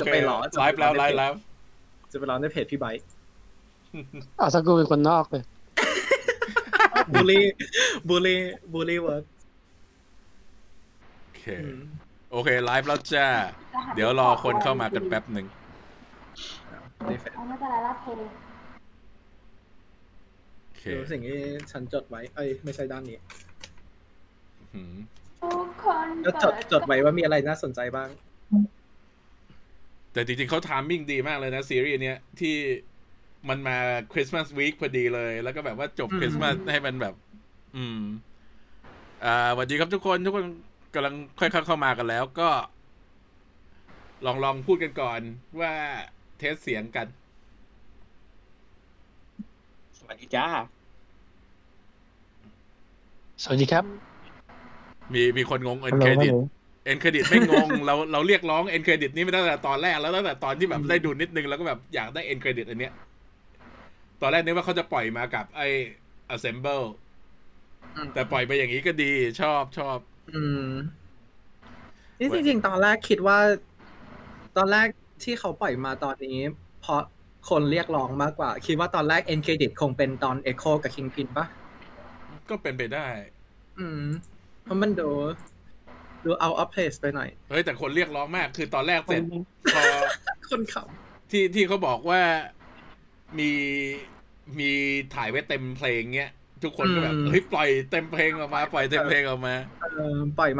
จะไปหลอไลฟ์แล้วไลฟ์แล้วจะไปหลอในเพจพี่ไบค์อ้าวสักกูเป็นคนนอกเลยบูลลี่เวิร์กโอเคไลฟ์แล้วจ้าเดี๋ยวรอคนเข้ามากันแป๊บหนึ่งดูสิ่งที่ฉันจดไว้เอ้ยไม่ใช่ด้านนี้แล้วจดไว้ว่ามีอะไรน่าสนใจบ้างแต่จริงๆเขาทามมิ่งดีมากเลยนะซีรีส์เนี้ยที่มันมาคริสต์มาสวีคพอดีเลยแล้วก็แบบว่าจบคริสต์มาสให้มันแบบสวัสดีครับทุกคนกำลังค่อยๆเข้ามากันแล้วก็ลองพูดกันก่อนว่าเทสเสียงกันสวัสดีจ้าสวัสดีครับมีคนงงเอ็นเครดิตไม่งงเราเรียกร้องเอ็นเครดิตนี้มาตั้งแต่ตอนแรกแล้วตั้งแต่ตอนที่แบบได้ดูนิดนึงแล้วก็แบบอยากได้เอ็นเครดิตอันเนี้ยตอนแรกนึกว่าเขาจะปล่อยมากับไอ้ Assemble แต่ปล่อยไปอย่างนี้ก็ดีชอบนี่จริงๆตอนแรกคิดว่าตอนแรกที่เขาปล่อยมาตอนนี้เพราะคนเรียกร้องมากกว่าคิดว่าตอนแรก End Credit คงเป็นตอน Echo กับ Kingpin ปะก็เป็นไปได้เพราะมันดูเอาอัพเพลสไปหน่อยเฮ้ยแต่คนเรียกร้องมากคือตอนแรกเสร็จพอคนขับที่เขาบอกว่ามีถ่ายไว้เต็มเพลงเงี้ยทุกคนก็แบบเฮ้ยปล่อยเต็มเพลงออกมาปล่อย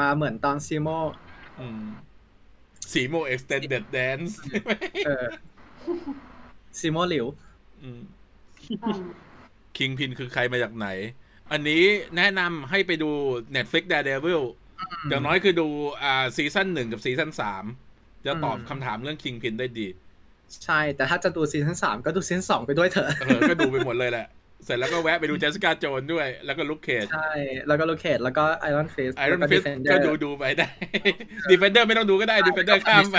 มาเหมือนตอนซีโม extended dance ซีโมหลิวคิงพินคือใครมาจากไหนอันนี้แนะนำให้ไปดู Netflix Daredevil อย่างน้อยคือดูซีซั่น 1 กับซีซั่น 3จะตอบคำถามเรื่องคิงพินได้ดีใช่แต่ถ้าจะดูซีซั่น 3ก็ดูซีซั่น 2ไปด้วยเถอะก็ดูไปหมดเลยแหละเสร็จแล้วก็แวะไปดูเจสสิก้าโจนด้วยแล้วก็ลุคเคจใช่แล้วก็ลุคเคจแล้วก็ไอรอนเฟสก็ดูไปได้ดีเฟนเดอร์ไม่ต้องดูก็ได้ดีเฟนเดอร์ข้ามไป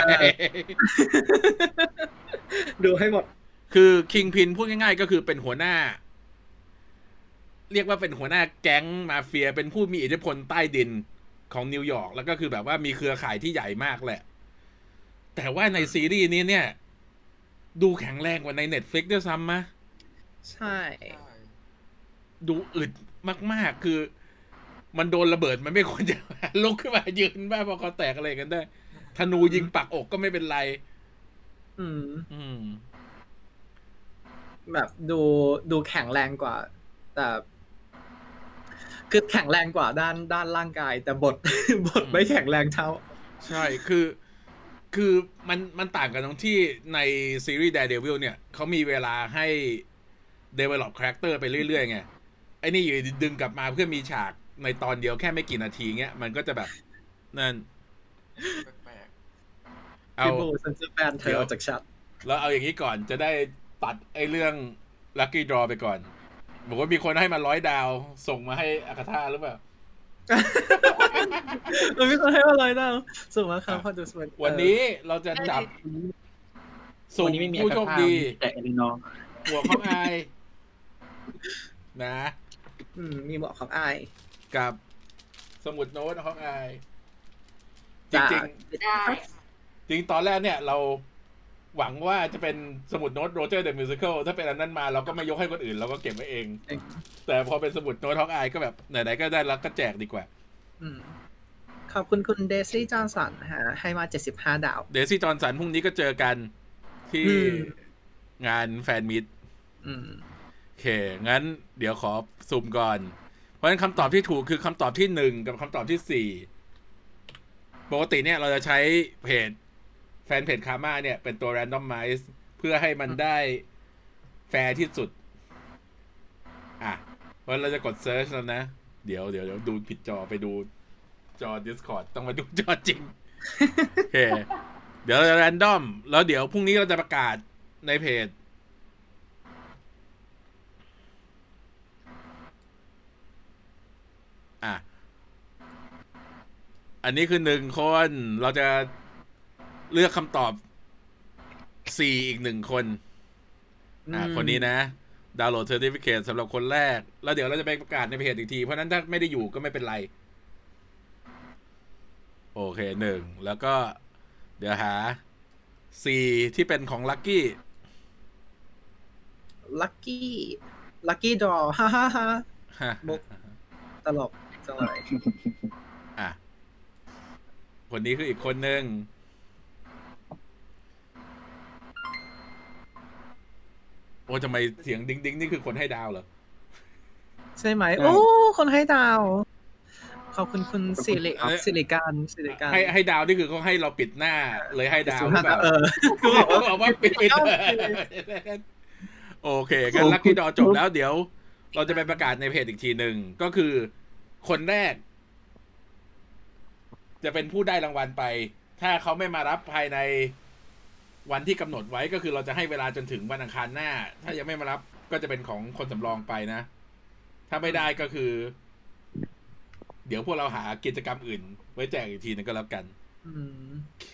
ดูให้หมดคือคิงพินพูดง่ายๆก็คือเป็นหัวหน้าเรียกว่าเป็นหัวหน้าแก๊งมาเฟียเป็นผู้มีอิทธิพลใต้ดินของนิวยอร์กแล้วก็คือแบบว่ามีเครือข่ายที่ใหญ่มากแหละแต่ว่าในซีรีส์นี้เนี่ยดูแข็งแรงกว่าใน Netflix ด้วยซ้ำมะใช่ดูอึดมากๆคือมันโดนระเบิดมันไม่ควรจะลุกขึ้นมายืนบ้าพอเขาแตกอะไรกันได้ธนูยิงปักอกก็ไม่เป็นไรแบบดูแข็งแรงกว่าแต่คือแข็งแรงกว่าด้านร่างกายแต่บทไม่แข็งแรงเท่าใช่คือมันต่างกันตรงที่ในซีรีส์ Daredevil เนี่ยเขามีเวลาให้ develop character ไปเรื่อยๆไงไอ้นี่อยู่ดึงกลับมาเพื่อมีฉากในตอนเดียวแค่ไม่กี่นาทีเงี้ยมันก็จะแบบนั่นแปลกๆพี่โบสันเซอร์แฟนเธอออกจากชัดแล้วเอาอย่างนี้ก่อนจะได้ตัดไอ้เรื่อง Lucky Draw ไปก่อนบอกว่ามีคนให้มา100ดาวส่งมาให้อากาธาหรือเปล่าเราไม่ต้องให้อะไรนะส่งมาครับพอดูสวันนี้เราจะจับส่งผู้โชคดีแต่อลินอหัวของไอนะมีหมวกของไอกับสมุดโน้ตของไอจริงตอนแรกเนี่ยเราหวังว่าจะเป็นสมุดโน้ตโรเจอร์เดอะมิวสิคัลถ้าเป็นอันนั้นมาเราก็ไม่ยกให้คนอื่นเราก็เก็บไว้เองแต่พอเป็นสมุดโน้ตของไอก็แบบไหนๆก็ได้แล้วก็แจกดีกว่าขอบคุณคุณเดซี่จอห์นสันฮะให้มา75ดาวเดซี่จอห์นสันพรุ่งนี้ก็เจอกันที่งานแฟนมิตโอเคงั้นเดี๋ยวขอสุ่มก่อนเพราะฉะนั้นคำตอบที่ถูกคือคำตอบที่1กับคำตอบที่4ปกติเนี่ยเราจะใช้เพจแฟนเพจคาม่าเนี่ยเป็นตัว randomize เพื่อให้มันได้แฟร์ที่สุดอ่ะเพราะเราจะกด search แล้วนะเดี๋ยวดูผิดจอไปดูจอ Discord ต้องมาดูจอจริงโอเคเดี๋ยวเราจะแรนดอมแล้วเดี๋ยวพรุ่งนี้เราจะประกาศในเพจอ่ะอันนี้คือ1คนเราจะเลือกคำตอบ4อีก1คนคนนี้นะดาวน์โหลดเซอร์ติฟิเคตสำหรับคนแรกแล้วเดี๋ยวเราจะไปประกาศในเพจอีกทีเพราะนั้นถ้าไม่ได้อยู่ก็ไม่เป็นไรโอเค1แล้วก็เดี๋ยวหา 4ที่เป็นของลัคกี้ดอฮ่ามุกตลกจังเลยอ่ะคนนี้คืออีกคนหนึ่งโอ้ทำไมเสียงดิ้งๆนี่คือคนให้ดาวเหรอใช่ไหมโอ้คนให้ดาวขอบคุณคุณสิริการให้ดาวนี่คือเขาให้เราปิดหน้าเลยให้ดาวแบบคือบอกว่าปิดโอเคกันลัคกี้ดอจบแล้วเดี๋ยวเราจะไปประกาศในเพจอีกทีหนึ่งก็คือคนแรกจะเป็นผู้ได้รางวัลไปถ้าเขาไม่มารับภายในวันที่กำหนดไว้ก็คือเราจะให้เวลาจนถึงวันอังคารหน้าถ้ายังไม่มารับก็จะเป็นของคนสำรองไปนะถ้าไม่ได้ก็คือเดี๋ยวพวกเราหากิจกรรมอื่นไว้แจกอีกทีนึงก็แล้วกันโอเค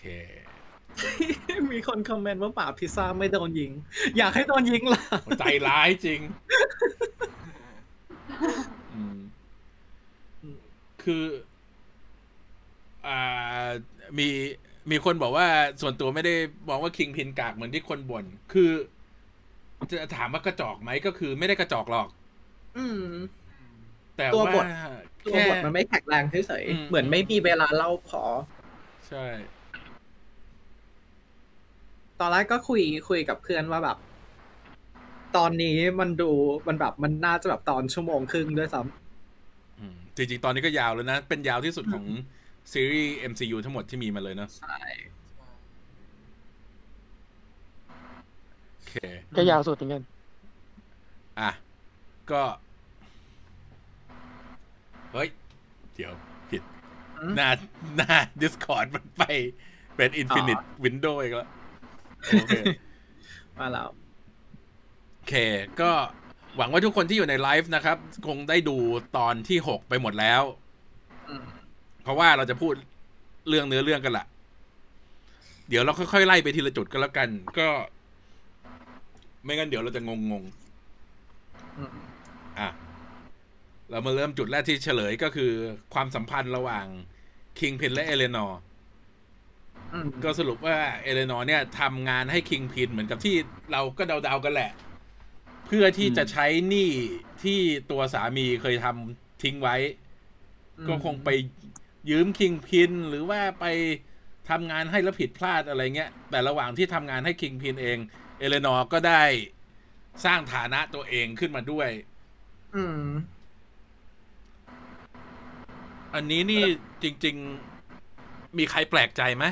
มีคนคอมเมนต์ว่าป่าพิซซ่าไม่โดนยิงอยากให้โดนยิงล่ะใจร้ายจริงคือมีคนบอกว่าส่วนตัวไม่ได้มองว่าคิงพินกากเหมือนที่คนบ่นคือจะถามว่ากระจอกไหมก็คือไม่ได้กระจอกหรอกแต่ว่าตัวบทมันไม่แข็งแรงเฉยๆเหมือนไม่มีเวลาเล่าพอใช่ตอนแรกก็คุยกับเพื่อนว่าแบบตอนนี้มันดูมันแบบมันน่าจะแบบตอนชั่วโมงครึ่งด้วยซ้ำจริงๆตอนนี้ก็ยาวแล้วนะเป็นยาวที่สุดของซีรีส์ MCU ทั้งหมดที่มีมาเลยเนาะใช่โอเคก็ยาวสุดเหมือนกันอ่ะก็เฮ้ยเดี๋ยวผิดหน้า Discord มันไปเป็น Infinite Windows อีกแล้วโอเคมาแล้วโอเคก็หวังว่าทุกคนที่อยู่ในไลฟ์นะครับคงได้ดูตอนที่6ไปหมดแล้วเพราะว่าเราจะพูดเรื่องเนื้อเรื่องกันละเดี๋ยวเราค่อยๆไล่ไปทีละจุดก็แล้วกันก็ไม่งั้นเดี๋ยวเราจะงงๆอ่ะเรามาเริ่มจุดแรกที่เฉลยก็คือความสัมพันธ์ระหว่างคิงพินและเอเลนอร์ก็สรุปว่าเอเลนอร์เนี่ยทำงานให้คิงพินเหมือนกับที่เราก็เดาๆกันแหละเพื่อที่จะใช้หนี้ที่ตัวสามีเคยทำทิ้งไว้ก็คงไปยืมคิงพินหรือว่าไปทำงานให้แล้วผิดพลาดอะไรเงี้ยแต่ระหว่างที่ทำงานให้คิงพินเองเอเลนอร์ก็ได้สร้างฐานะตัวเองขึ้นมาด้วยอันนี้นี่จริงๆมีใครแปลกใจไหม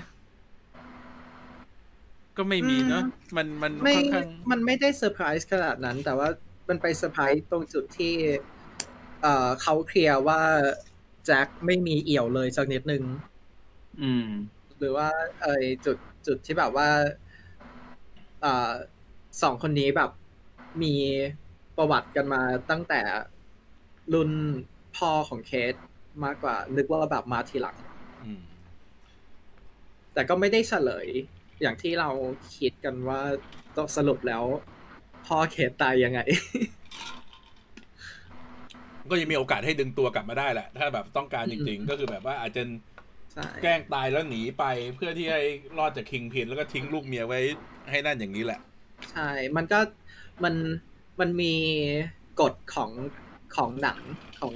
ก็ไม่มีเนาะมันค่อนข้างมันไม่ได้เซอร์ไพรส์ขนาดนั้นแต่ว่ามันไปเซอร์ไพรส์ตรงจุดที่เขาเคลียร์ว่าแจ็คไม่มีเอี่ยวเลยสักนิดนึงหรือว่าจุดที่แบบว่าสองคนนี้แบบมีประวัติกันมาตั้งแต่รุ่นพ่อของเคสมากกว่านึกว่าแบบมาทีหลังแต่ก็ไม่ได้เฉลยอย่างที่เราคิดกันว่าต้องสรุปแล้วพ่อเคสตายยังไงก็ยังมีโอกาสให้ดึงตัวกลับมาได้แหละถ้าแบบต้องการจริงๆก็คือแบบว่าอาจจะแกล้งตายแล้วหนีไปเพื่อที่ให้รอดจากคิงพินแล้วก็ทิ้งลูกเมียไว้ให้นั่นอย่างนี้แหละใช่มันก็มันมีกฎของหนังของ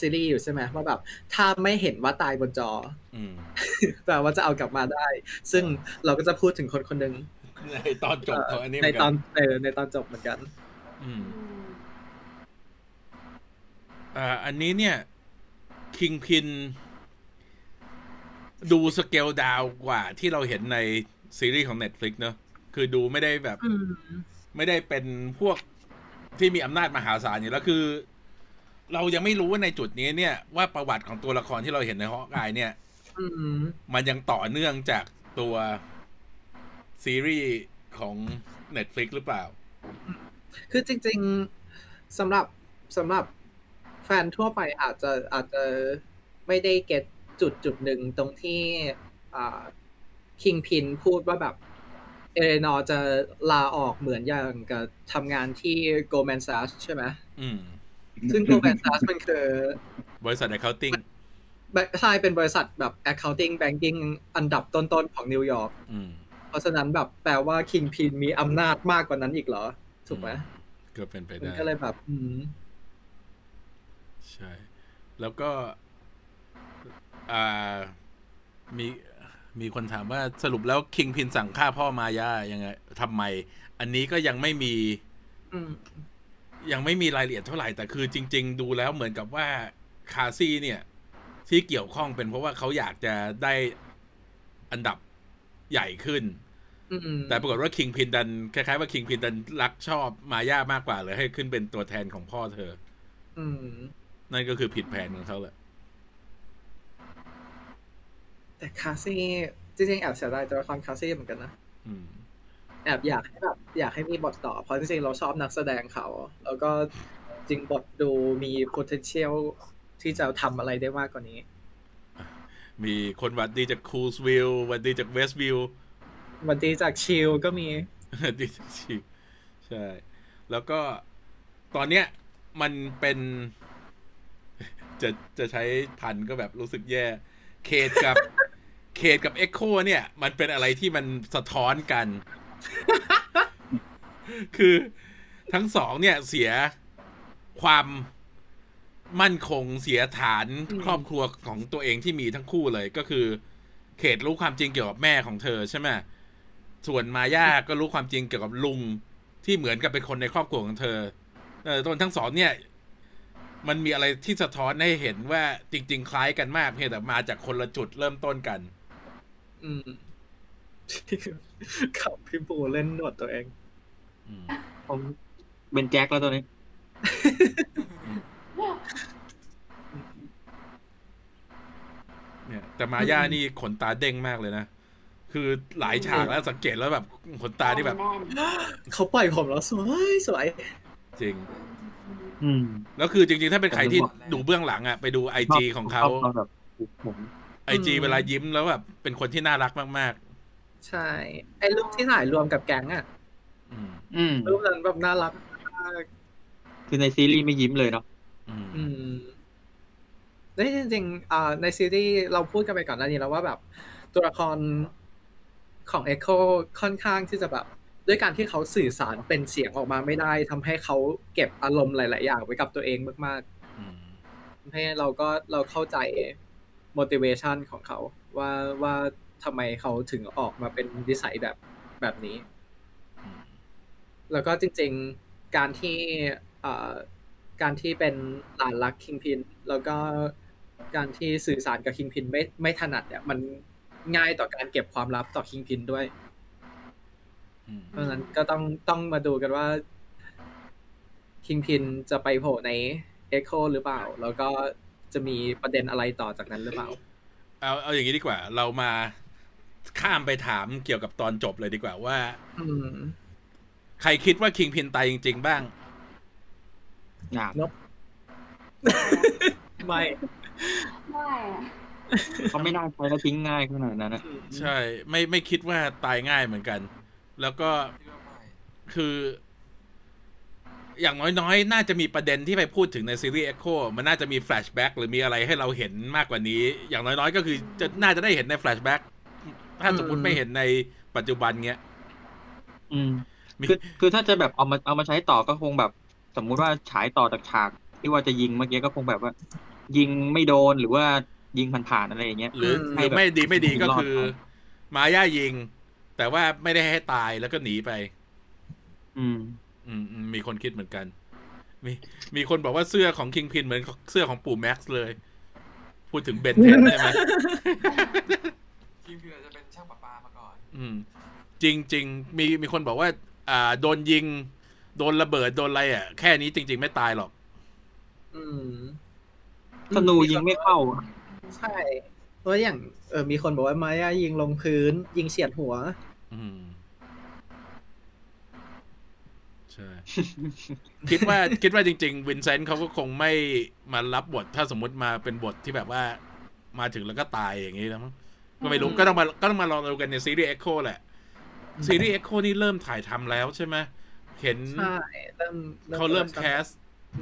ซีรีส์อยู่ใช่ไหมว่าแบบถ้าไม่เห็นว่าตายบนจอแต่ว่าจะเอากลับมาได้ซึ่งเราก็จะพูดถึงคนคนหนึ่งในตอนจบของอันนี้ในตอนจบเหมือนกันอันนี้เนี่ยคิงพินดูสเกลดาวกว่าที่เราเห็นในซีรีส์ของ Netflix เนอะคือดูไม่ได้แบบไม่ได้เป็นพวกที่มีอำนาจมหาศาลอยู่แล้วคือเรายังไม่รู้ว่าในจุดนี้เนี่ยว่าประวัติของตัวละครที่เราเห็นในฮอกอายเนี่ยมันยังต่อเนื่องจากตัวซีรีส์ของ Netflix หรือเปล่าคือจริงๆสำหรับแฟนทั่วไปอาจจะไม่ได้เก็ตจุดหนึ่งตรงที่คิงพินพูดว่าแบบเอเลนอร์จะลาออกเหมือนอย่างกับทำงานที่โกลแมนแซชใช่ไหมซึ่งโกลแมนแซชมันคือบริษัท accounting ใช่เป็นบริษัทแบบ accounting banking อันดับต้นๆของนิวยอร์ก เพราะฉะนั้นแบบแปลว่าคิงพินมีอำนาจมากกว่านั้นอีกเหรอถูกไหมก็เป็นไปได้ก็เลยแบบใช่แล้วก็มีคนถามว่าสรุปแล้วคิงพินสั่งฆ่าพ่อมายายังไงทำไมอันนี้ก็ยังไม่มีรายละเอียดเท่าไหร่แต่คือจริงๆดูแล้วเหมือนกับว่าคาซี่เนี่ยที่เกี่ยวข้องเป็นเพราะว่าเขาอยากจะได้อันดับใหญ่ขึ้นแต่ปรากฏว่าคิงพินดันคล้ายๆว่าคิงพินดันรักชอบมายามากกว่าเลยให้ขึ้นเป็นตัวแทนของพ่อเธอนั่นก็คือผิดแผนของเขาแหละแต่คาซี่จริงๆแอบเสียดายตัวละครคาซี่เหมือนกันนะแอบอยากให้มีบทต่อเพราะจริงๆเราชอบนักแสดงเขาแล้วก็จริงบทดูมี potential ที่จะทำอะไรได้มากกว่านี้มีคนหวัดดีจากคูลส์วิลล์หวัดดีจากเวสต์วิลล์หวัดดีจากชิลก็มีหวัดดีจากชิลใช่แล้วก็ตอนเนี้ยมันเป็นจะใช้พันก็แบบรู้สึกแย่เขตกับเอ็กโคเนี่ยมันเป็นอะไรที่มันสะท้อนกัน คือทั้งสองเนี่ยเสียความมั่นคงเสียฐานครอบครัวของตัวเองที่มีทั้งคู่เลยก็คือเขตรู้ความจริงเกี่ยวกับแม่ของเธอใช่ไหมส่วนมาย่าก็รู้ความจริงเกี่ยวกับลุงที่เหมือนกับเป็นคนในครอบครัวของเธอตอนทั้งสองเนี่ยมันมีอะไรที่สะท้อนให้เห็นว่าจริงๆคล้ายกันมากเพียงแต่มาจากคนละจุดเริ่มต้นกันขับพี่ปูเล่นหนวดตัวเองผมเป็นแจ็คแล้วตัวนี้ เนี่ยแต่มาย่านี่ขนตาเด้งมากเลยนะคือหลายฉากแล้วสังเกตแล้วแบบขนตาที่แบบเขาปล่อยผมแล้วสวยจริงแล้วคือจริงๆถ้าเป็นใครที่ดูเบื้องหลังอะไปดู IG ของเขา IG เวลายิ้มแล้วแบบเป็นคนที่น่ารักมากๆใช่ไอ้รูปที่ถ่ายรวมกับแก๊งอะรูปนั้นแบบน่ารักคือในซีรีส์ไม่ยิ้มเลยเนาะนี่จริงๆในซีรีส์เราพูดกันไปก่อนหน้านี้แล้วว่าแบบตัวละครของ Echo ค่อนข้างที่จะแบบด้วยการที่เขาสื่อสารเป็นเสียงออกมาไม่ได้ทำให้เขาเก็บอารมณ์หลายๆอย่างไว้กับตัวเองมากๆทำให้เราเข้าใจ motivation ของเขาว่าทำไมเขาถึงออกมาเป็นนิสัยแบบนี้แล้วก็จริงๆการที่เป็นหลานรักคิงพินแล้วก็การที่สื่อสารกับคิงพินไม่ถนัดเนี่ยมันง่ายต่อการเก็บความลับต่อคิงพินด้วยเพราะฉะนั้นก็ต้องมาดูกันว่าคิงพินจะไปโผล่ใน Echo หรือเปล่าแล้วก็จะมีประเด็นอะไรต่อจากนั้นหรือเปล่าเอาอย่างนี้ดีกว่าเรามาข้ามไปถามเกี่ยวกับตอนจบเลยดีกว่าว่าใครคิดว่าคิงพินตายจริงๆบ้างไม่เขาไม่น่าตายแล้วทิ้งง่ายขนาดนั้นนะใช่ไม่คิดว่าตายง่ายเหมือนกันแล้วก็คืออย่างน้อยๆน่าจะมีประเด็นที่ไปพูดถึงในซีรีส์ Echo มันน่าจะมีแฟลชแบ็กหรือมีอะไรให้เราเห็นมากกว่านี้อย่างน้อยๆก็คือจะน่าจะได้เห็นในแฟลชแบ็กถ้าสมมติไม่เห็นในปัจจุบันเงี้ยคือถ้าจะแบบเอามาใช้ต่อก็คงแบบสมมุติว่าฉายต่อจากฉากที่ว่าจะยิงเมื่อกี้ก็คงแบบว่ายิงไม่โดนหรือว่ายิงผ่านอะไรอย่างเงี้ยหรือไม่ดีก็คือมาย่ายิงแต่ว่าไม่ได้ให้ตายแล้วก็หนีไปมีคนคิดเหมือนกันมีคนบอกว่าเสื้อของคิงพินเหมือนเสื้อของปู่แม็กซ์เลยพูดถึงเบนเทนใช่ไหมคิงพินอาจจะเป็นช่างประปามาก่อนจริงๆมีคนบอกว่าโดนยิงโดนระเบิดโดนอะไรอ่ะแค่นี้จริงๆไม่ตายหรอกธนูยิงไม่เข้าใช่เพราะอย่างมีคนบอกว่ามาย่ายิงลงพื้นยิงเฉียดหัวใช่ คิดว่าจริงๆวินเซนต์เขาก็คงไม่มารับบทถ้าสมมติมาเป็นบทที่แบบว่ามาถึงแล้วก็ตายอย่างนี้แล้วมั้งก็ไม่รู้ก็ต้องมารอดูกันในซีรีส์ Echo แหละซีรีส์ Echo นี่เริ่มถ่ายทำแล้วใช่ไหมเห็นเขาเริ่มแคส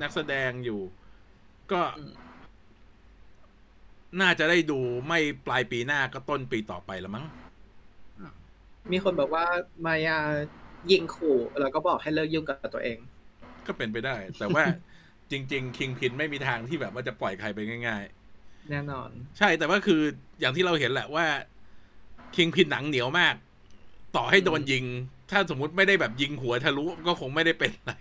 นักแสดงอยู่ก็น่าจะได้ดูไม่ปลายปีหน้าก็ต้นปีต่อไปละมั้ง มีคนบอกว่ามายายิงขู่แล้วก็บอกให้เลิกยุ่งกับตัวเองก็เป็นไปได้แต่ว่าจริงๆคิงพินไม่มีทางที่แบบว่าจะปล่อยใครไปง่ายๆแน่นอนใช่แต่ว่าคืออย่างที่เราเห็นแหละว่าคิงพินหนังเหนียวมากต่อให้โดนยิงถ้าสมมุติไม่ได้แบบยิงหัวทะลุก็คงไม่ได้เป็นอะไร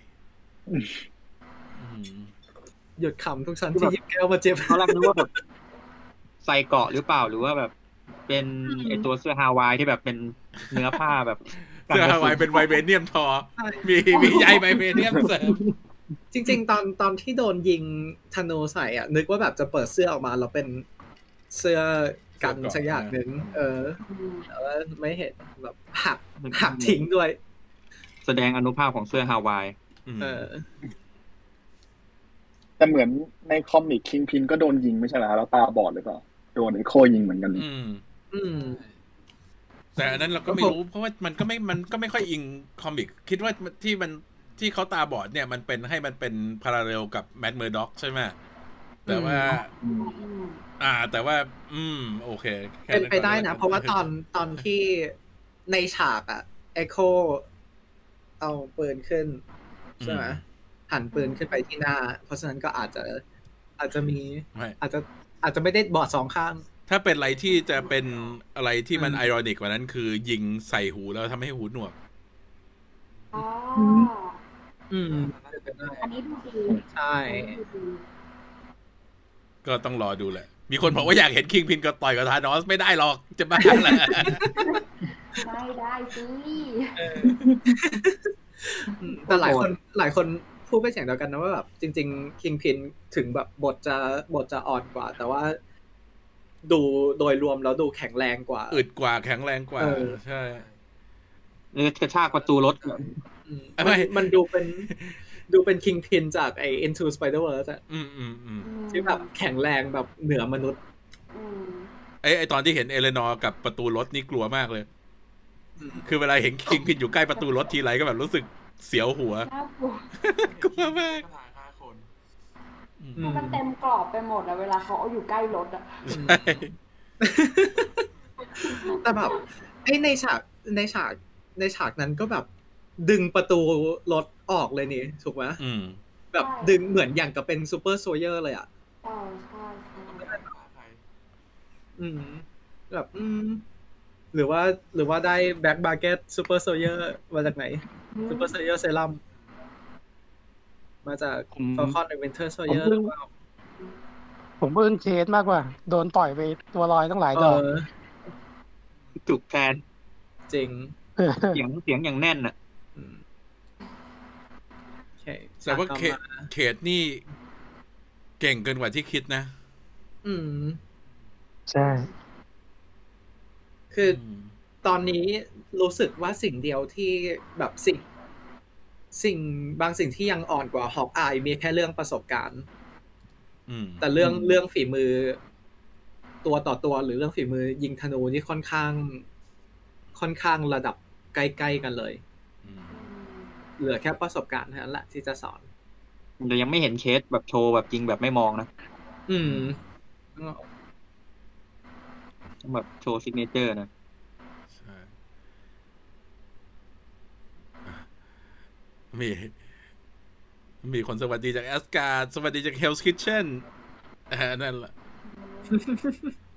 หยุดขำทุกชั้นที่ยิบแก้วมาเจ็บเขาลังนึกว่าแบบใส่เกาะหรือเปล่าหรือว่าแบบเป็นไอตัวเสื้อฮาวายที่แบบเป็นเนื้อผ้าแบบเสื้อฮาวายเป็นไวเบเนียมทอมีใยไวเบเนียมเสริมจริงๆตอนที่โดนยิงธนูใส่อ่ะนึกว่าแบบจะเปิดเสื้อออกมาแล้วเป็นเสื้อกันสักอย่างนึงแต่ว่าไม่เห็นแบบหักทิ้งด้วยแสดงอานุภาพของเสื้อฮาวายแต่เหมือนในคอมิกคิงพินก็โดนยิงไม่ใช่เหรอแล้วตาบอดหรือเปล่าโดนไอ้โคยิงเหมือนกันแต่อันนั้นเราก็ไม่รู้เพราะว่ามันก็ไม่ค่อยอิงคอมิกคิดว่าที่เขาตาบอดเนี่ยมันเป็นให้มันเป็นพาราเรลกับแมดเมอร์ด็อกใช่ไหมแต่ว่าแต่ว่าโอเคเป็นไปได้นะเพราะว่าตอนที่ในฉากอะไอโคเอาปืนขึ้นใช่ไหมหันปืนขึ้นไปที่หน้าเพราะฉะนั้นก็อาจจะมีอาจจะไม่ได้บอดสองข้างถ้าเป็นอะไรที่จะเป็นอะไรที่มันไอรอนิกกว่านั้นคือยิงใส่หูแล้วทำให้หูหนวกอันนี้ดูดีใช่ก็ต้องรอดูแหละมีคนบอกว่าอยากเห็นคิงพินก็ต่อยกับธานอสไม่ได้หรอกจะบ้าแหละไม่ได้สิแต่หลายคนพูดไปเสียงเดียวกันนะว่าแบบจริงๆคิงพินถึงแบบบทจะอ่อนกว่าแต่ว่าดูโดยรวมแล้วดูแข็งแรงกว่าอึดกว่าแข็งแรงกว่าใช่กระชากประตูรถมันดูเป็นคิงพินจากไอ้ Into Spider-Verse อ่ะที่แบบแข็งแรงแบบเหนือมนุษย์ไอตอนที่เห็นเอเลนอร์กับประตูรถนี่กลัวมากเลยคือเวลาเห็นคิงพินอยู่ใกล้ประตูรถทีไรก็แบบรู้สึกเสียวหัวกลัวมากมันเต็มกรอบไปหมดแล้วเวลาเขาเอาอยู่ใกล้รถอ่ะแต่แบบไอในฉากนั้นก็แบบดึงประตูรถออกเลยนี่ถูกไหมแบบดึงเหมือนอย่างกับเป็นซูเปอร์โซเยอร์เลยอ่ะอ๋อใช่แบบหรือว่าได้แบ็คบาร์เก็ตซูเปอร์โซเยอร์มาจากไหนซูเปอร์โซเยอร์เซรั่มมาจากฟอลคอนในเวนเทอร์โซเยอร์ผมเอิ้นเคสมากกว่าโดนต่อยไปตัวลอยตั้งหลายดอกจุกแทนจริงเสียงอย่างแน่นอ่ะแต่ว่าเขตนี่เก่งเกินกว่าที่คิดนะใช่คือตอนนี้รู้สึกว่าสิ่งเดียวที่แบบสิ่งบางสิ่งที่ยังอ่อนกว่าฮอกอายมีแค่เรื่องประสบการณ์แต่เรื่องฝีมือตัวต่อตัวหรือเรื่องฝีมือยิงธนูนี่ค่อนข้างระดับใกล้ๆกันเลยเหลือแค่ประสบการณ์เท่านั้นแหละที่จะสอนแต่ยังไม่เห็นเคสแบบโชว์แบบยิงแบบไม่มองนะแบบโชว์ซิกเนเจอร์นะมีคนสวัสดีจากแอสการ์ดสวัสดีจากเฮลส์คิทเช่นนั่นแหละ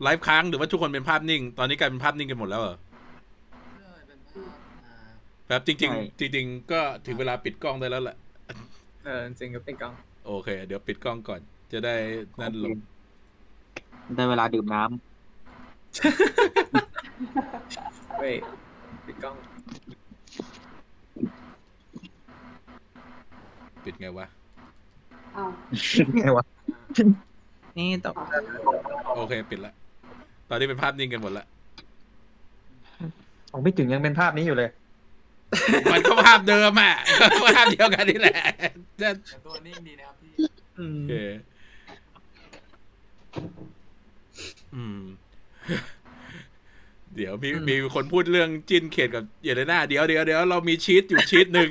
ไลฟ์ค้างหรือว่าทุกคนเป็นภาพนิ่งตอนนี้กลายเป็นภาพนิ่งกันหมดแล้วเหรอครับจริงก็ถึงเวลาปิดกล้องได้แล้วแหละจริงก็ปิดกล้องโอเคเดี๋ยวปิดกล้องก่อนจะได้นั่นลงได้เวลาดื่มน้ำเว้ยปิดกล้องปิดไงวะนี่ตกโอเคปิดละตอนนี้เป็นภาพนิ่งกันหมดละของพี่ถึงยังเป็นภาพนี้อยู่เลยมันก็ภาพเดิมอ่ะภาพเดียวกันนี่แหละตัวนิ่งดีนะครับพี่โอเคเดี๋ยวมีคนพูดเรื่องจิ้นเขตกับเยเลน่าเดี๋ยวเรามีชีทอยู่ชีทหนึ่ง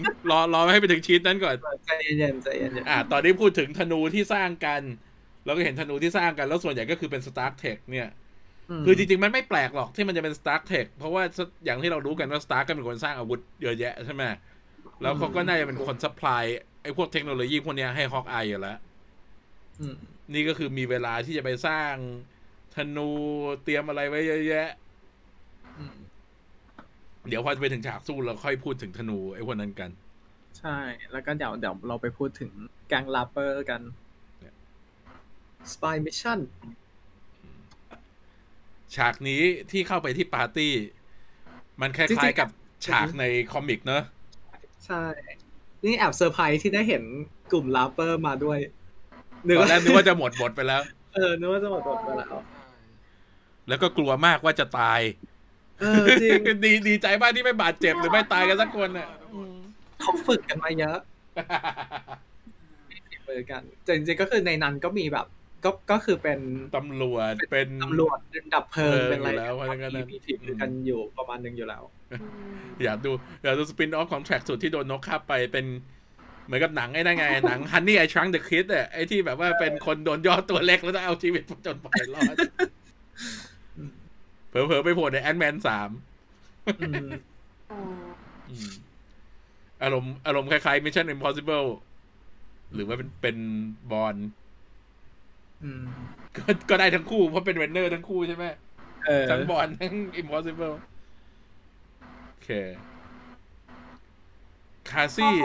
รอให้ไปถึงชีทนั้นก่อนใจเย็นใจเย็นตอนนี้พูดถึงธนูที่สร้างกันเราก็เห็นธนูที่สร้างกันแล้วส่วนใหญ่ก็คือเป็นสตาร์คเทคเนี่ย คือจริงๆมันไม่แปลกหรอกที่มันจะเป็น Stark Tech เพราะว่าอย่างที่เรารู้กันว่า Stark ก็เป็นคนสร้างอาวุธเยอะแยะใช่ไหมแล้วเขาก็น่าจะเป็นคนซัพพลายไอ้พวกเทคโนโลยีพวกนี้ให้ Hawkeye อยู่แล้วนี่ก็คือมีเวลาที่จะไปสร้างธนูเตรียมอะไรไว้เยอะแยะเดี๋ยวพอจะไปถึงฉากสู้เราค่อยพูดถึงธนูไอ้พวกนั้นกันใช่แล้วก็เดี๋ยวเราไปพูดถึงแก๊งลาเปอร์กันSpy Mission ฉากนี้ที่เข้าไปที่ปาร์ตี้มันคล้ายๆกับฉากในคอมิกเนอะใช่นี่แอบเซอร์ไพรส์ที่ได้เห็นกลุ่มลาเปอร์มาด้วยตอนแรกนึกว่าจะหมดบทไปแล้วนึกว่าจะหมดบทไปแล้วแล้วก็กลัวมากว่าจะตายจริง ดีใจมากที่ไม่บาดเจ็บหรือไม่ตายกันสักคนน่ะเขาฝึกกันมาเยอะเปิดกันจริงๆก็คือในนั้นก็มีแบบก็คือเป็นตำรวจเป็นตำรวจดับเพลิงเป็นอะไรแล้วมีทีมกันอยู่ประมาณนึงอยู่แล้วอยากดูสปินออฟของแทร็กสุดที่โดนนกฆ่าไปเป็นเหมือนกับหนังไอ้นั่นไงหนัง Honey I Shrunk the Kids อ่ะไอ้ที่แบบว่าเป็นคนโดนย่อตัวเล็กแล้วจะเอาชีวิตจนไปรอดเผลอๆไปโผล่ในแอนด์แมน 3 อารมณ์คล้ายๆ Mission Impossibleหรือว่าเป็นบอลก็ได้ทั้งคู่เพราะเป็นเวนเนอร์ทั้งคู่ใช่ไหมทั้งบอลทั้ง Impossible โอเคคาซี่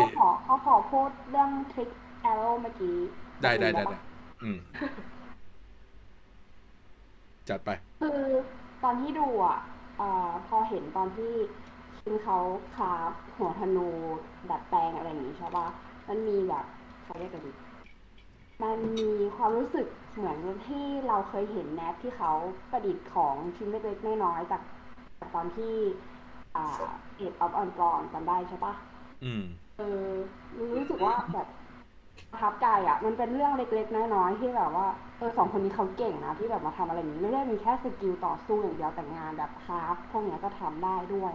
เขาขอพูดเรื่องทริกแอโร่เมื่อกี้ได้จัดไปคือตอนที่ดูอ่ะพอเห็นตอนที่คินเขาคราฟหัวธนูดัดแปลงอะไรอย่างนี้ใช่ป่ะมันมีแบบเขาเรียกกันมันมีความรู้สึกเหมือนที่เราเคยเห็นแนบที่เขาประดิษฐ์ของชิ้นเล็กๆน้อยๆจากตอนที่เอ็ดออฟออนกรอนจำได้ใช่ปะรู้สึกว่าแบบประทับใจอ่ะมันเป็นเรื่องเล็กๆน้อยๆที่แบบว่าสองคนนี้เขาเก่งนะที่แบบมาทำอะไรนี้ไม่ได้มีแค่สกิลต่อสู้อย่างเดียวแต่งานแบบคราฟพวกนี้ก็ทำได้ด้วย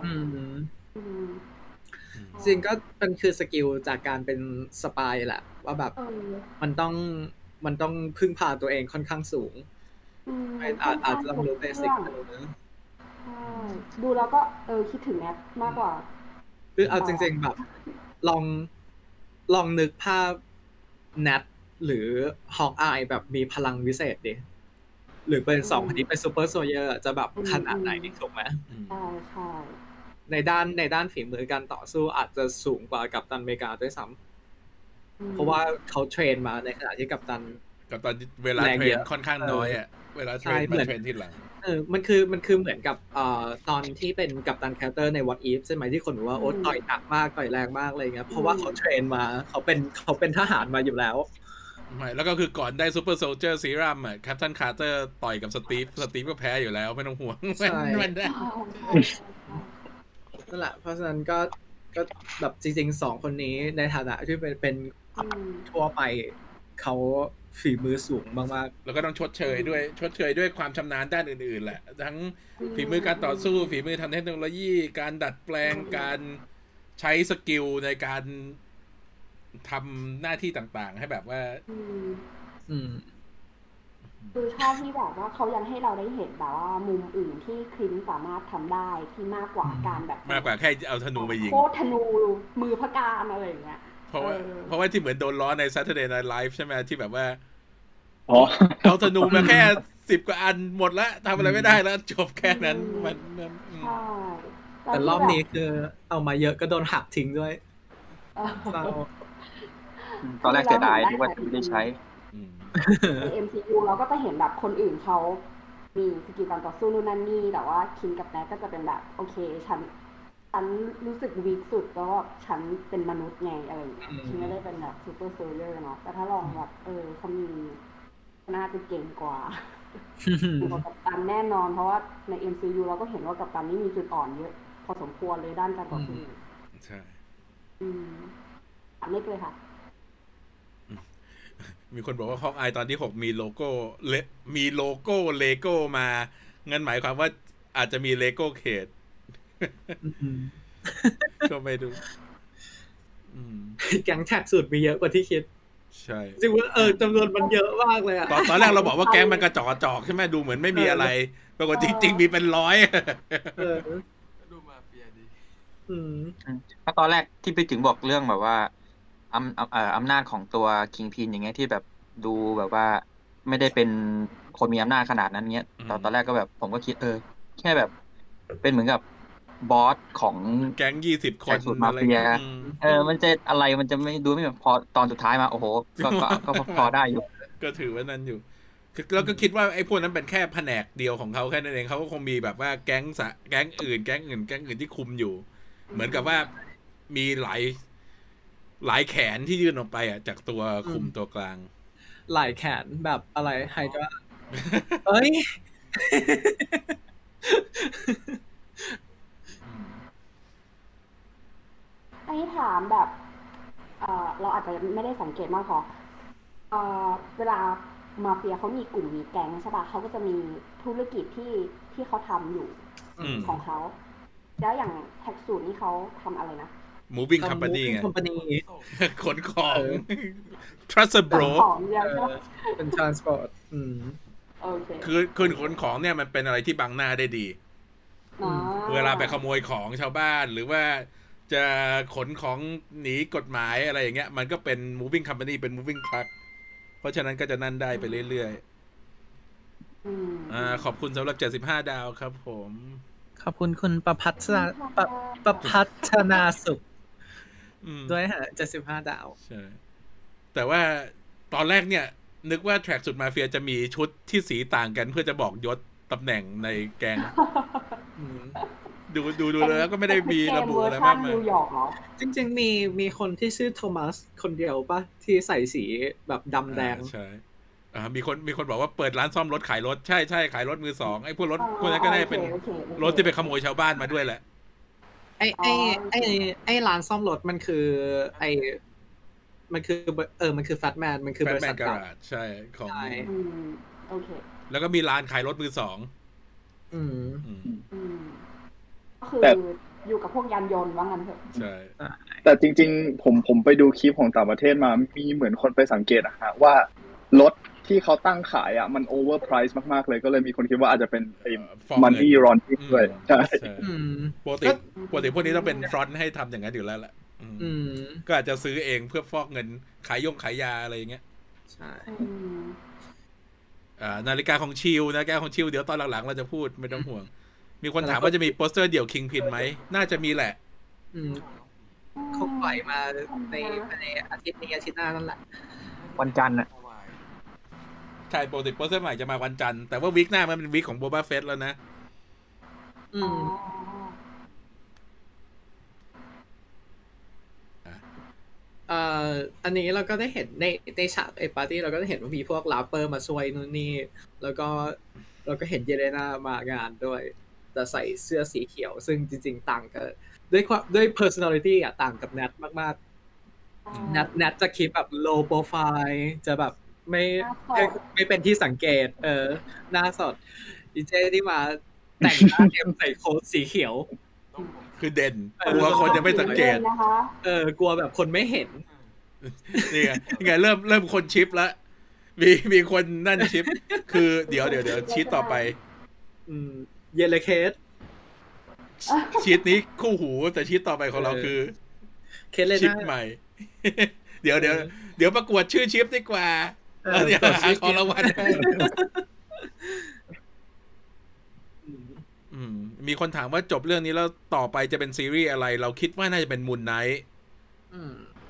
จริงก็มันคือสกิลจากการเป็นสปายแหละว่าแบบมันต้องพึ่งพาตัวเองค่อนข้างสูงอาจจะต้องรู้เบสิกดูแล้วก็คิดถึงแอปมากกว่าคือเอาจริงๆแบบลองนึกภาพแนทหรือฮอกอายแบบมีพลังวิเศษดิหรือเป็นสองคนนี้เป็นซูเปอร์โซลเยอร์จะแบบขนาดไหนนี่ถูกไหมใช่ในด้านฝีมือการต่อสู้อาจจะสูงกว่ากัปตันอเมริกาด้วยซ้ำเพราะว่าเขาเทรนมาในขณะที่กัปตันเวลาเทรนค่อนข้างน้อยอ่ะเวลาเทรนมาเทรนทีหลังมันคือเหมือนกับตอนที่เป็นกัปตันแคร์เตอร์ใน What If ใช่ไหมที่คนบอกว่าโอ๊ตต่อยหนักมากต่อยแรงมากอะไรเงี้ยเพราะว่าเขาเทรนมาเขาเป็นทหารมาอยู่แล้วไม่แล้วก็คือก่อนได้ซูเปอร์โซลเจอร์ซีรัมอ่ะแคปตันคาร์เตอร์ต่อยกับสตีฟก็แพ้อยู่แล้วไม่ต้องห่วงมันได้นั่นแหละเพราะฉะนั้นก็แบบจริงๆสองคนนี้ในฐานะที่เป็นทั่วไปเขาฝีมือสูงมากๆแล้วก็ต้องชดเชยด้วยความชำนาญด้านอื่นๆแหละทั้งฝีมือการต่อสู้ฝีมือทางเทคโนโลยีการดัดแปลงการใช้สกิลในการทำหน้าที่ต่างๆให้แบบว่าคือชอบที่แบบว่าเขายังให้เราได้เห็นแบบว่ามุมอื่นที่คลินสามารถทำได้ที่มากกว่าการแบบมากกว่าแค่เอาธนูไปยิงโคธนูมือพกามอะไรอย่างเงี้ยเพราะว่าที่เหมือนโดนล้อใน Saturday Night Live ใช่ไหมที่แบบว่าเอาธนูมาแค่10กว่าอันหมดละทำอะไรไม่ได้แล้วจบแค่นั้นมันแต่รอบนี้คือเอามาเยอะก็โดนหักทิ้งด้วยตอนแรกเสียดายที่ว่าจะไม่ได้ใช้ใน MCU เราก็จะเห็นแบบคนอื่นเขามีสกิลการต่อสู้นู่นนั่นนี่แต่ว่าคินกับแน็กก็จะเป็นแบบโอเคฉันรู้สึกวีคสุดก็ฉันเป็นมนุษย์ไงอะไรฉันไม่ได้เป็นแบบซูเปอร์โซลเยอร์เนาะแต่ถ้าลองแบบเขามีน่าจะเก่งกว่ากัปตันแน่นอนเพราะว่าใน MCU เราก็เห็นว่ากัปตันนี่มีจุดอ่อนเยอะพอสมควรเลยด้านการต่อสู้ใช่นิดเลยค่ะมีคนบอกว่าฮอกอายตอนที่6มีโลโก้เลโก้มางั้นหมายความว่าอาจจะมีเลโก้เขตก็ไม่ดูแก๊งแท็กสุดมีเยอะกว่าที่คิด ใช่จริงว่าจำนวนมันเยอะมากเลยอะตอนแรกเราบอกว่าแก๊งมันกระจอกใช่ไหมดูเหมือนไม่มีอะไรปรากฏจริงๆมีเป็นร้อยดูมาเฟียดีเพราะตอนแรกที่ไปถึงบอกเรื่องแบบว่าอำนาจของตัวคิงพินอย่างเงี้ยที่แบบดูแบบว่าไม่ได้เป็นคนมีอำนาจขนาดนั้นเงี้ยตอนแรกก็แบบผมก็คิดแค่แบบเป็นเหมือนกับบอสของแก๊ง20 คนมาเฟียมันจะอะไรมันจะไม่ดูไม่แบบพอตอนสุดท้ายมาโอ้โหก็พอได้อยู่ก็ถือว่านั้นอยู่แล้วก็คิดว่าไอ้พวกนั้นเป็นแค่แผนกเดียวของเขาแค่นั้นเองเขาก็คงมีแบบว่าแก๊งอื่นที่คุมอยู่เหมือนกับว่ามีหลายแขนที่ยื่นออกไปอ่ะจากตัวคุมตัวกลางหลายแขนแบบอะไรไฮจ้าเอ้ยอันนี้ถามแบบเราอาจจะไม่ได้สังเกตมากพอเวลามาเฟียเขามีกลุ่มมีแก๊งใช่ป่ะเขาก็จะมีธุรกิจที่เขาทำอยู่ของเขาแล้วอย่างแท็กซูนี่เขาทำอะไรนะ Moving Company ไงขนของ Trust a Bro เป็น Transport คือขนของเนี่ยมันเป็นอะไรที่บังหน้าได้ดีเวลาไปขโมยของชาวบ้านหรือว่าจะขนของหนีกฎหมายอะไรอย่างเงี้ยมันก็เป็น Moving Company เป็น Moving Truck เพราะฉะนั้นก็จะนั่นได้ไปเรื่อยๆขอบคุณสำหรับ75 ดาวครับผมขอบคุณคุณประพัฒนาสุขด้วยฮะ75 ดาวใช่แต่ว่าตอนแรกเนี่ยนึกว่าแทร็กสุดมาเฟียจะมีชุดที่สีต่างกันเพื่อจะบอกยศตำแหน่งในแกงดูแล้วก็ไม่ได้มีระบุอะไรมากมายจริงๆมีคนที่ชื่อโทมัสคนเดียวป่ะที่ใส่สีแบบดำแดงใช่มีคนบอกว่าเปิดร้านซ่อมรถขายรถใช่ขายรถมือสองไอ้พวกรถพวกนั้นก็ได้เป็นรถที่ไปขโมยชาวบ้านมาด้วยแหละไอ้ร้านซ่อมรถมันคือมันคือแฟตแมนมันคือบริษัทการ์ดใช่ของโอเคแล้วก็มีร้านขายรถมือสองคืออยู่กับพวกยานยนต์ว่างั้นเถอะใช่แต่จริงๆผมไปดูคลิปของต่างประเทศมามีเหมือนคนไปสังเกตอะฮะว่ารถที่เขาตั้งขายอ่ะมันโอเวอร์ไพรซ์มากๆเลยก็เลยมีคนคิดว่าอาจจะเป็นมันนี่รอนที่ด้วยใช่ปกติพวกนี้ต้องเป็นฟรอนต์ให้ทำอย่างนั้นอยู่แล้วแหละก็อาจจะซื้อเองเพื่อฟอกเงินขายยาอะไรอย่างเงี้ยใช่นาฬิกาของชิลเดี๋ยวตอนหลังๆเราจะพูดไม่ต้องห่วงมีคนถามว่าจะมีโปสเตอร์เดี่ยวคิงพินไหมน่าจะมีแหละเขาปล่อยมาในอาทิตย์นี้อาทิตย์หน้านั่นแหละวันจันทร์อะใช่โปรติโปสเตอร์ใหม่จะมาวันจันทร์แต่ว่าวีคหน้ามันเป็นวีคของโบบ้าเฟสแล้วนะอันนี้เราก็ได้เห็นในฉากไอ้ปาร์ตี้เราก็ได้เห็นว่ามีพวกลาเปอร์มาช่วยนู่นนี่แล้วก็เราก็เห็นเยเลนามางานด้วยแต่ใส่เสื้อสีเขียวซึ่งจริงๆต่างกันด้วย personality อ่ะต่างกับแนทมากๆแนทจะคิดแบบ low profile จะแบบไม่เป็นที่สังเกตหน้าสดอีเจที่มาแต่งหน้าเต็มใส่โค้ทสีเขียวคือเด่นกลัวคนจะไม่สังเกตกลัวแบบคนไม่เห็นนี่ไงเริ่มคนชิปละมีคนนั่นชิปคือเดี๋ยวชีทต่อไปเยลเคสชีทนี้คู่หูแต่ชีทต่อไปของเราคือชิปใหม่เดี๋ยวประกวดชื่อชิปดีกว่าเดี๋ยวหาของรางวัลมีคนถามว่าจบเรื่องนี้แล้วต่อไปจะเป็นซีรีส์อะไรเราคิดว่าน่าจะเป็นมูนไนท์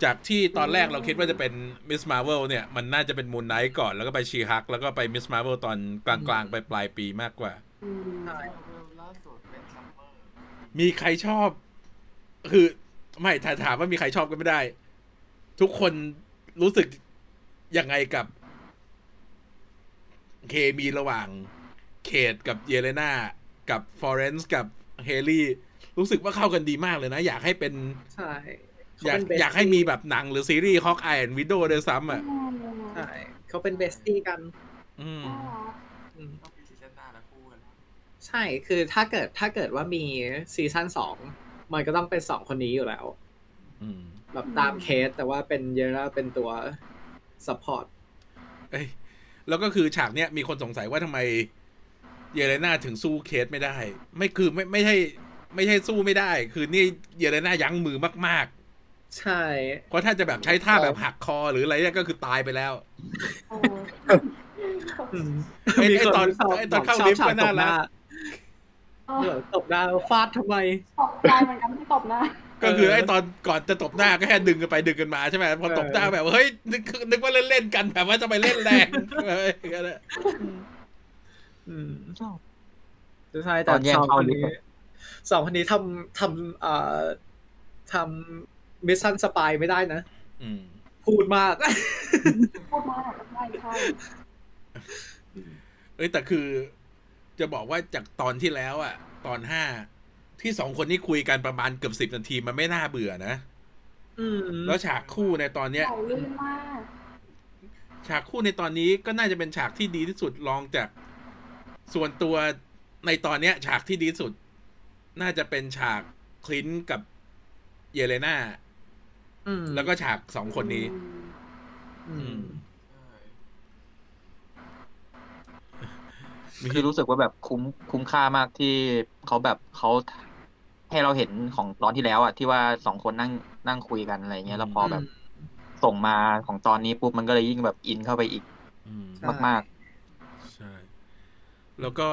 จากที่ตอนแรกเราคิดว่าจะเป็นมิสมาร์เวลเนี่ยมันน่าจะเป็นมูนไนท์ก่อนแล้วก็ไปชีฮักแล้วก็ไปมิสมาร์เวลตอนกลางๆไปปลายปีมากกว่ามีใครชอบคือไม่ถามว่ามีใครชอบก็ไม่ได้ทุกคนรู้สึกยังไงกับเคมีระหว่างเคทกับเยเลนากับฟลอเรนซ์กับเฮลี่รู้สึกว่าเข้ากันดีมากเลยนะอยากให้เป็นใช่อยากให้มีแบบหนังหรือซีรีส์ Hawkeye and Widow ด้วยซ้ำอ่ะใช่เขาเป็นเบสตี้กันต้องมีซีซั่นหน้าแล้วคู่กันใช่คือถ้าเกิดว่ามีซีซั่น2มันก็ต้องเป็น2คนนี้อยู่แล้วแบบตามเคสแต่ว่าเป็นเยเลนาเป็นตัว ซัพพอร์ตเอ้ยแล้วก็คือฉากเนี้ยมีคนสงสัยว่าทำไมเยเลน่าถึงสู้เคสไม่ได้ไม่คือไม่ใช่สู้ไม่ได้คือนี่เยเลน่ายั้งมือมากๆใช่เพราะถ้าจะแบบใช้ท่าแบบหักคอหรืออะไรเนี่ยก็คือตายไปแล้วไอตอนเข้าลิฟต์ก็น่ารักตบหน้าฟาดทำไมตบได้เหมือนกันที่ตบหน้าก็คือไอตอนก่อนจะตบหน้าก็แค่ดึงกันไปดึงกันมาใช่ไหมพอตบหน้าแบบเฮ้ยนึกว่าเล่นๆกันแบบว่าจะไปเล่นแรงอะไรสุดท้ายแต่สองคนนี้ทำมิชชั่นสปายไม่ได้นะพูดมากใช่เอ้ยแต่คือจะบอกว่าจากตอนที่แล้วอ่ะตอนห้าที่สองคนนี้คุยกันประมาณเกือบ10 นาทีมันไม่น่าเบื่อนะแล้วฉากคู่ในตอนเนี้ยฉากคู่ในตอนนี้ก็น่าจะเป็นฉากที่ดีที่สุดรองจากส่วนตัวในตอนเนี้ยฉากที่ดีสุดน่าจะเป็นฉากคลินต์กับเยเลน่าแล้วก็ฉากสองคนนี้คือรู้สึกว่าแบบคุ้มค่ามากที่เขาแบบเขาให้เราเห็นของตอนที่แล้วอ่ะที่ว่าสองคนนั่งคุยกันอะไรเงี้ยแล้วพอแบบส่งมาของตอนนี้ปุ๊บมันก็เลยยิ่งแบบอินเข้าไปอีกมากๆใช่แล้วก็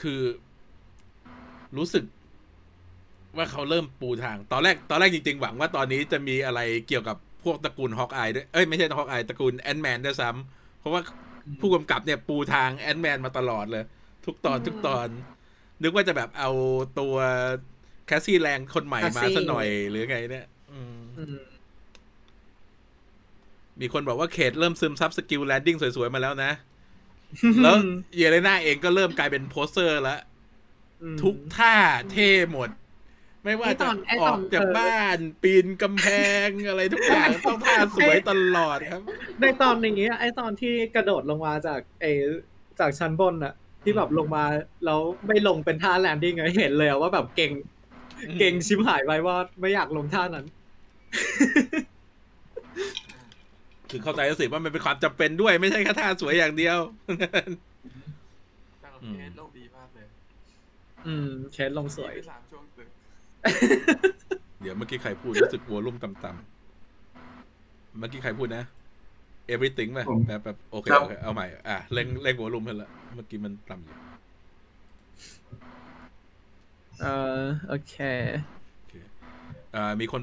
คือรู้สึกว่าเขาเริ่มปูทางตอนแรกจริงๆหวังว่าตอนนี้จะมีอะไรเกี่ยวกับพวกตระกูลฮอคอายด้วยเอ้ยไม่ใช่ฮอคอายตระกูลแอนด์แมนด้วยซ้ำเพราะว่าผู้กำกับเนี่ยปูทางแอนด์แมนมาตลอดเลยทุกตอนนึกว่าจะแบบเอาตัวแคสซี่แลงคนใหม่มาซะหน่อยหรือไงเนี่ยมีคนบอกว่าเขตเริ่มซึมซับสกิลแลนดิ้งสวยๆมาแล้วนะ แล้วเยเลน่าเองก็เริ่มกลายเป็นโพสเซอร์ละทุกท่าเท่หมดไม่ว่าจะออกจากบ้านปีนกำแพงอะไรทุกอย่างต้องท่าสวยตลอดครับในตอนนี้ไอตอนที่กระโดดลงมาจากชั้นบนน่ะที่แบบลงมาแล้วไม่ลงเป็นท่าแลนดิ้งเห็นเลยว่าแบบเก่งชิบหายไปว่าไม่อยากลงท่านั้นคือเข้าใจแล้วสิว่ามันเป็นความจำเป็นด้วยไม่ใช่แค่ท่าสวยอย่างเดียวเคสลงดีมากเลยเคสลงสวยเดี๋ยวเมื่อกี้ใครพูดรู้สึกวอลุ่มต่ำๆเมื่อกี้ใครพูดนะ everything ป่ะแบบโอเคเอาใหม่เร่งวอลุ่มกันละเมื่อกี้มันต่ำอยู่โอเคมีคน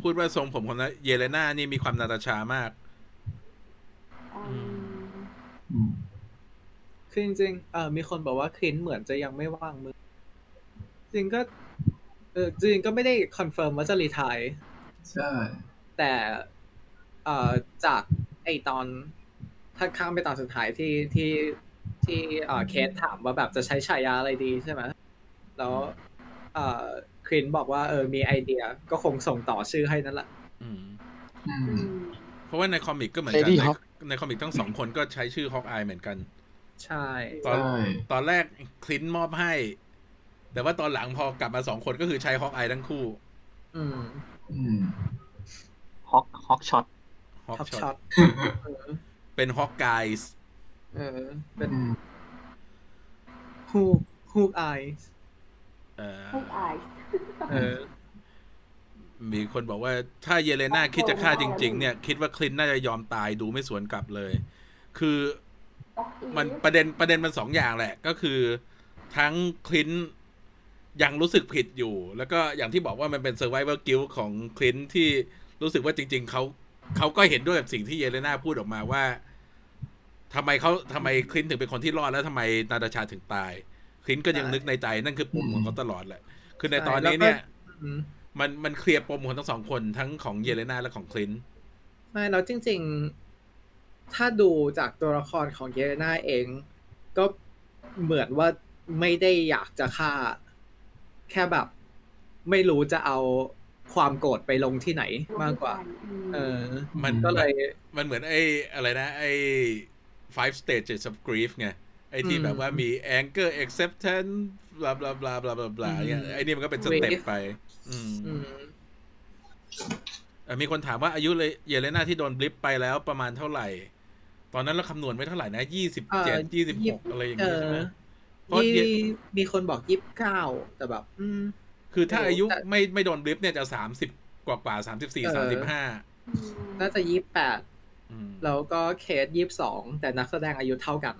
พูดว่าทรงผมของเยเลน่านี่มีความนาตาชามากคือจริงๆมีคนบอกว่าคลินเหมือนจะยังไม่ว่างมือจริงก็จริงก็ไม่ได้คอนเฟิร์มว่าจะรีไทร์ใช่แต่จากไอตอนถ้าข้ามไปตอนสุดท้ายที่เคสถามว่าแบบจะใช้ฉายาอะไรดีใช่ไหมแล้วคลินบอกว่ามีไอเดียก็คงส่งต่อชื่อให้นั่นแหละเพราะว่าในคอมิกก็เหมือนกันในคอมิกทั้งสองคนก็ใช้ชื่อฮอคอายเหมือนกันใช่ตอนแรกคลินมอบให้แต่ว่าตอนหลังพอกลับมาสองคนก็คือใช้ฮอคอายทั้งคู่ฮอคช็อตเป็นฮอคไกส์เป็นฮูกไอส์มีคนบอกว่าถ้าเยเลน่าคิดจะฆ่าจริงๆเนี่ยคิดว่าคลินน่าจะยอมตายดูไม่สวนกลับเลยคือมันประเด็นมันสองอย่างแหละก็คือทั้งคลินยังรู้สึกผิดอยู่แล้วก็อย่างที่บอกว่ามันเป็น survivor guilt ของคลินที่รู้สึกว่าจริงๆเขาก็เห็นด้วยกับสิ่งที่เยเลน่าพูดออกมาว่าทำไมคลินถึงเป็นคนที่รอดแล้วทำไมนาตาชาถึงตายคลินก็ยังนึกในใจนั่นคือปมของเขาตลอดแหละคือในตอนนี้เนี่ยมันเคลียร์ปมของทั้งสองคนทั้งของเยเลน่าและของคลินไม่แล้วจริงๆถ้าดูจากตัวละครของเยเลน่าเองก็เหมือนว่าไม่ได้อยากจะฆ่าแค่แบบไม่รู้จะเอาความโกรธไปลงที่ไหนมากกว่ามันก็เลยมันเหมือนไอ้อะไรนะไอ้ five stages of grief ไงไอ้ที่แบบว่ามี anger acceptance blah blah blah blah blah เนี่ยไอ้นี่มันก็เป็นสเต็ปไป มีคนถามว่าอายุเยเลน่าที่โดนบลิปไปแล้วประมาณเท่าไหร่ตอนนั้นเราคำนวณไว้เท่าไหร่นะ27 26อะไรอย่างเงี้ยใช่ไหมมีคนบอก29แต่แบบคือถ้าอายุไม่โดนบลิปเนี่ยจะ30 กว่า 34 35น่าจะ28แล้วก็เคส22แต่นักแสดงอายุเท่ากัน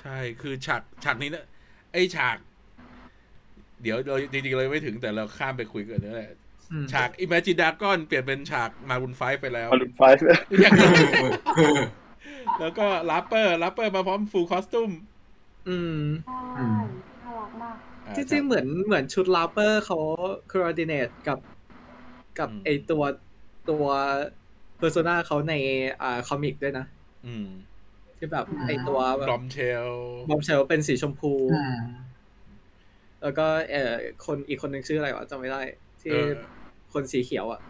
ใช่คือฉากนี้นะไอฉากเดี๋ยวเราจริงๆเลยไม่ถึงแต่เราข้ามไปคุยกันนี่แหละฉาก Imagine Dragon เปลี่ยนเป็นฉาก Maroon 5ไปแล้ว Maroon 5แล้วแล้วก็ลัปเปอร์มาพร้อมฟูลคอสตูมน่ารักมากจริงๆเหมือนชุดลัปเปอร์เขาคอร์ดิเนตกับไอตัวเพอร์โซน่าเขาในคอมิกด้วยนะที่แบบไอตัวบอมเชลเป็นสีชมพูแล้วก็คนอีกคนหนึ่งชื่ออะไรวะจำไม่ได้ที่คนสีเขียวอ่ะ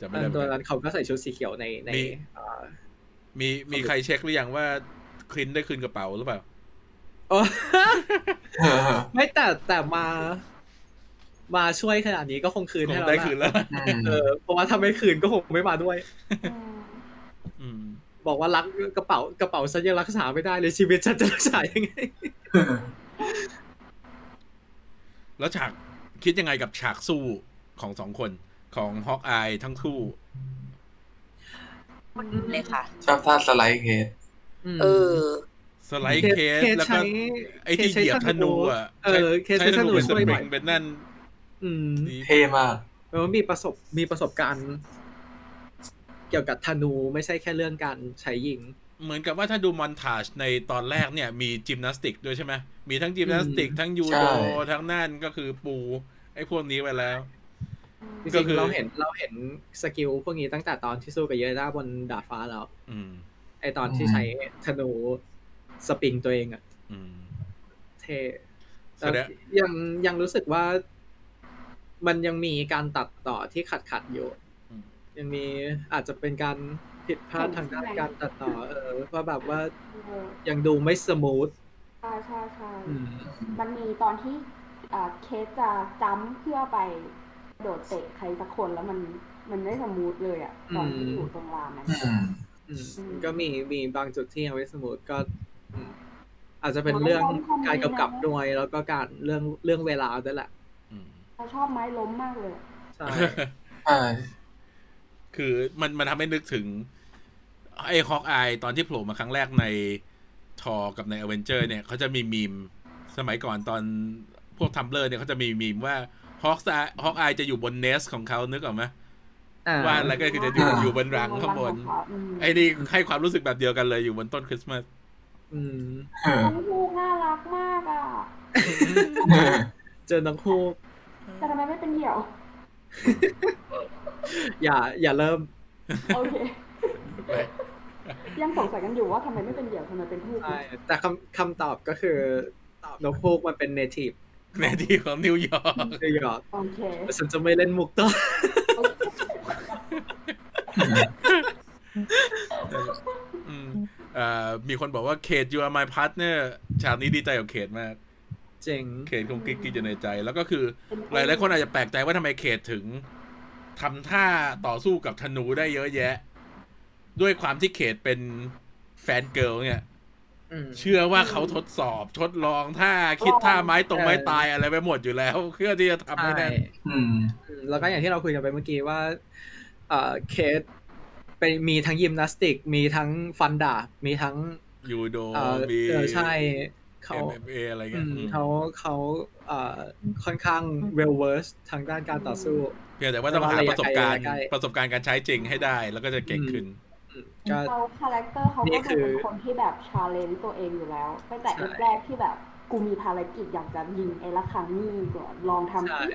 จำไม่ได้ตัวนั้นเขาก็ใส่ชุดสีเขียวในมีใครเช็คหรือยังว่าคลินได้คืนกระเป๋าหรือเปล่าอ๋อไม่แต่มาช่วยขนาดนี้ก็คงคืนให้เราได้คืนแล้วเพราะว่าถ้าไม่คืนก็คงไม่มาด้วยบอกว่ารักกระเป๋าฉันยังรักษาไม่ได้เลยชีวิตฉันจะรักษายังไงแล้วฉากคิดยังไงกับฉากสู้ของสองคนของฮอกอายทั้งคู่คนเลยค่ะชอบท่าสไลด์เคสสไลด์เคสแล้วก็ไอ้ที่เหยียบธนูอ่ะเคสธนูสปริงเป็นนั่นเท่มากแล้วมีประสบการณ์เกี่ยวกับธนูไม่ใช่แค่เรื่องการใช้ยิงเหมือนกับว่าถ้าดูมอนทาจในตอนแรกเนี่ยมีจิมนาสติกด้วยใช่ไหมมีทั้งจิมนาสติกทั้งยูโดทั้งนั่นก็คือปูไอ้พวกนี้ไปแล้วก็คือเราเห็นสกิลพวกนี้ตั้งแต่ตอนที่สู้กับเยเลน่าบนดาดฟ้าแล้วไอ้ตอนที่ใช้ธนูสปริงตัวเองอ่ะเท่ยังรู้สึกว่ามันยังมีการตัดต่อที่ขัดอยู่ยังมีอาจจะเป็นการผิดพลาดทางด้านการตัดต่อว่าแบบว่ายังดูไม่สมูทใช่มันมีตอนที่เคสจะจัมป์เพื่อไปโดดเตะใครสักคนแล้วมันไม่สมูทเลยอ่ะตอนที่อยู่ตรงลานนั้นก็มีบางจุดที่ยังไม่สมูทก็อาจจะเป็นเรื่องการกำกับด้วยแล้วก็การเรื่องเวลาด้วยแหละเราชอบไม้ล้มมากเลยใช่คือมันทำให้นึกถึงไอ้ฮอกอายตอนที่โผล่มาครั้งแรกในทอร์กับในอเวนเจอร์เนี่ยเขาจะมีมีมสมัยก่อนตอนพวกทัมเบลอร์เนี่ยเขาจะมีมีมว่าฮอกอายจะอยู่บนเนสของเขานึกออกไหมว่าอะไรก็คือจะอยู่บนรังข้างบนไอ้นี่ให้ความรู้สึกแบบเดียวกันเลยอยู่บนต้นคริสต์มาสน้องฮูกน่ารักมากอ่ะเจอน้องฮูกแต่ทำไมไม่เป็นเหี่ยวอย่าเริ่มโอเคยังสงสัยกันอยู่ว่าทำไมไม่เป็นเดี่ยวทำไมเป็นฮูกใช่แต่คำตอบก็คือนกฮูกมันเป็นเนทีฟของนิวยอร์กโอเคฉันจะไม่เล่นมุกต่อมีคนบอกว่าเขต you are my partner ฉากนี้ดีใจกับเขตมากเจ๋งเขตคงกิ๊กอยู่ในใจแล้วก็คือหลายๆคนอาจจะแปลกใจว่าทำไมเขตถึงทำท่าต่อสู้กับธนูได้เยอะแยะด้วยความที่เขตเป็นแฟนเกิร์ลเนี่ยเชื่อว่าเขาทดสอบทดลองท่าคิดท่าไม้ตรงไม้ตายอะไรไปหมดอยู่แล้วเพื่อที่จะทำให้ได้แล้วก็อย่างที่เราคุยกันไปเมื่อกี้ว่าเคสเป็นมีทั้งยิมนาสติกมีทั้งฟันดาบมีทั้งยูโดมีใช่เขา MMA อะไรเงี้ยเขาค่อนข้าง well versed ทางด้านการต่อสู้เพียงแต่ว่าต้องหาประสบการณ์การใช้จริงให้ได้แล้วก็จะเก่งขึ้นเขาคาแรคเตอร์เขาก็เป็นคนที่แบบ challenge ตัวเองอยู่แล้วตั้งแต่แรกที่แบบกูมีภารกิจอยากจะยิงไอ้ละครั้งนี้ก่อนลองทำสิ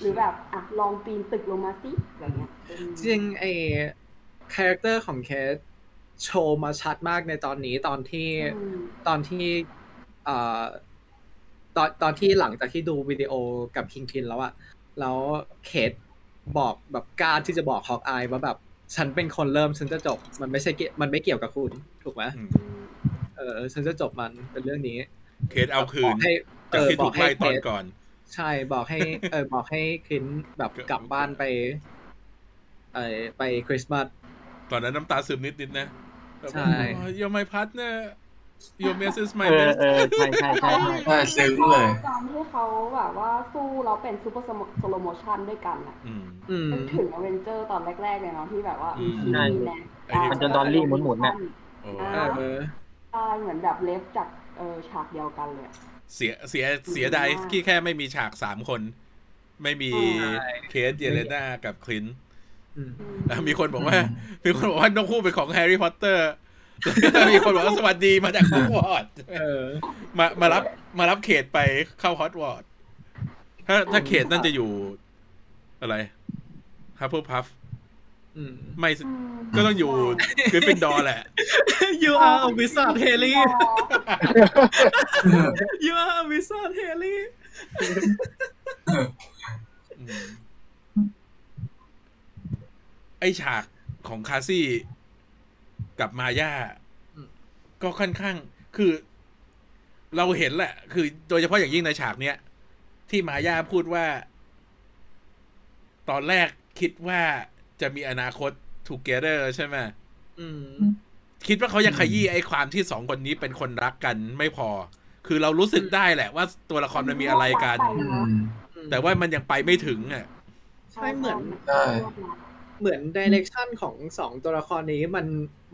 หรือแบบอ่ะลองปีนตึกลงมาสิอะไรเงี้ยจริงไอ้คาแรคเตอร์ของเคสโชว์มาชัดมากในตอนนี้ตอนที่หลังจากที่ดูวิดีโอกับคิงคินแล้วอะแล้วเคทบอกแบบกล้าที่จะบอกฮอกอายว่าแบบฉันเป็นคนเริ่มฉันจะจบมันไม่เกี่ยวกับคุณถูกไหมฉันจะจบมันเป็นเรื่องนี้เคทเอาคืนจากที่ถูกไล่ตอนก่อน ใช่บอกให้บอกให้คลินแบบกลับบ้านไปไปคริสต์มาสตอนนั้นน้ำตาซึมนิดๆนะใช่โยมายพัทเนี่ยโยมเมสซ์ไม่เมสใช่ใช่ใช่ใช่ซึ้งเลยตอนที่เขาแบบว่าสู้เราเป็นซูเปอร์โซโลโมชั่นด้วยกันอ่ะถึงอเวนเจอร์ตอนแรกๆเลยเนาะที่แบบว่ามันจนตอนรีบหมุนๆเนี่ยเหมือนแบบเลฟจากฉากเดียวกันเลยเสียดายที่แค่ไม่มีฉากสามคนไม่มีเคทเยเลน่ากับคลินมีคนบอกว่านกคู่เป็นของแฮร์รี่พอตเตอร์มีคนบอกว่าสวัสดีมาจากฮอกวอตส์มารับเขตไปเข้าฮอกวอตส์ถ้าเขตนั่นจะอยู่อะไรฮับเบิลพัฟไม่ก็ต้องอยู่กริฟฟินดอร์แหละ You are a wizard Harry You are a wizard Harry ไอฉากของคาซี่กับมาย่าก็ค่อนข้างคือเราเห็นแหละคือโดยเฉพาะอย่างยิ่งในฉากเนี้ยที่มาย่าพูดว่าตอนแรกคิดว่าจะมีอนาคต together ใช่ไหมคิดว่าเขายังขยี้ไอ้ความที่สองคนนี้เป็นคนรักกันไม่พอคือเรารู้สึกได้แหละว่าตัวละครมันมีอะไรกันแต่ว่ามันยังไปไม่ถึงอ่ะใช่เหมือนดิเรกชันของสองตัวละครนี้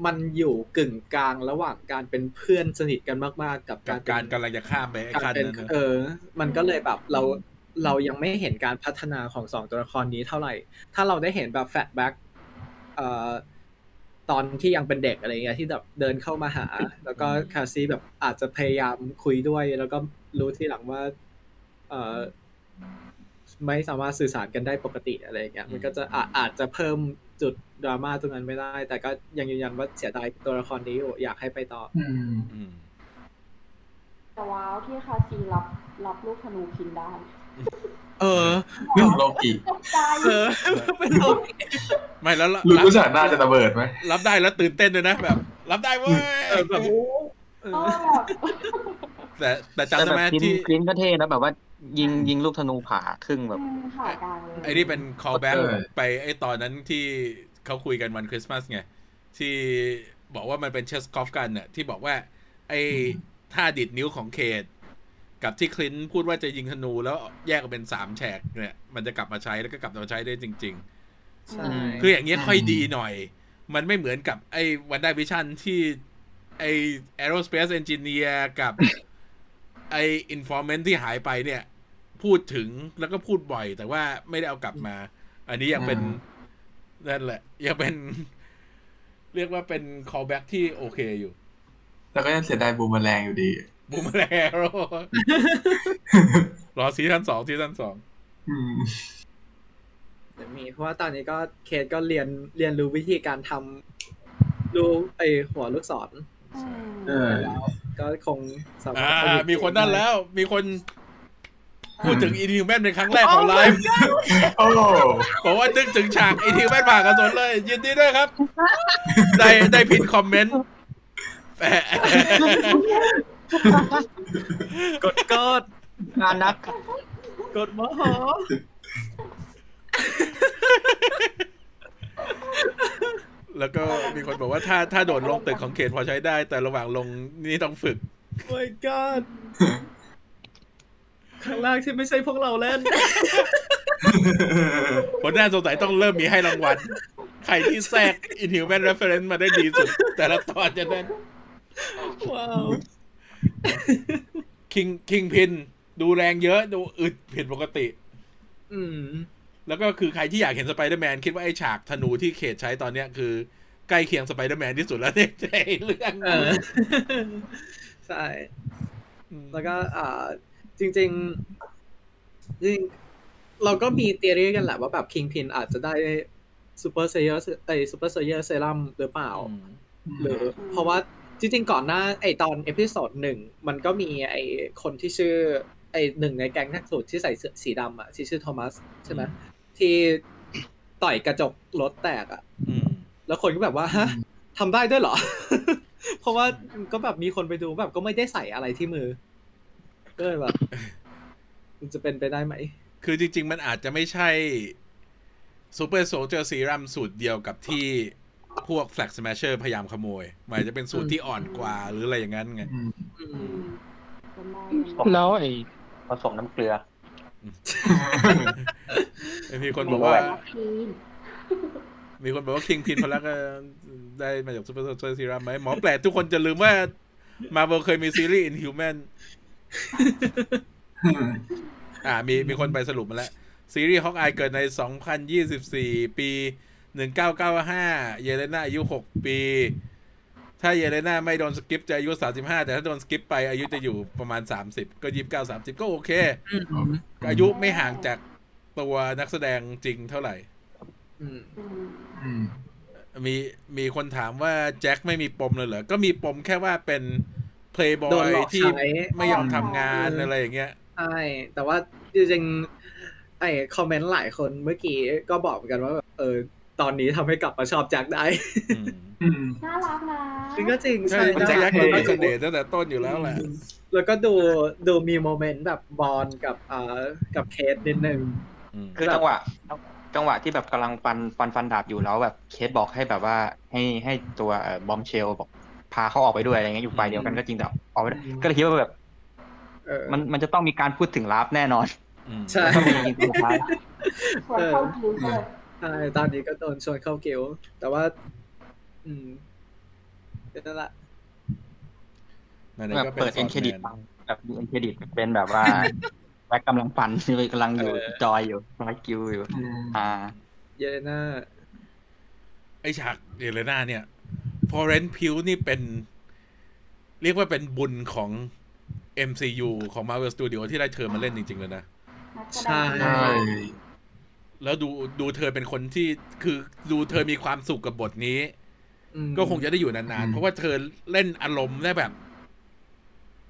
มันอยู่กึ่งกลางระหว่างการเป็นเพื่อนสนิทกันมากๆกับการกำลังจะข้ามไปการเป็นมันก็เลยแบบเรายังไม่เห็นการพัฒนาของสองตัวละครนี้เท่าไหร่ถ้าเราได้เห็นแบบแฟลชแบ็กตอนที่ยังเป็นเด็กอะไรเงี้ยที่แบบเดินเข้ามาหาแล้วก็คาซี่แบบอาจจะพยายามคุยด้วยแล้วก็รู้ทีหลังว่าไม่สามารถสื่อสารกันได้ปกติอะไรเงี้ยมันก็จะอาจจะเพิ่มจุดดราม่าตรงนั้นไม่ได้แต่ก็ยังยืนยันว่าเสียดายตัวละครนี้อยากให้ไปต่อแต่ว้าวที่คาซี่รับลูกธนูคินได้เป็นโลกิเป็นโลกิไม่แล้วรู้จักน่าจะระเบิดไหมรับได้แล้วตื่นเต้นด้วยนะแบบรับได้เว้ยแต่จำได้ไหมที่คลินก็เท่นะแบบว่ายิงลูกธนูผ่าครึ่งแบบไอ้นี่เป็น callback ไปไอ้ตอนนั้นที่เขาคุยกันวันคริสต์มาสไงที่บอกว่ามันเป็นเชสกอฟกันเนี่ยที่บอกว่าไอ้ท่าดิดนิ้วของเคทกับที่คลินพูดว่าจะยิงธนูแล้วแยกออกเป็น3แฉกเนี่ยมันจะกลับมาใช้แล้วก็กลับมาใช้ได้จริงๆใช่คืออย่างเงี้ยค่อยดีหน่อยมันไม่เหมือนกับไอ้วันได้วิชั่นที่ไอ้ Aerospace Engineer กับไอ้ Informant ที่หายไปเนี่ยพูดถึงแล้วก็พูดบ่อยแต่ว่าไม่ได้เอากลับมาอันนี้ยังเป็นนั่นแหละยังเป็นเรียกว่าเป็น callback ที่โอเคอยู่แต่ก็ยังเสียดายบูมแมลงอยู่ดีบูมแลงรอซีซั่น 2แต่มีเพราะว่าตอนนี้ก็เคทก็เรียนรู้วิธีการทำดูไอหัวลูกศรแล้วก็คงสามารถมีคนนั่นแล้วมีคนพูดถึงอินทิวแมนเป็นครั้งแรกของไลฟ์โอ้บอกว่านึกถึงฉากอินทิวแมนผ่านกระสุนเลยยินดีด้วยครับได้พิมพ์คอมเมนต์กดงานนักกดมหแล้วก็มีคนบอกว่าถ้าโดดลงตึกของเขตพอใช้ได้แต่ระหว่างลงนี่ต้องฝึกโอ้ยก๊อดข้างล่างที่ไม่ใช่พวกเราเล่นคนน่าสงสัยต้องเริ่มมีให้รางวัลใครที่แทรก Inhuman Reference มาได้ดีสุดแต่ละตอนจะได้ว้าวคิงพินดูแรงเยอะดูอึดผิดปกติแล้วก็คือใครที่อยากเห็นสไปเดอร์แมนคิดว่าไอ้ฉากธนูที่เขตใช้ตอนเนี้ยคือใกล้เคียงสไปเดอร์แมนที่สุดแล้วในเรื่องใช่แล้วก็จริงเราก็มีเทอรี่กันแหละว่าแบบคิงพินอาจจะได้ซูเปอร์เซเยอร์เซรั่มหรือเปล่าหรือเพราะว่าจริงๆก่อนหน้าไอตอนเอพิโซด1มันก็มีไอคนที่ชื่อไอหนึ่งในแก๊งนักสูตรที่ใส่สีดำอ่ะที่ชื่อโทมัสใช่ไหมที่ต่อยกระจกรถแตกอ่ะแล้วคนก็แบบว่าฮะทำได้ด้วยเหรอ เพราะว่าก็แบบมีคนไปดูแบบก็ไม่ได้ใส่อะไรที่มือก็เลยแบบ มันจะเป็นไปได้ไหมคือจริงๆมันอาจจะไม่ใช่ซูเปอร์โซลเจอร์ซีรัมสูตรเดียวกับที่พวกแฟลกสแมชเชอร์พยายามขโมยมันอาจจะเป็นสูตรที่อ่อนกว่าหรืออะไรอย่างนั้นไงแล้วไอ้ผสมน้ำเกลือมีคนบอกว่าคิงพินพลักก็ได้มาจากซูเปอร์โซลเจอร์ซีรัมไหมหมอแปลกทุกคนจะลืมว่ามาเวลเคยมีซีรีส์อินฮิวแมนมีคนไปสรุปมาแล้วซีรีส์ฮอกอายเกิดใน2024ปี1995เยเลน่าอายุ6ปีถ้าเยเลน่าไม่โดนสกิปจะอายุ35แต่ถ้าโดนสกิปไปอายุจะอยู่ประมาณ30ก็29 30ก็โอเคอายุไม่ห่างจากตัวนักแสดงจริงเท่าไหร่มีคนถามว่าแจ็คไม่มีปมเลยเหรอก็มีปมแค่ว่าเป็นเพลย์บอยที่ไม่ยอมทำงานอะไรอย่างเงี้ยใช่แต่ว่าจริงๆไอ้คอมเมนต์หลายคนเมื่อกี้ก็บอกกันว่าตอนนี้ทำให้กลับมาชอบแจ็คได้น่ารักนะจริงก็จริงใช่แจ็คมันมีเสน่ห์ตั้งแต่ต้นอยู่แล้วแหละแล้วก็ดูมีโมเมนต์แบบบอนกับเคสนิดนึงคือจังหวะที่แบบกำลังฟันดาบอยู่แล้วแบบเคสบอกให้แบบว่าให้ตัวบอมเชลบอกพาเขาออกไปด้วยอะไรเงี้ยอยู่ฝ่ายเดียวกันก็จริงแต่ออกไปก็เลยคิดว่าแบบมันจะต้องมีการพูดถึงลับแน่นอนใช่ต้องมีจริงจริงครับใช่ตอนนี้ก็โดนชวนเข้าเกลียวแต่ว่าเป็นนั่นแหละแบบเปิดเอ็นเครดิตแบบดูเอ็นเครดิตเป็นแบบว่าแบ็คกำลังปั่นกำลังอยู่จอยอยู่ไลฟ์กิวอยู่เยเลน่าไอฉากเยเลน่าเนี่ยฟอเรนซ์พิวนี่เป็นเรียกว่าเป็นบุญของ MCU ของ Marvel Studio ที่ได้เธอมาเล่นจริงๆเลยนะใช่แล้วดูเธอเป็นคนที่คือดูเธอมีความสุขกับบทนี้ก็คงจะได้อยู่นานๆเพราะว่าเธอเล่นอารมณ์ได้แบบ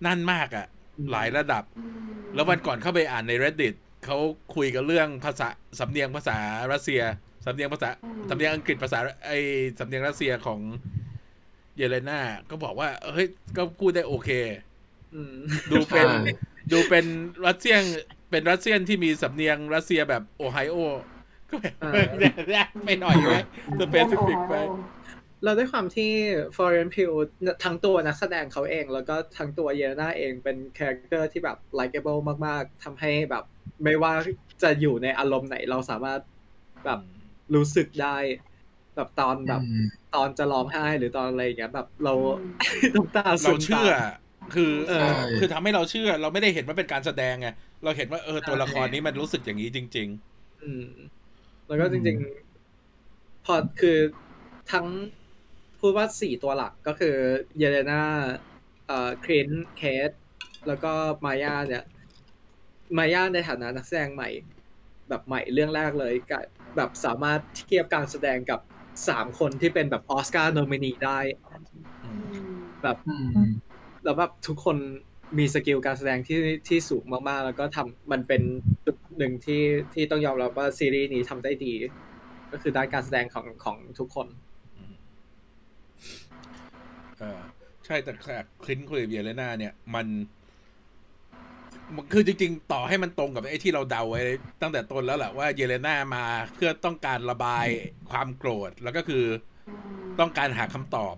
นั่นมากอ่ะหลายระดับแล้ววันก่อนเข้าไปอ่านใน Reddit เขาคุยกันเรื่องภาษาสำเนียงภาษารัสเซียสำเนียงอังกฤษภาษาไอสำเนียงรัสเซียของเยเลน่าก็บอกว่าเฮ้ยก็พูดได้โอเคดูเป็นรัสเซียนที่มีสำเนียงรัสเซียแบบโอไฮโอก็แบบไม่หน่อยไหมสเปซิฟิกไปเราด้วยความที่ฟอเรนซ์พิวทั้งตัวนักแสดงเขาเองแล้วก็ทั้งตัวเยเลน่าเองเป็นคาแรคเตอร์ที่แบบไลค์เกเบิลมากๆทำให้แบบไม่ว่าจะอยู่ในอารมณ์ไหนเราสามารถแบบรู้สึกได้แบบตอนจะร้องไห้หรือตอนอะไรอย่างเงี้ยแบบเราน้ำตาซึมเราเชื่อคือทำให้เราเชื่อเราไม่ได้เห็นว่าเป็นการแสดงไงเราเห็นว่าตัวละครนี้มันรู้สึกอย่างนี้จริงๆแล้วก็จริงๆพอคือทั้งพูดว่าสี่ตัวหลักก็คือเยเลน่าครินเคทแล้วก็มายาเนี่ยมายาในฐานะนักแสดงใหม่แบบใหม่เรื่องแรกเลยกับแบบสามารถเทียบการแสดงกับ3คนที่เป็นแบบออสการ์โนมินีได้แบบแล้วแบบทุกคนมีสกิลการแสดงที่สูงมากๆแล้วก็ทำมันเป็นจุดหนึ่งที่ต้องยอมรับว่าซีรีส์นี้ทำได้ดีก็คือด้านการแสดงของทุกคนใช่แต่จากคลินคุยเบียร์เลน่าเนี่ยมันคือจริงๆต่อให้มันตรงกับไอ้ที่เราเดาไว้ตั้งแต่ต้นแล้วแหละว่าเยเลน่ามาเพื่อต้องการระบายความโกรธแล้วก็คือต้องการหาคำตอบ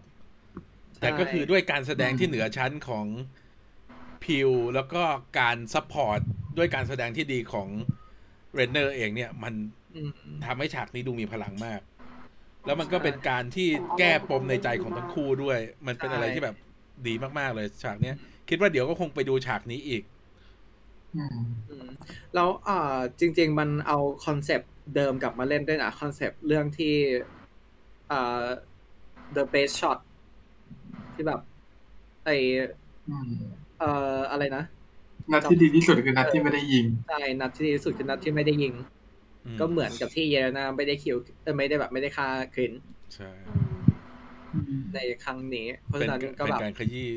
แต่ก็คือด้วยการแสดงที่เหนือชั้นของพิวแล้วก็การซัพพอร์ตด้วยการแสดงที่ดีของเรนเนอร์เองเนี่ยมันทำให้ฉากนี้ดูมีพลังมากแล้วมันก็เป็นการที่แก้ปมในใจของทั้งคู่ด้วยมันเป็นอะไรที่แบบดีมากๆเลยฉากเนี้ยคิดว่าเดี๋ยวก็คงไปดูฉากนี้อีกแล้วจริงๆมันเอาคอนเซปต์เดิมกลับมาเล่นด้วยนะคอนเซปต์เรื่องที่the best shot ที่แบบไออะไรนะนัดที่ดีที่สุดคือนัดที่ไม่ได้ยิงใช่นัดที่ดีที่สุดคือนัดที่ไม่ได้ยิงก็เหมือนกับที่เยเลน่าไม่ได้คิวไม่ได้แบบไม่ได้ฆ่าครินใช่ในครั้งนี้เพราะฉะนั้นก็แบบเป็นการขยี้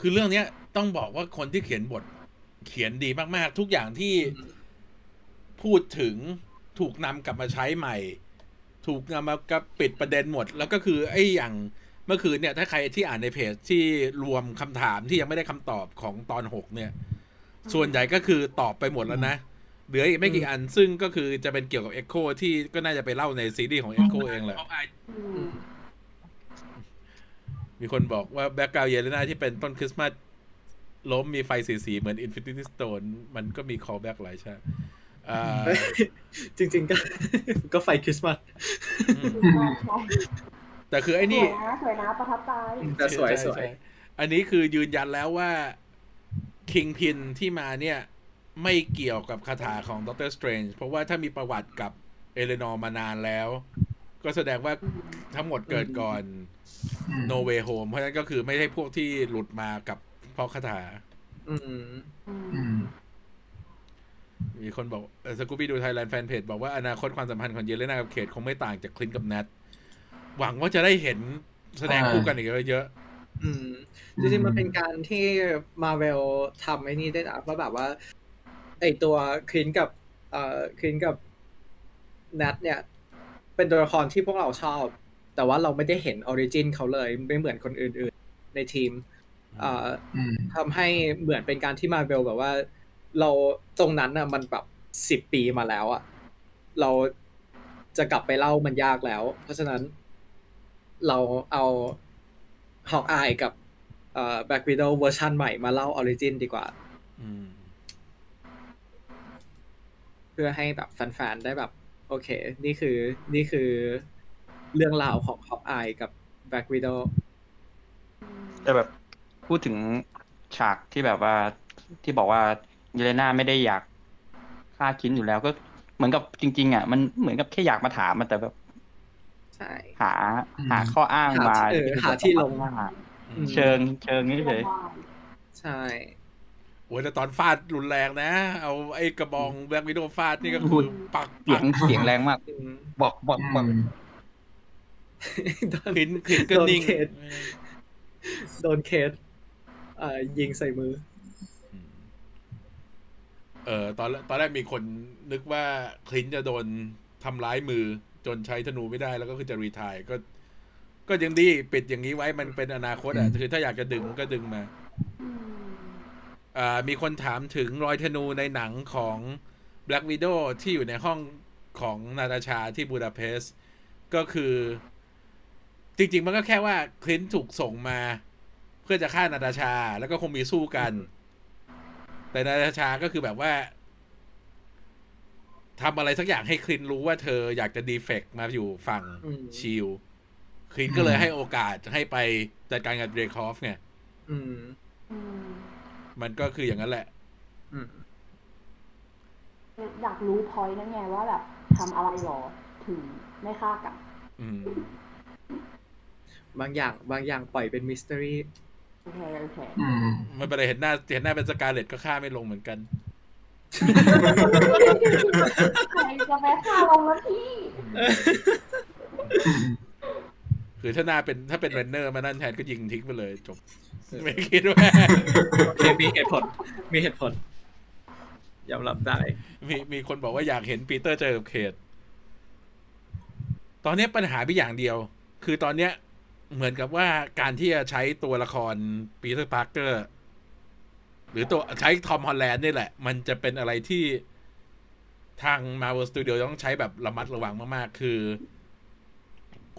คือเรื่องนี้ต้องบอกว่าคนที่เขียนบทเขียนดีมากๆทุกอย่างที่พูดถึงถูกนำกลับมาใช้ใหม่ถูกนำมากับปิดประเด็นหมดแล้วก็คือไอ้อย่างเมื่อคืนเนี่ยถ้าใครที่อ่านในเพจที่รวมคำถามที่ยังไม่ได้คำตอบของตอน6เนี่ย ส่วนใหญ่ก็คือตอบไปหมดแล้วนะเหลืออีกไม่กี่อันซึ่งก็คือจะเป็นเกี่ยวกับเอ็กโคที่ก็น่าจะไปเล่าในซีรีส์ของเอ็กโคเองแหละมีคนบอกว่าแบ็กกราวด์เยเลน่าที่เป็นต้นคริสต์มาสล้มมีไฟสีๆเหมือนอินฟินิตี้สโตนมันก็มีคอลแบ็กหลายชาติจริงๆก็ไฟคริสต์มาสแต่คือไอ้นี่สวยนะประทับใจแต่สวยๆอันนี้คือยืนยันแล้วว่าคิงพินที่มาเนี่ยไม่เกี่ยวกับคาถาของด็อกเตอร์สเตรนจ์เพราะว่าถ้ามีประวัติกับเอเลนอร์มานานแล้วก็แสดงว่าทั้งหมดเกิดก่อนโนเวย์โฮมเพราะฉะนั้นก็คือไม่ใช่พวกที่หลุดมากับเพราะคาถามีคนบอกสกูบี้ดูไทยแลนด์แฟนเพจบอกว่าอนาคตความสัมพันธ์ของเยเลน่ากับเขตคงไม่ต่างจากคลินกับแนทหวังว่าจะได้เห็นแสดงคู่กันอีกเยอะจริงๆมันเป็นการที่มาเวลทำไอ้นี่ได้นะว่าแบบว่าไอ้ตัวคลินกับแนทเนี่ยเป็นตัวละครที่พวกเราชอบแต่ว่าเราไม่ได้เห็นออริจินเขาเลยไม่เหมือนคนอื่นๆในทีมทำให้เหมือนเป็นการที่มาเวลแบบว่าเราตรงนั้นน่ะมันแบบ10 ปีมาแล้วอ่ะเราจะกลับไปเล่ามันยากแล้วเพราะฉะนั้นเราเอาHawkeyeกับBlack Widow เวอร์ชันใหม่มาเล่าออริจินดีกว่าเพื่อให้แบบแฟนๆได้แบบโอเคนี่คือเรื่องราวของHawkeyeกับBlack Widow แต่แบบพูดถึงฉากที่แบบว่าที่บอกว่าเยเลน่าไม่ได้อยากฆ่าคินอยู่แล้วก็เหมือนกับจริงๆอ่ะมันเหมือนกับแค่อยากมาถามมันแต่แบบใช่หาข้ออ้างมาหาที่ลงมาเชิงนี่เฉยใช่โอ้ยแต่ตอนฟาดรุนแรงนะเอาไอ้กระบองแบล็ควิโดฟาดนี่ก็คือปักเสียงแรงมากบอกคินก็นิ่งโดนเคสยิงใส่มือตอนแรกมีคนนึกว่าคลินจะโดนทำร้ายมือจนใช้ธนูไม่ได้แล้วก็คือจะรีไทร์ก็ยังดีปิดอย่างนี้ไว้มันเป็นอนาคตอ่ะคือถ้าอยากจะดึงก็ดึงมามีคนถามถึงรอยธนูในหนังของ Black Widow ที่อยู่ในห้องของนาตาชาที่บูดาเปสต์ก็คือจริงๆมันก็แค่ว่าคลินถูกส่งมาเพื่อจะฆ่านาตาชาแล้วก็คงมีสู้กันแต่นาตาชาก็คือแบบว่าทำอะไรสักอย่างให้คลินรู้ว่าเธออยากจะดีเฟกต์มาอยู่ฝั่งชิลคลินก็เลยให้โอกาสให้ไปจัดการกับเดรคอฟไงมันก็คืออย่างนั้นแหละอยากรู้พอยต์นั่นไงว่าแบบทำอะไรหรอถึงไม่ฆ่ากันบางอย่างปล่อยเป็นมิสเตอรี่มันไปเลยเห็นหน้าเป็นสการเล็ตก็ฆ่าไม่ลงเหมือนกันใครจะไปฆ่าลงละพี่คือถ้าเป็นเรนเนอร์มานั่นแทนก็ยิงทิ้งไปเลยจบไม่คิดว่ามีเหตุผลยอมรับได้มีคนบอกว่าอยากเห็นปีเตอร์เจอกับเขตตอนนี้ปัญหาเป็นอย่างเดียวคือตอนเนี้ยเหมือนกับว่าการที่จะใช้ตัวละครปีเตอร์พาร์เกอร์หรือตัวใช้ทอมฮอลแลนด์นี่แหละมันจะเป็นอะไรที่ทาง Marvel Studio ต้องใช้แบบระมัดระวังมากๆคือ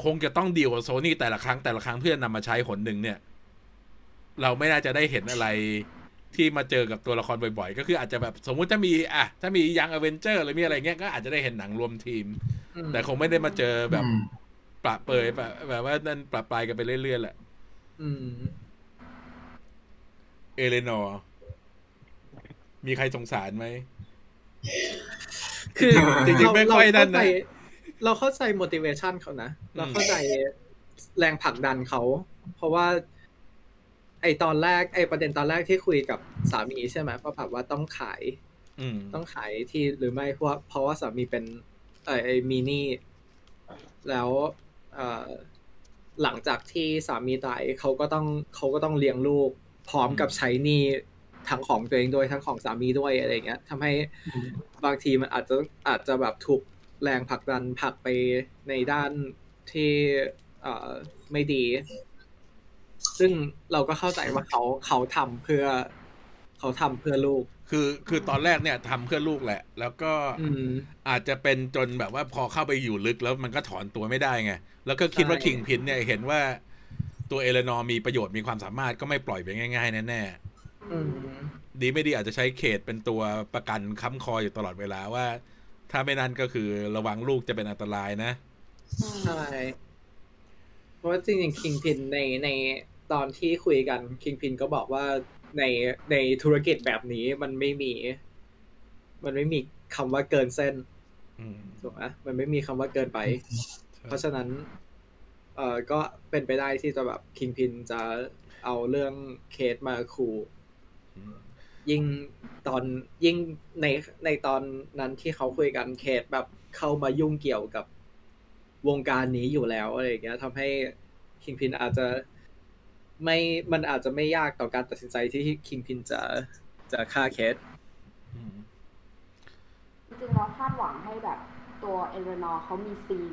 คงจะต้องดีลกับโซนี่แต่ละครั้งเพื่อนำมาใช้หนหนึ่งเนี่ยเราไม่น่าจะได้เห็นอะไรที่มาเจอกับตัวละครบ่อยๆก็คืออาจจะแบบสมมุติถ้ามียังอเวนเจอร์หรือมีอะไรเงี้ยก็อาจจะได้เห็นหนังรวมทีมแต่คงไม่ได้มาเจอแบบปะเปยแบบว่านั่นปะปลายกันไปเรื่อยๆแหละเอเลนอร์มีใครสงสารไหมคือจริงๆไม่ค่อยนั่นนะเราเข้าใจ motivation เขานะเราเข้าใจแรงผลักดันเขาเพราะว่าประเด็นตอนแรกที่คุยกับสามีใช่ไหมเพราะผับว่าต้องขายที่หรือไม่เพราะว่าสามีเป็นมีหนี้แล้วหลังจากที่สามีตายเขาก็ต้องเลี้ยงลูกพร้อมกับใช้หนี้ทั้งของตัวเองด้วยทั้งของสามีด้วยอะไรอย่างเงี้ยทำให้บางทีมันอาจจะแบบถูกแรงผลักดันผลักไปในด้านที่ไม่ดีซึ่งเราก็เข้าใจว่าเขาทำเพื่อ เขาทำเพื่อลูกคือตอนแรกเนี่ยทำเพื่อลูกแหละแล้วก็อาจจะเป็นจนแบบว่าพอเข้าไปอยู่ลึกแล้วมันก็ถอนตัวไม่ได้ไงแล้วก็คิดว่าคิงพินเนี่ยเห็นว่าตัวเอเลนอร์มีประโยชน์มีความสามารถก็ไม่ปล่อยไปง่ายๆแน่ๆดีไม่ดีอาจจะใช้เขตเป็นตัวประกันค้ำคออยู่ตลอดเวลาว่าถ้าไม่นั่นก็คือระวังลูกจะเป็นอันตรายนะใช่เพราะจริงๆคิงพินในตอนที่คุยกันคิงพินก็บอกว่าในธุรกิจแบบนี้มันไม่มีคำว่าเกินเส้นถูกไหมมันไม่มีคำว่าเกินไปเพราะฉะนั้นก็เป็นไปได้ที่จะแบบคิงพินจะเอาเรื่องเคสมาขู่ยิ่งในตอนนั้นที่เขาคุยกันเคสแบบเข้ามายุ่งเกี่ยวกับวงการนี้อยู่แล้วอะไรอย่างเงี้ยทำให้คิงพินอาจจะไม่มันอาจจะไม่ยากต่อการตัดสินใจที่คิงพินจะฆ่าเคสจริงๆเราคาดหวังให้แบบตัวเอเลนอร์เขามีซีน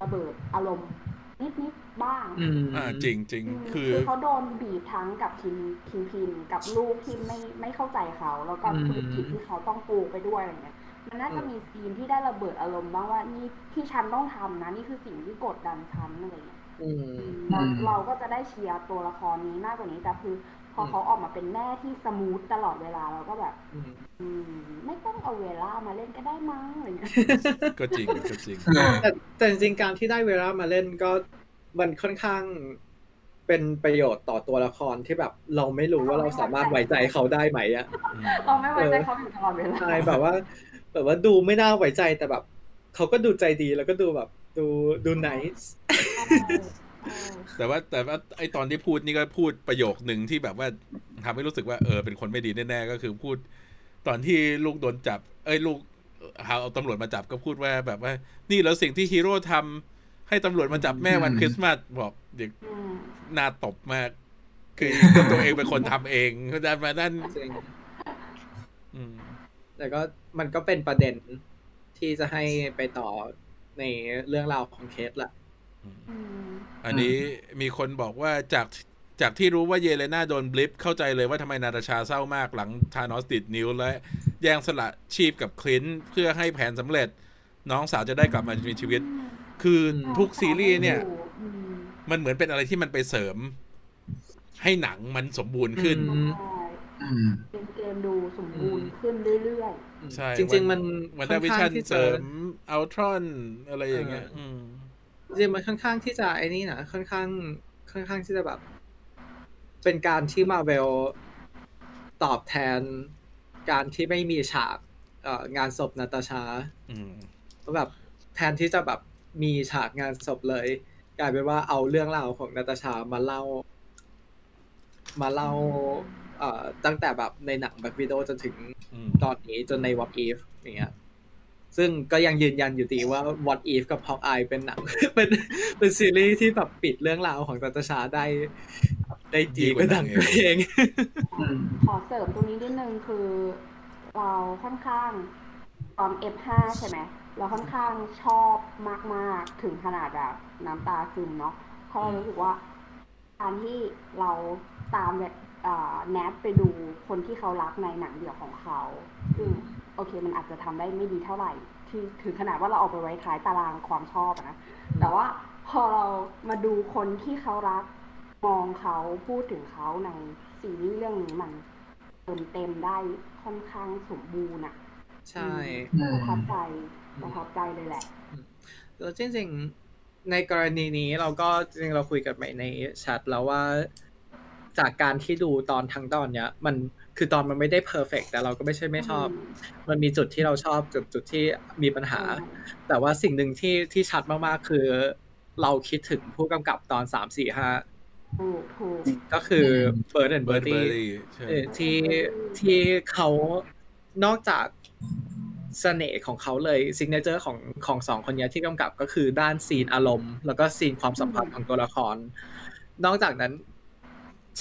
ระเบิดอารมณ์นิดๆบ้างจริงๆคือเขาโดนบีบทั้งกับคิงพินกับลูกที่ไม่เข้าใจเขาแล้วก็ธุรกิจที่เขาต้องปูไปด้วยอะไรเงี้ยมันน่าจะมีซีนที่ได้ระเบิดอารมณ์บ้างว่านี่ที่ฉันต้องทำนะนี่คือสิ่งที่กดดันฉันอะไรเงี้ยเราก็จะได้เชียร์ตัวละครนี้มากกว่านี้แต่คือพอเขาออกมาเป็นแม่ที่สมูทตลอดเวลาเราก็แบบไม่ต้องเอาเวลามาเล่นก็ได้มั้งอะไรเงี้ยก็จริงก็จริงแต่จริงการที่ได้เวลามาเล่นก็มันค่อนข้างเป็นประโยชน์ต่อตัวละครที่แบบเราไม่รู้ว่าเราสามารถไว้ใจเขาได้ไหมอะเราไม่ไว้ใจเขาอยู่ตลอดเวลาใช่แบบว่าดูไม่น่าไว้ใจแต่แบบเขาก็ดูใจดีแล้วก็ดูแบบดูไนส์แต่ว่าไอตอนที่พูดนี่ก็พูดประโยคหนึ่งที่แบบว่าทำให้รู้สึกว่าเป็นคนไม่ดีแน่ๆก็คือพูดตอนที่ลูกโดนจับลูกเอาตำรวจมาจับก็พูดว่าแบบว่านี่แล้วสิ่งที่ฮีโร่ทำให้ตำรวจมาจับแม่วันคริสต์มาสบอกเด็กน่าตบมากคือตัวเองเป็นคนทำเองเขาดันมานั่นแต่ก็มันก็เป็นประเด็นที่จะให้ไปต่อในเรื่องราวของเคสล่ะอันนี้มีคนบอกว่าจากที่รู้ว่าเยเลน่าโดนบลิปเข้าใจเลยว่าทำไมนาตาชาเศร้ามากหลังธานอสติดนิ้วและแย่งสละชีพกับคลินต์เพื่อให้แผนสำเร็จน้องสาวจะได้กลับมามีชีวิตคือทุกซีรีส์เนี่ยมันเหมือนเป็นอะไรที่มันไปเสริมให้หนังมันสมบูรณ์ขึ้นเป็นเกมดูสมบูรณ์ขึ้นเรื่อยๆใช่จริงๆมันได้วิชั่นเสริมอัลตรอนอะไรอย่างเงี้ยจริงมันค่อนข้างที่จะไอ้นี่นะค่อนข้างที่จะแบบเป็นการที่มาร์เวลตอบแทนการที่ไม่มีฉากงานศพนาตาชาก็แบบแทนที่จะแบบมีฉากงานศพเลยกลายเป็นว่าเอาเรื่องราวของนาตาชามาเล่าตั้งแต่แบบในหนังแบ็ควิโดว์จนถึงตอนนี้จนใน What If อย่างเงี้ยซึ่งก็ยังยืนยันอยู่ดีว่า What If กับ Hawkeye เป็นหนัง เป็นซีรีส์ที่แบบปิดเรื่องราวของนาตาชาได้ดีกว่าหนังตัวเองขอเสริมตรงนี้นิดนึงคือเราค่อนข้างตอน F5 ใช่ไหมเราค่อนข้างชอบมากๆถึงขนาดแบบน้ำตาซึมเนาะเพราะเรารู้สึกว่าการที่เราตามแบบแนทไปดูคนที่เขารักในหนังเดี่ยวของเขาซึ่งโอเคมันอาจจะทำได้ไม่ดีเท่าไหร่ที่ถึงขนาดว่าเราเอาไปไว้ท้ายตารางความชอบนะแต่ว่าพอเรามาดูคนที่เขารักมองเขาพูดถึงเขาในซีรีส์เรื่องนี้มันเต็มได้ค่อนข้างสมบูรณ์อ่ะใช่ประทับใจเลยแหละแล้วจริงๆในกรณีนี้เราก็จริงเราคุยกันไปในแชทแล้วว่าจากการที่ดูตอนทั้งตอนเนี้ยมันคือตอนมันไม่ได้เพอร์เฟกต์แต่เราก็ไม่ใช่ไม่ชอบมันมีจุดที่เราชอบจุดที่มีปัญหาแต่ว่าสิ่งหนึ่งที่ชัดมากๆคือเราคิดถึงผู้กำกับตอน 3-4-5 ก็คือเบิร์ดแอนด์เบิร์ตี้ที่เขานอกจากเสน่ห์ของเขาเลยซิกเนเจอร์ของสองคนนี้ที่กำกับก็คือด้านซีนอารมณ์แล้วก็ซีนความสัมพันธ์ของตัวละครนอกจากนั้น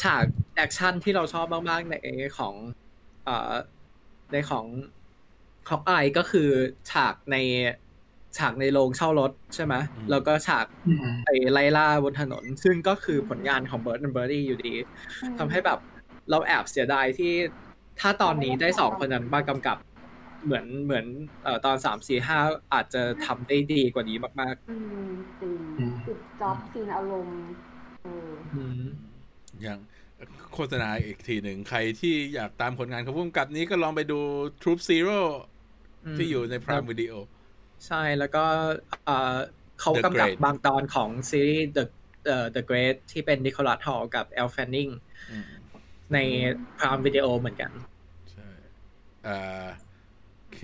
ฉากแอคชั่นที่เราชอบมากๆในของไอก็คือฉากในโรงเช่ารถใช่ไหมแล้วก็ฉากไล่ล่าบนถนนซึ่งก็คือผลงานของเบิร์ดแอนด์เบิร์ตี้อยู่ดีทำให้แบบเราแอบเสียดายที่ ถ้าตอนนี้ได้สองคนนั้นมากำกับเหมือนตอน3 4 5อาจจะทำได้ดีกว่านี้มากๆติดจ็อบซีนอารมณ์อย่างโฆษณาอีกทีหนึ่งใครที่อยากตามผลงานของผู้กำกับนี้ก็ลองไปดู Troop Zero ที่อยู่ใน Prime Video ใช่แล้วก็เขากำกับบางตอนของซีรีส์ The Great ที่เป็น Nicholas Hall กับ Elle Fanning ใน Prime Video เหมือนกันใช่โอเค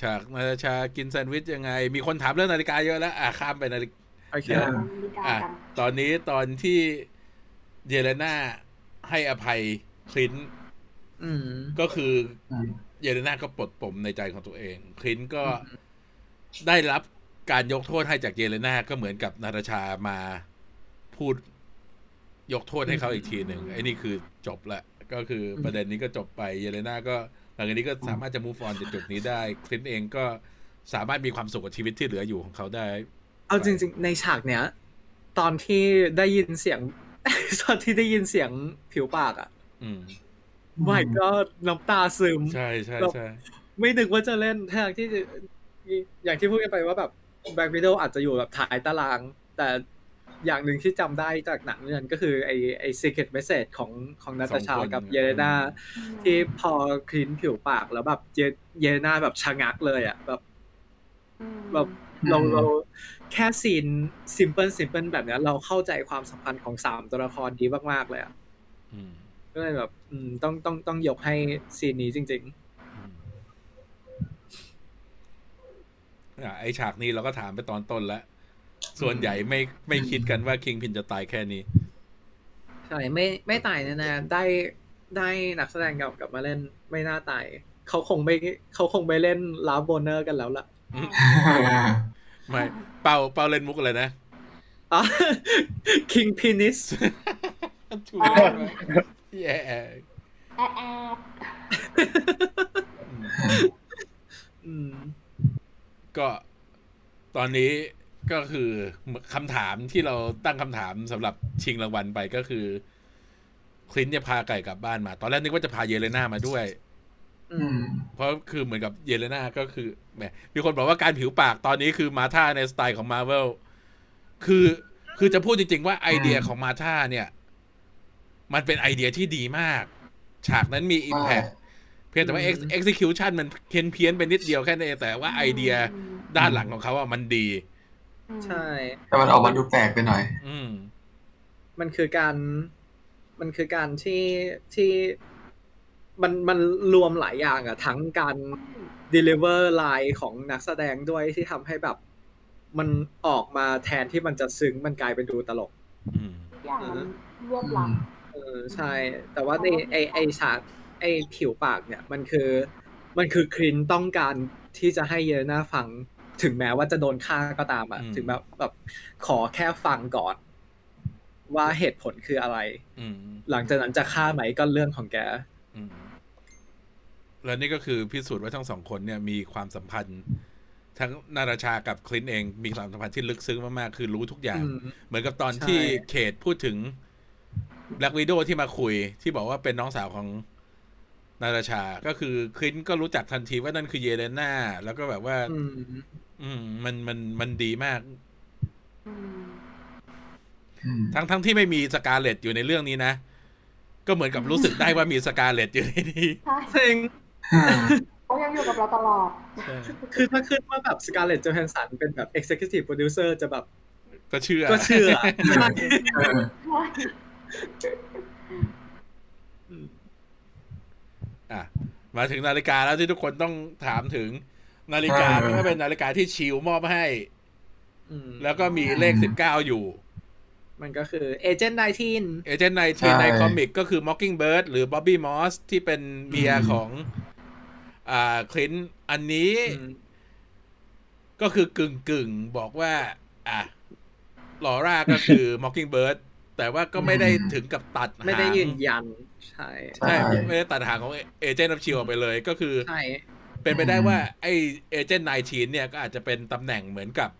ฉากนาฬิกากินแซนด์วิชยังไงมีคนถามเรื่องนาฬิกาเยอะแล้วข้ามไปนาฬิกาตอนนี้ตอนที่เยเลน่าให้อภัยคลินต์ก็คือเยเลน่าก็ปลดปมในใจของตัวเองคลินต์ก็ได้รับการยกโทษให้จากเยเลน่าก็เหมือนกับนาตาชามาพูดยกโทษให้เขาอีกทีหนึ่งไอ้นี่คือจบละก็คือประเด็นนี้ก็จบไปเยเลน่าก็หลังจากนี้ก็สามารถจะ move on จากจุดนี้ได้คลินต์เองก็สามารถมีความสุขกับชีวิตที่เหลืออยู่ของเขาได้เอาจริงๆในฉากเนี้ยตอนที่ได้ยินเสียงผิวปากอ่ะไม่ก็น้ำตาซึมใช่ใช่ใช่ไม่นึกว่าจะเล่นทางที่อย่างที่พูดกันไปว่าแบบแบล็ควิโดว์อาจจะอยู่แบบท้ายตารางแต่อย่างหนึ่งที่จำได้จากหนังเรื่องนั้นก็คือไอ้ secret message ของนาตาชากับเยเลน่าที่พอคลิ้นผิวปากแล้วแบบเยเลน่าแบบชะงักเลยอ่ะแบบเราแค่ซีน simple แบบนี้เราเข้าใจความสัมพันธ์ของ3ตัวละครดีมากๆเลยอ่ะก็เลยแบบต้องยกให้ซีนนี้จริงๆไอฉากนี้เราก็ถามไปตอนต้นแล้วส่วนใหญ่ไม่คิดกันว่าคิงพินจะตายแค่นี้ใช่ไม่ตายแน่ๆได้นักแสดงกลับมาเล่นไม่น่าตายเขาคงไปเล่นลาฟโบเนอร์กันแล้วล่ะไม่เป่าเล่นมุกอะไรนะคิงพินิสถูกแย่ก็ตอนนี้ก็คือคำถามที่เราตั้งคำถามสำหรับชิงรางวัลไปก็คือคลินต์จะพาไก่กลับบ้านมาตอนแรกนึกว่าจะพาเยเลน่ามาด้วยเพราะคือเหมือนกับเยเลน่าก็คือแหมมีคนบอกว่าการผิวปากตอนนี้คือมาธาในสไตล์ของ Marvel คือจะพูดจริงๆว่าไอเดียของมาธาเนี่ยมันเป็นไอเดียที่ดีมากฉากนั้นมี impact เพียงแต่ว่า execution มันเพี้ยนไปนิดเดียวแค่นั้นแต่ว่าไอเดียด้านหลังของเขาว่ามันดีใช่แต่มันออกมาดูแปลกไปหน่อยมันคือการที่มันรวมหลายอย่างอ่ะทั้งการ deliver line ของนักแสดงด้วยที่ทำให้แบบมันออกมาแทนที่มันจะซึ้งมันกลายเป็นดูตลกอย่างมันรวบลังใช่แต่ว่าในไอฉากไอผิวปากเนี่ยมันคือคลินต์ต้องการที่จะให้เยเลน่าฟังถึงแม้ว่าจะโดนฆ่าก็ตามอ่ะถึงแบบขอแค่ฟังก่อนว่าเหตุผลคืออะไรหลังจากนั้นจะฆ่าไหมก็เรื่องของแกแล้วนี่ก็คือพิสูจน์ว่าทั้งสองคนเนี่ยมีความสัมพันธ์ทั้งนาตาชากับคลินต์เองมีความสัมพันธ์ที่ลึกซึ้งมากๆคือรู้ทุกอย่างเหมือนกับตอนที่เขตพูดถึงแบล็ควิโดว์ที่มาคุยที่บอกว่าเป็นน้องสาวของนาตาชาก็คือคลินต์ก็รู้จักทันทีว่านั่นคือเยเลน่าแล้วก็แบบว่ามันดีมากทั้งที่ไม่มีสการ์เล็ตอยู่ในเรื่องนี้นะก็เหมือนกับรู้สึกได้ว่ามีสการ์เล็ตอยู่ในนี้จริงเขายังอยู่กับเราตลอดคือถ้าขึ้นว่าแบบสการ์เล็ต โจแฮนสันเป็นแบบ Executive Producer จะแบบก็เชื่อมาถึงนาฬิกาแล้วที่ทุกคนต้องถามถึงนาฬิกามันก็เป็นนาฬิกาที่ชิลมอบให้แล้วก็มีเลข19อยู่มันก็คือเอเจนต์19ในคอมิกก็คือ Mockingbird หรือ Bobby Moss ที่เป็นเมียของคลินต์อันนี้ก็คือกึ่งๆบอกว่าลอร่าก็คือ Mockingbird แต่ว่าก็ไม่ได้ถึงกับตัดหางไม่ได้ยืนยันใช่ไม่ได้ตัดหางของเอเจนต์ออฟชิลด์ออกไปเลยก็คือเป็นไปได้ว่าไอเอเจนต์19เนี่ยก็อาจจะเป็นตำแหน่งเหมือนกับ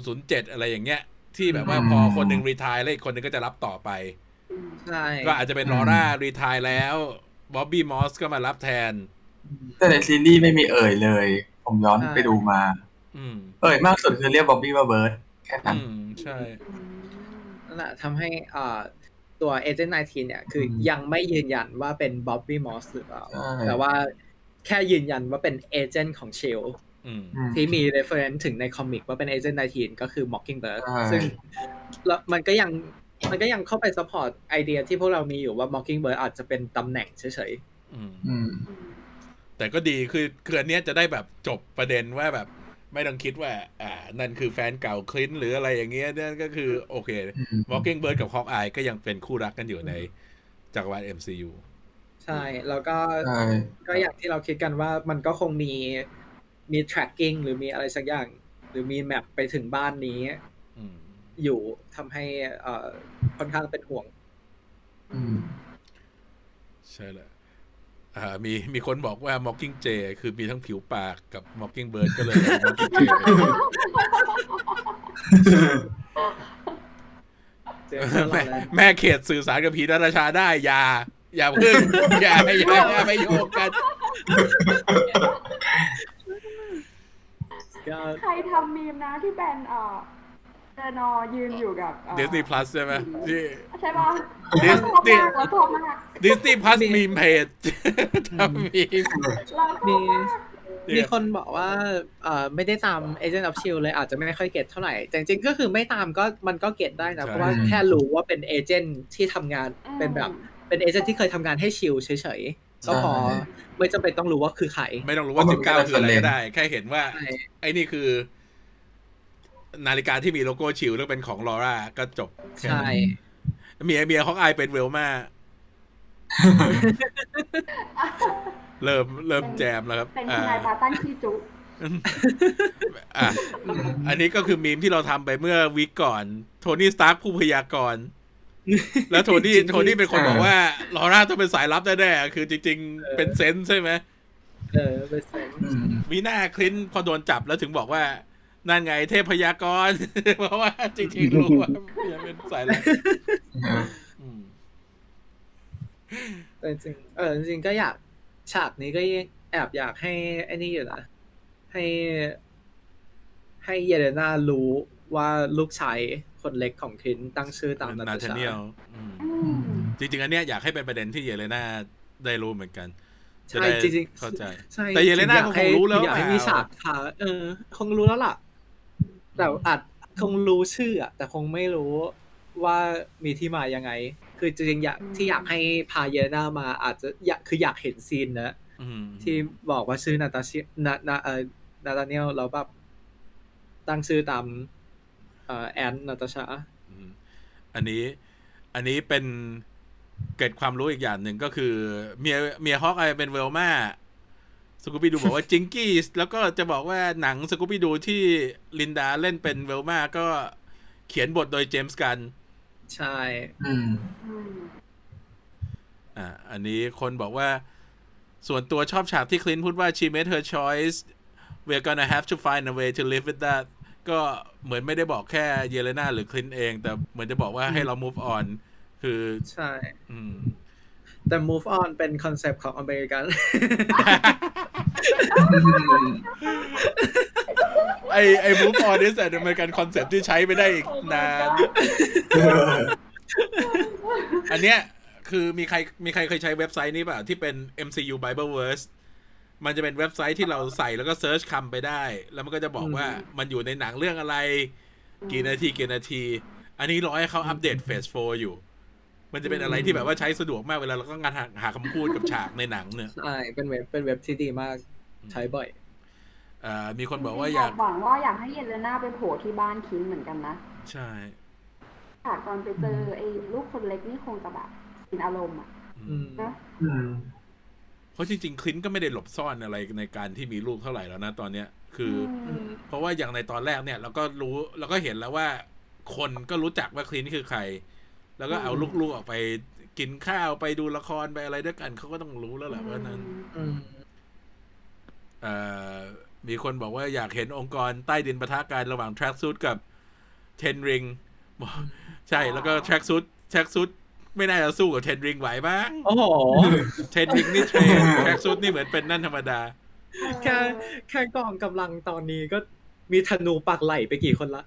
007อะไรอย่างเงี้ยที่แบบว่าพอคนหนึ่งรีไทร์แล้วอีกคนหนึ่งก็จะรับต่อไปก็อาจจะเป็นลอร่ารีไทร์แล้ว บ๊อบบี้มอสก็มารับแทนแต่ในซีรีส์ไม่มีเอ่ยเลยผมย้อนไปดูมาเอ่ยมากสุดคือเรียกบ๊อบบี้ว่าเบิร์ดแค่นั้นใช่นั่นแหละทำให้ตัวเอเจนต์19เนี่ยคือยังไม่ยืนยันว่าเป็นบ๊อบบี้มอสหรือเปล่าแต่ว่าแค่ยืนยันว่าเป็นเอเจนต์ของเชลที่มี reference ถึงในคอมิกว่าเป็น Agent 19ก็คือ Mockingbird ซึ่งมันก็ยังเข้าไป support ไอเดียที่พวกเรามีอยู่ว่า Mockingbird อาจจะเป็นตำแหน่งเฉยๆแต่ก็ดีคืออันเนี้ยจะได้แบบจบประเด็นว่าแบบไม่ต้องคิดว่านั่นคือแฟนเก่าคลินหรืออะไรอย่างเงี้ยนั่นก็คือโอเค Mockingbird กับ Hawkeye ก็ยังเป็นคู่รักกันอยู่ในจักรวาล MCU ใช่แล้วก็อย่างที่เราคิดกันว่ามันก็คงมี tracking หรือมีอะไรสักอย่างหรือมีแมปไปถึงบ้านนี้อยู่ทำให้ค่อนข้างเป็นห่วงใช่แหละมีคนบอกว่า Mocking Jay คือมีทั้งผิวปากกับ Mocking Bird ก็เลย Mocking Jay แม่เขตสื่อสารกับผีดาราชาได้อย่าพึ่งอย่าไปโยกกันใครทำมีมนะที่เป็นเจนอยืนอยู่กับDisney Plus ใช่ไหมใช่ป่ะDisney Plus มีเพจทำมีคนบอกว่าไม่ได้ตาม Agent of Shield เลยอาจจะไม่ค่อยเก็ตเท่าไหร่แต่จริงๆก็คือไม่ตามก็มันก็เก็ตได้นะเพราะว่าแค่รู้ว่าเป็นเอเจนต์ที่ทำงานเป็นแบบเป็นเอเจนต์ที่เคยทำงานให้ชิลเฉยๆก็พอไม่จำเป็นต้องรู้ว่าคือใครไม่ต้องรู้ว่า19คืออะไรก็ได้แค่เห็นว่าไอ้นี่คือนาฬิกาที่มีโลโก้ชิลแล้วเป็นของลอร่าก็จบใช่เมียของไอเป็นเวลมาเริ่มแจมแล้วครับเป็นนายปาตันขี้จุอันนี้ก็คือมีมที่เราทำไปเมื่อวีคก่อนโทนี่สตาร์คผู้พยากรณ์แล้วโทนี่เป็นคนบอกว่าลอร่าต้องเป็นสายลับแน่ๆคือจริงๆเป็นเซนส์ใช่ไหมเป็นเซนส์มีหน้าคลินพอโดนจับแล้วถึงบอกว่านั่นไงเทพพยากรณ์เพราะว่าจริงๆรู้ว่าเป็นสายลับจริงก็อยากฉากนี้ก็แอบอยากให้ไอ้นี่อยู่นะให้เยเลน่ารู้ว่าลูกชายคนเล็กของคลินตั้งชื่อตามนาธาเนียลจริงๆอันเนี้ยอยากให้เป็นประเด็นที่เยเลน่าได้รู้เหมือนกันจะได้เข้าใจแต่เยเลน่าคงรู้แล้วอยากให้มีฉากค่ะคงรู้แล้วล่ะแต่อาจคงรู้ชื่อแต่คงไม่รู้ว่ามีที่มายังไงคือจริงๆอยากให้พาเยเลน่ามาอาจจะอยากเห็นซีนนะที่บอกว่าชื่อนาธาเนียลเราแบบตั้งชื่อตามแอนนาตาชาอันนี้เป็นเกิดความรู้อีกอย่างหนึ่งก็คือเมียฮอกอายเป็นเวลมาสกูบี้ดูบอกว่าจิงกี้แล้วก็จะบอกว่าหนังสกูบี้ดูที่ลินดาเล่นเป็นเวลมาก็เขียนบทโดยเจมส์กันใช่อันนี้คนบอกว่าส่วนตัวชอบฉากที่คลินพูดว่า she made her choice we're gonna have to find a way to live with thatก็เหมือนไม่ได้บอกแค่เยเลน่าหรือคลินเองแต่เหมือนจะบอกว่าให้เรา move on คือใช่แต่ move on เป็นคอนเซปต์ของอเมริกันไอ้ move on นี่แต่อเมริกันคอนเซปต์ที่ใช้ไม่ได้อีกนานอันเนี้ยคือมีใครเคยใช้เว็บไซต์นี้ป่ะที่เป็น MCU Bible Verseมันจะเป็นเว็บไซต์ที่เราใส่แล้วก็เซิร์ชคำไปได้แล้วมันก็จะบอกว่ามันอยู่ในหนังเรื่องอะไรกี่นาทีอันนี้รอให้เขาอัปเดตเฟส4อยู่มันจะเป็นอะไรที่แบบว่าใช้สะดวกมากเวลาเราก็งานหาคำพูดกับฉากในหนังเนี่ยใช่เป็นเว็บที่ดีมากใช้บ่อยมีคนบอกว่าอยากให้เยเลน่าไปโผล่ที่บ้านคินเหมือนกันนะใช่ฉากตอนไปเจอไอ้ลูกคนเล็กนี่คงจะแบบสินอารมณ์อ่ะนะเพราะจริงๆคลินก็ไม่ได้หลบซ่อนอะไรในการที่มีลูกเท่าไหร่แล้วนะตอนเนี้ยคือเพราะว่าอย่างในตอนแรกเนี่ยเราก็รู้เราก็เห็นแล้วว่าคนก็รู้จักว่าคลินคือใครแล้วก็เอาลูกๆออกไปกินข้าวไปดูละครไปอะไรด้วยกันเขาก็ต้องรู้แล้วแหละว่านั้นมีคนบอกว่าอยากเห็นองค์กรใต้ดินปะทะกันระหว่างแทร็กซูทกับเทนริงใช่แล้วก็แทร็กซูท ไม่น่าจะสู้กับเทนริงไหวบ้างโอ้โหเทนริงนี่เทรนแพ็กซูดนี่เหมือนเป็นนั่นธรรมดาแค่กองกำลังตอนนี้ก็มีธนูปักไหลไปกี่คนละ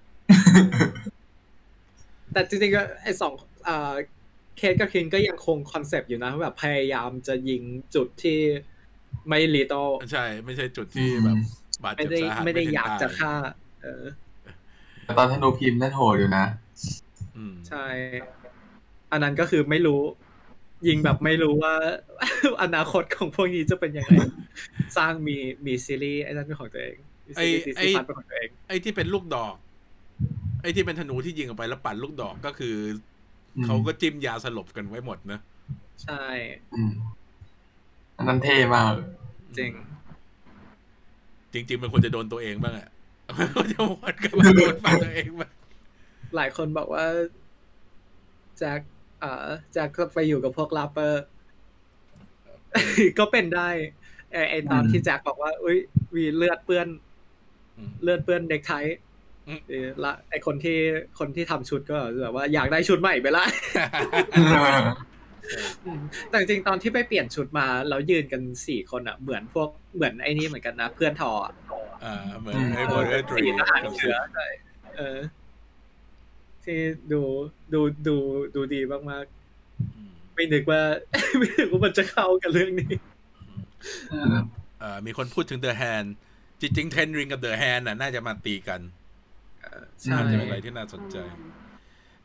แต่จริงๆก็ไอ้สองเคสกับคิงก็ยังคงคอนเซปต์อยู่นะแบบพยายามจะยิงจุดที่ไม่รีโตใช่ไม่ใช่จุดที่แบบบาดเจ็บสาหัสไม่ได้อยากจะฆ่าตอนธนูพิมพ์นั่นโหดอยู่นะใช่อันนั้นก็คือไม่รู้ยิงแบบไม่รู้ว่าอนาคตของพวกนี้จะเป็นยังไงสร้างมีซีรีส์ไอ้นั่นเป็นของตัวเองซีรีส์เป็นของตัวเองไอ้ที่เป็นลูกดอกไอ้ที่เป็นธนูที่ยิงออกไปแล้วปั่นลูกดอกก็คือเขาก็จิ้มยาสลบกันไว้หมดนะใช่อันนั้นเท่มากจริงมันควรจะโดนตัวเองบ้างอะมันจะหมดกับโดนฝั่งตัวเองบ้างหลายคนบอกว่าจากไปอยู่กับพวกลับเปอร์ก็เป็นได้ไอตอนที่แจ็คบอกว่าอุ้ยวีเลือดเปื้อนเด็กไทยละไอคนที่ทำชุดก็แบบว่าอยากได้ชุดใหม่ไปละแต่จริงตอนที่ไปเปลี่ยนชุดมาแล้วยืนกันสี่คนอ่ะเหมือนไอ้นี่เหมือนกันนะเพื่อนทอเหมือนไอ้คนที่ทหารเชื้อที่ดูดีมากๆไม่นึกว่ามันจะเข้ากันเรื่องนี้มีคนพูดถึง The Hand จริงๆ Ten Ring กับ The Hand น่าจะมาตีกันน่าจะเป็นอะไรที่น่าสนใจ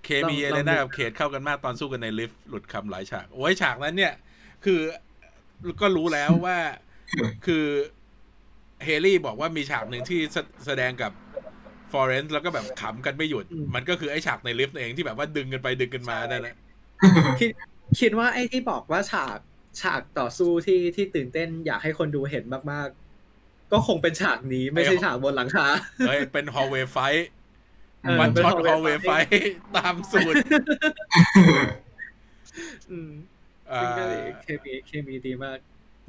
เคมีเอเลน่ากับเขตเข้ากันมากตอนสู้กันในลิฟต์หลุดคำหลายฉากโอ้ยฉากนั้นเนี่ยคือก็รู้แล้วว่าคือเฮลี่บอกว่ามีฉากหนึ่งที่แสดงกับฟอเรนซ์แล้วก็แบบขำกันไม่หยุดมันก็คือไอ้ฉากในลิฟต์เองที่แบบว่าดึงกันไปดึงกันมานั่นแหละคิดว่าไอ้ที่บอกว่าฉากต่อสู้ที่ตื่นเต้นอยากให้คนดูเห็นมากๆก็คงเป็นฉากนี้ไม่ใช่ฉากบนหลังคาเป็นฮอลล์เวย์ไฟท์วันช็อตฮอลล์เวย์ไฟท์ตามสูตรเคมีดีมาก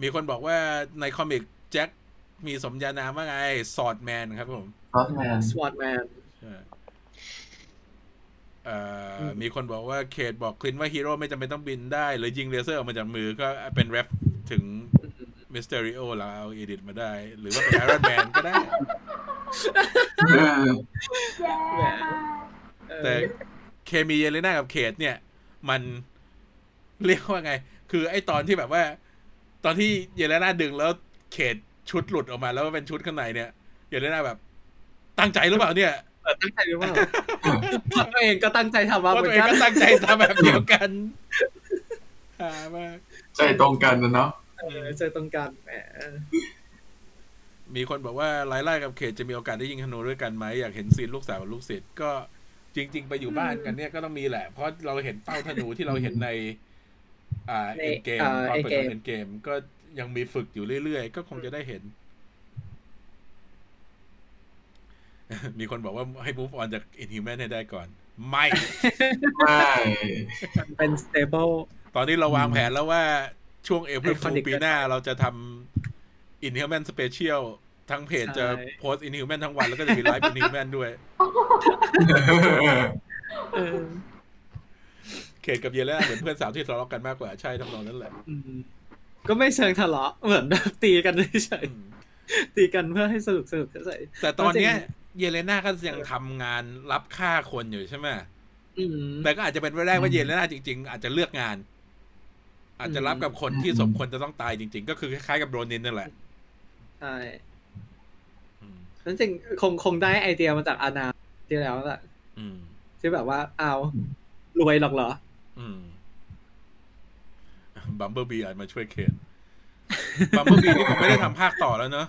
มีคนบอกว่าในคอมิกแจ็คมีสมญานามว่าไงสอดแมนครับผมSWAT Man มีคนบอกว่าเขตบอกคลินว่าฮีโร่ไม่จำเป็นต้องบินได้หรือยิงเลเซอร์ออกมาจากมือก็เป็นเรฟถึงมิสเตอริโอแล้วเอาเอดิตมาได้หรือว่าเป็นไอรอนแมนก็ได้แต่เคมีเยเลน่ากับเขตเนี่ยมันเรียกว่าไงคือไอตอนที่แบบว่าตอนที่เยเลน่าดึงแล้วเขตชุดหลุดออกมาแล้วเป็นชุดข้างในเนี่ยเยเลน่าแบบตั้งใจหรือเปล่าเนี่ยตั้งใจหรือเปล่าตัวเองก็ตั้งใจทำมาเหมือนกันก็ตั้งใจทำแบบเดียวกันมากใจตรงกันนะเนาะใจตรงกันแหมมีคนบอกว่าไล่กับเขตจะมีโอกาสได้ยิงธนูด้วยกันไหมอยากเห็นซีนลูกสาวกับลูกศิษย์ก็จริงๆไปอยู่บ้านกันเนี่ยก็ต้องมีแหละเพราะเราเห็นเป้าธนูที่เราเห็นในเอ็นเกมตอนเปิดเอ็นเกมก็ยังมีฝึกอยู่เรื่อยๆก็คงจะได้เห็นมีคนบอกว่าให้ move on จาก Inhuman ให้ได้ก่อนไม่เป็น stable ตอนนี้เราวางแผนแล้วว่าช่วงApril Foolปีหน้าเราจะทำ Inhuman Special ทั้งเพจจะโพส Inhuman ทั้งวันแล้วก็จะมีไลฟ์ Inhuman ด้วยเขตกับเยล่าเหมือนเพื่อนสาวที่ทะเลาะกันมากกว่าใช่ทำนองนั้นแหละก็ไม่เชิงทะเลาะเหมือนแบบตีกันเฉยตีกันเพื่อให้สนุกใช่แต่ตอนนี้เยเลน่าก็ยังทำงานรับค่าคนอยู่ใช่ไหมแต่ก็อาจจะเป็นไปได้ว่าเยเลน่าจริงๆอาจจะเลือกงานอาจจะรับกับคนที่สมควรจะต้องตายจริงๆก็คือคล้ายๆกับโรนินนั่นแหละใช่นั่นจริงคงได้ไอเดียมาจากอานาที่แล้วแหละที่แบบว่าเอารวยหรอกเหรอบัมเบิลบีอาจมาช่วยเคนบัมเบิลบีนี่ผมไม่ได้ทำภาคต่อแล้วเนอะ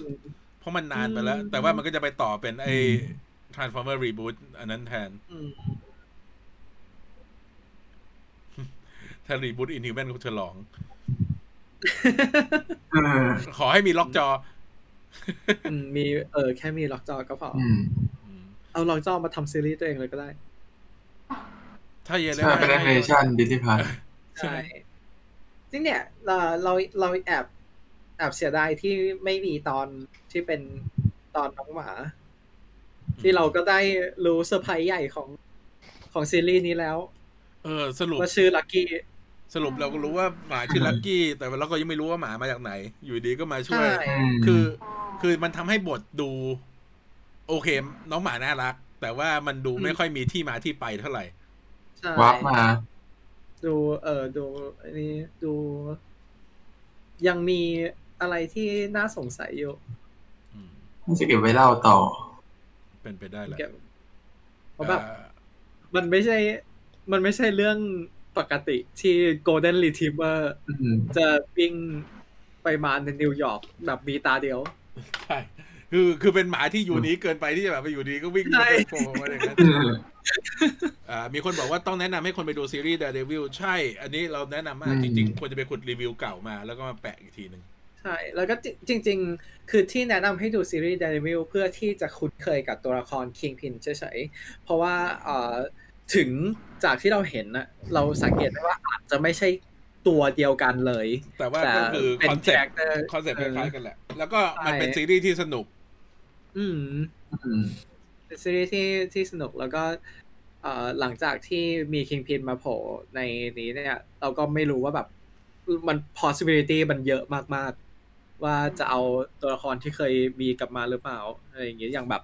เพราะมันนานไปแล้วแต่ว่ามันก็จะไปต่อเป็นไอ้ Transformer Reboot อันนั้นแทนถ้า Reboot Inhuman ก็ฉลองขอให้มีล็อกจอมีแค่มีล็อกจอก็พอเอาล็อกจอมาทำซีรีส์ตัวเองเลยก็ได้ถ้าเยอะแล้วเป็นแอนิเมชั่นดิจิทัลใช่จริงเนี่ยเราแอบเสียดายที่ไม่มีตอนที่เป็นตอนน้องหมาที่เราก็ได้รู้เซอร์ไพรส์ใหญ่ของซีรีส์นี้แล้วสรุปว่าชื่อลักกี้ สรุปเราก็รู้ว่าหมาชื่อลักกี้แต่เราก็ยังไม่รู้ว่าหมามาจากไหนอยู่ดีก็มาช่วยคือมันทำให้บทดูโอเคน้องหมาน่ารักแต่ว่ามันดูไม่ค่อยมีที่มาที่ไปเท่าไหร่วับมาดูดูอันนี้ดูยังมีอะไรที่น่าสงสัยอยู่มันจะเก็บไว้เล่าต่อเป็นไปได้แหละเพราะแบบมันไม่ใช่เรื่องปกติที่โกลเด้นรีทรีฟเวอร์จะวิ่งไปมาในนิวยอร์กแบบมีตาเดียวใช่คือเป็นหมาที่อยู่นี้เกินไปที่จะแบบไปอยู่ดีก็วิ่งไปโผล่มาอย่างนั้นมีคนบอกว่าต้องแนะนำให้คนไปดูซีรีส์ Daredevil ใช่อันนี้เราแนะนำมากจริงๆควรจะไปขุดรีวิวเก่ามาแล้วก็มาแปะอีกทีหนึ่งใช่แล้วก็จริงๆคือที่แนะนำให้ดูซีรีส์ Daredevil เพื่อที่จะคุ้นเคยกับตัวละคร Kingpin เฉยๆเพราะว่าถึงจากที่เราเห็นนะเราสังเกตได้ว่าอาจจะไม่ใช่ตัวเดียวกันเลยแต่ว่าก็คือคอนเซ็ปต์คล้ายๆกันแหละแล้วก็มันเป็นซีรีส์ที่สนุกเป็นซีรีส์ที่สนุกแล้วก็หลังจากที่มีคิงพินมาโผล่ในนี้เนี่ยเราก็ไม่รู้ว่าแบบมัน possibility มันเยอะมากๆว่าจะเอาตัวละครที่เคยมีกลับมาหรือเปล่าอะไรอย่างเงี้ยอย่างแบบ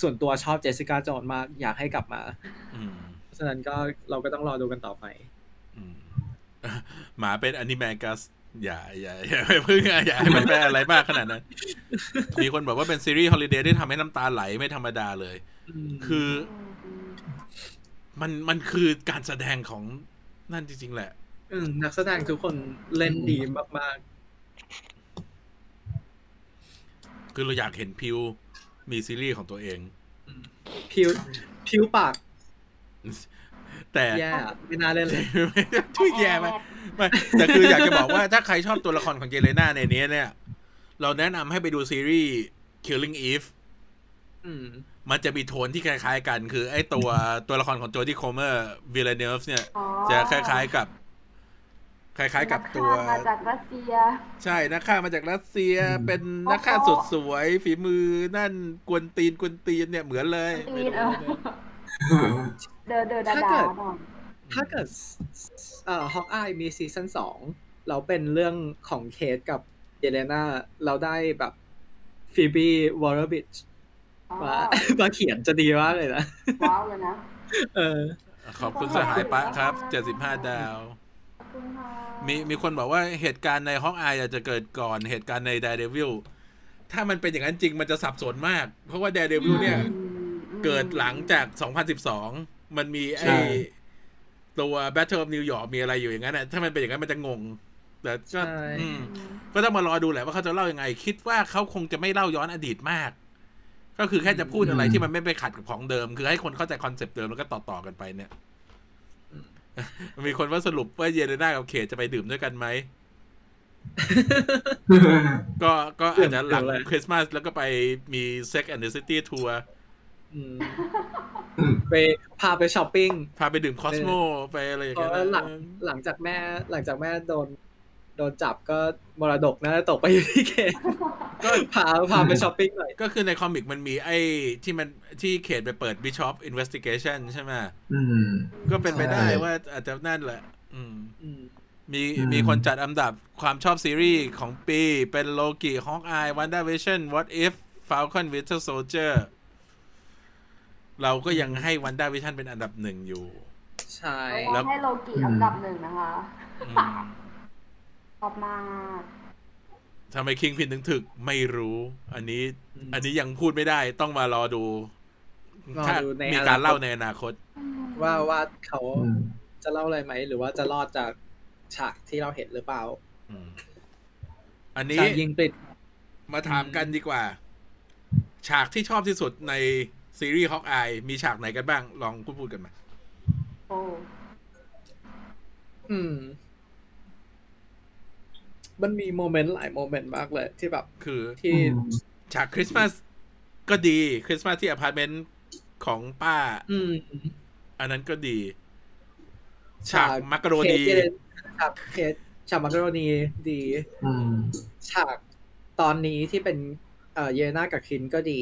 ส่วนตัวชอบเจสสิก้าจอนมากอยากให้กลับมาเพราะฉะนั้นก็เราก็ต้องรอดูกันต่อไปหมาเป็นอนิเมกัสอย่าไปพึ่งอย่าให้มันแปลอะไรมากขนาดนั้นมีคนบอกว่าเป็นซีรีส์ฮอลิเดย์ที่ทำให้น้ำตาไหลไม่ธรรมดาเลยคือมันคือการแสดงของนั่นจริงๆแหละนักแสดงทุกคนเล่นดีมากๆคือเราอยากเห็นพิวมีซีรีส์ของตัวเองพิวปากแต่ไม่น่าเล่นเลยช่วยแย่ไหมแต่คืออยากจะบอกว่าถ้าใครชอบตัวละครของเจเลน่าในนี้เนี่ยเราแนะนำให้ไปดูซีรีส์ Killing Eve มันจะมีโทนที่คล้ายๆกันคือไอ้ตัวละครของโจดี้โคเมอร์วิลเลเนฟเนี่ยจะคล้ายๆกับตัวนักฆ่ามาจากรัสเซียใช่นักฆ่ามาจากรัสเซียเป็นนักฆ่าสุดสวยฝีมือนั่นกวนตีนเนี่ยเหมือนเลยถ้าเกิดHawkeye มีซีซั่น2เราเป็นเรื่องของเคสกับเจเลน่าเราได้แบบฟีบี้วอร์เรบิชมาเขียนจะดีมากเลยนะว้าวเลยนะขอบคุณสหายปะครับ75ดาวมีคนบอกว่าเหตุการณ์ในHawkeyeอาจจะเกิดก่อนเหตุการณ์ในDaredevilถ้ามันเป็นอย่างนั้นจริงมันจะสับสนมากเพราะว่าDaredevilเนี่ยเกิดหลังจาก2012มันมีไอตัว Battle of New York มีอะไรอยู่อย่างนั้นน่ะถ้ามันเป็นอย่างนั้นมันจะงงแต่ก็ต้องมารอดูแหละว่าเขาจะเล่ายังไงคิดว่าเขาคงจะไม่เล่าย้อนอดีตมากก็คือแค่จะพูดอะไรที่มันไม่ไปขัดกับของเดิมคือให้คนเข้าใจคอนเซ็ปต์เดิมแล้วก็ต่อๆกันไปเนี่ยมีคนว่าสรุปว่าเยเลน่ากับเขตจะไปดื่มด้วยกันไหม ก็อาจจะหลังคริสต์มาสแล้วก็ไปมี Sex and the City ทัวร์ไปพาไปช้อปปิ้งพาไปดื่มคอสโมไปอะไรอย่างเงี้ยหลังจากแม่โดนจับก็มรดกน่าจะตกไปอยู่ที่เขตก็พาไปช้อปปิ้งหน่อยก็คือในคอมิกมันมีไอ้ที่เขตไปเปิด Bishop Investigation ใช่ไหมก็เป็นไปได้ว่าอาจจะนั่นแหละมีคนจัดอันดับความชอบซีรีส์ของปีเป็นโลกิฮอกอายวันด้าวิชั่น What If Falcon Winter Soldierเราก็ยังให้วันด้าวิชั่นเป็นอันดับ1อยู่ใช่แล้วให้โลกิอันดับ1นะคะขอบมากทำไมคิงพินถึงถึกไม่รู้อันนี้ยังพูดไม่ได้ต้องมารอดูถ้ามีการเล่าในอนาคตว่าเขาจะเล่าอะไรไหมหรือว่าจะรอดจากฉากที่เราเห็นหรือเปล่าอันนี้ยิงปิดมาถามกันดีกว่าฉากที่ชอบที่สุดในซีรีส์Hawkeyeมีฉากไหนกันบ้างลองพูดกันมาโอ้มันมีโมเมนต์หลายโมเมนต์มากเลยที่แบบคือที่ฉากคริสต์มาสก็ดีคริสต์มาสที่อพาร์ตเมนต์ของป้าอันนั้นก็ดีฉากมักกะโรนีฉากมักกะโรนีดีฉากตอนนี้ที่เป็นเยเลน่ากับคินก็ดี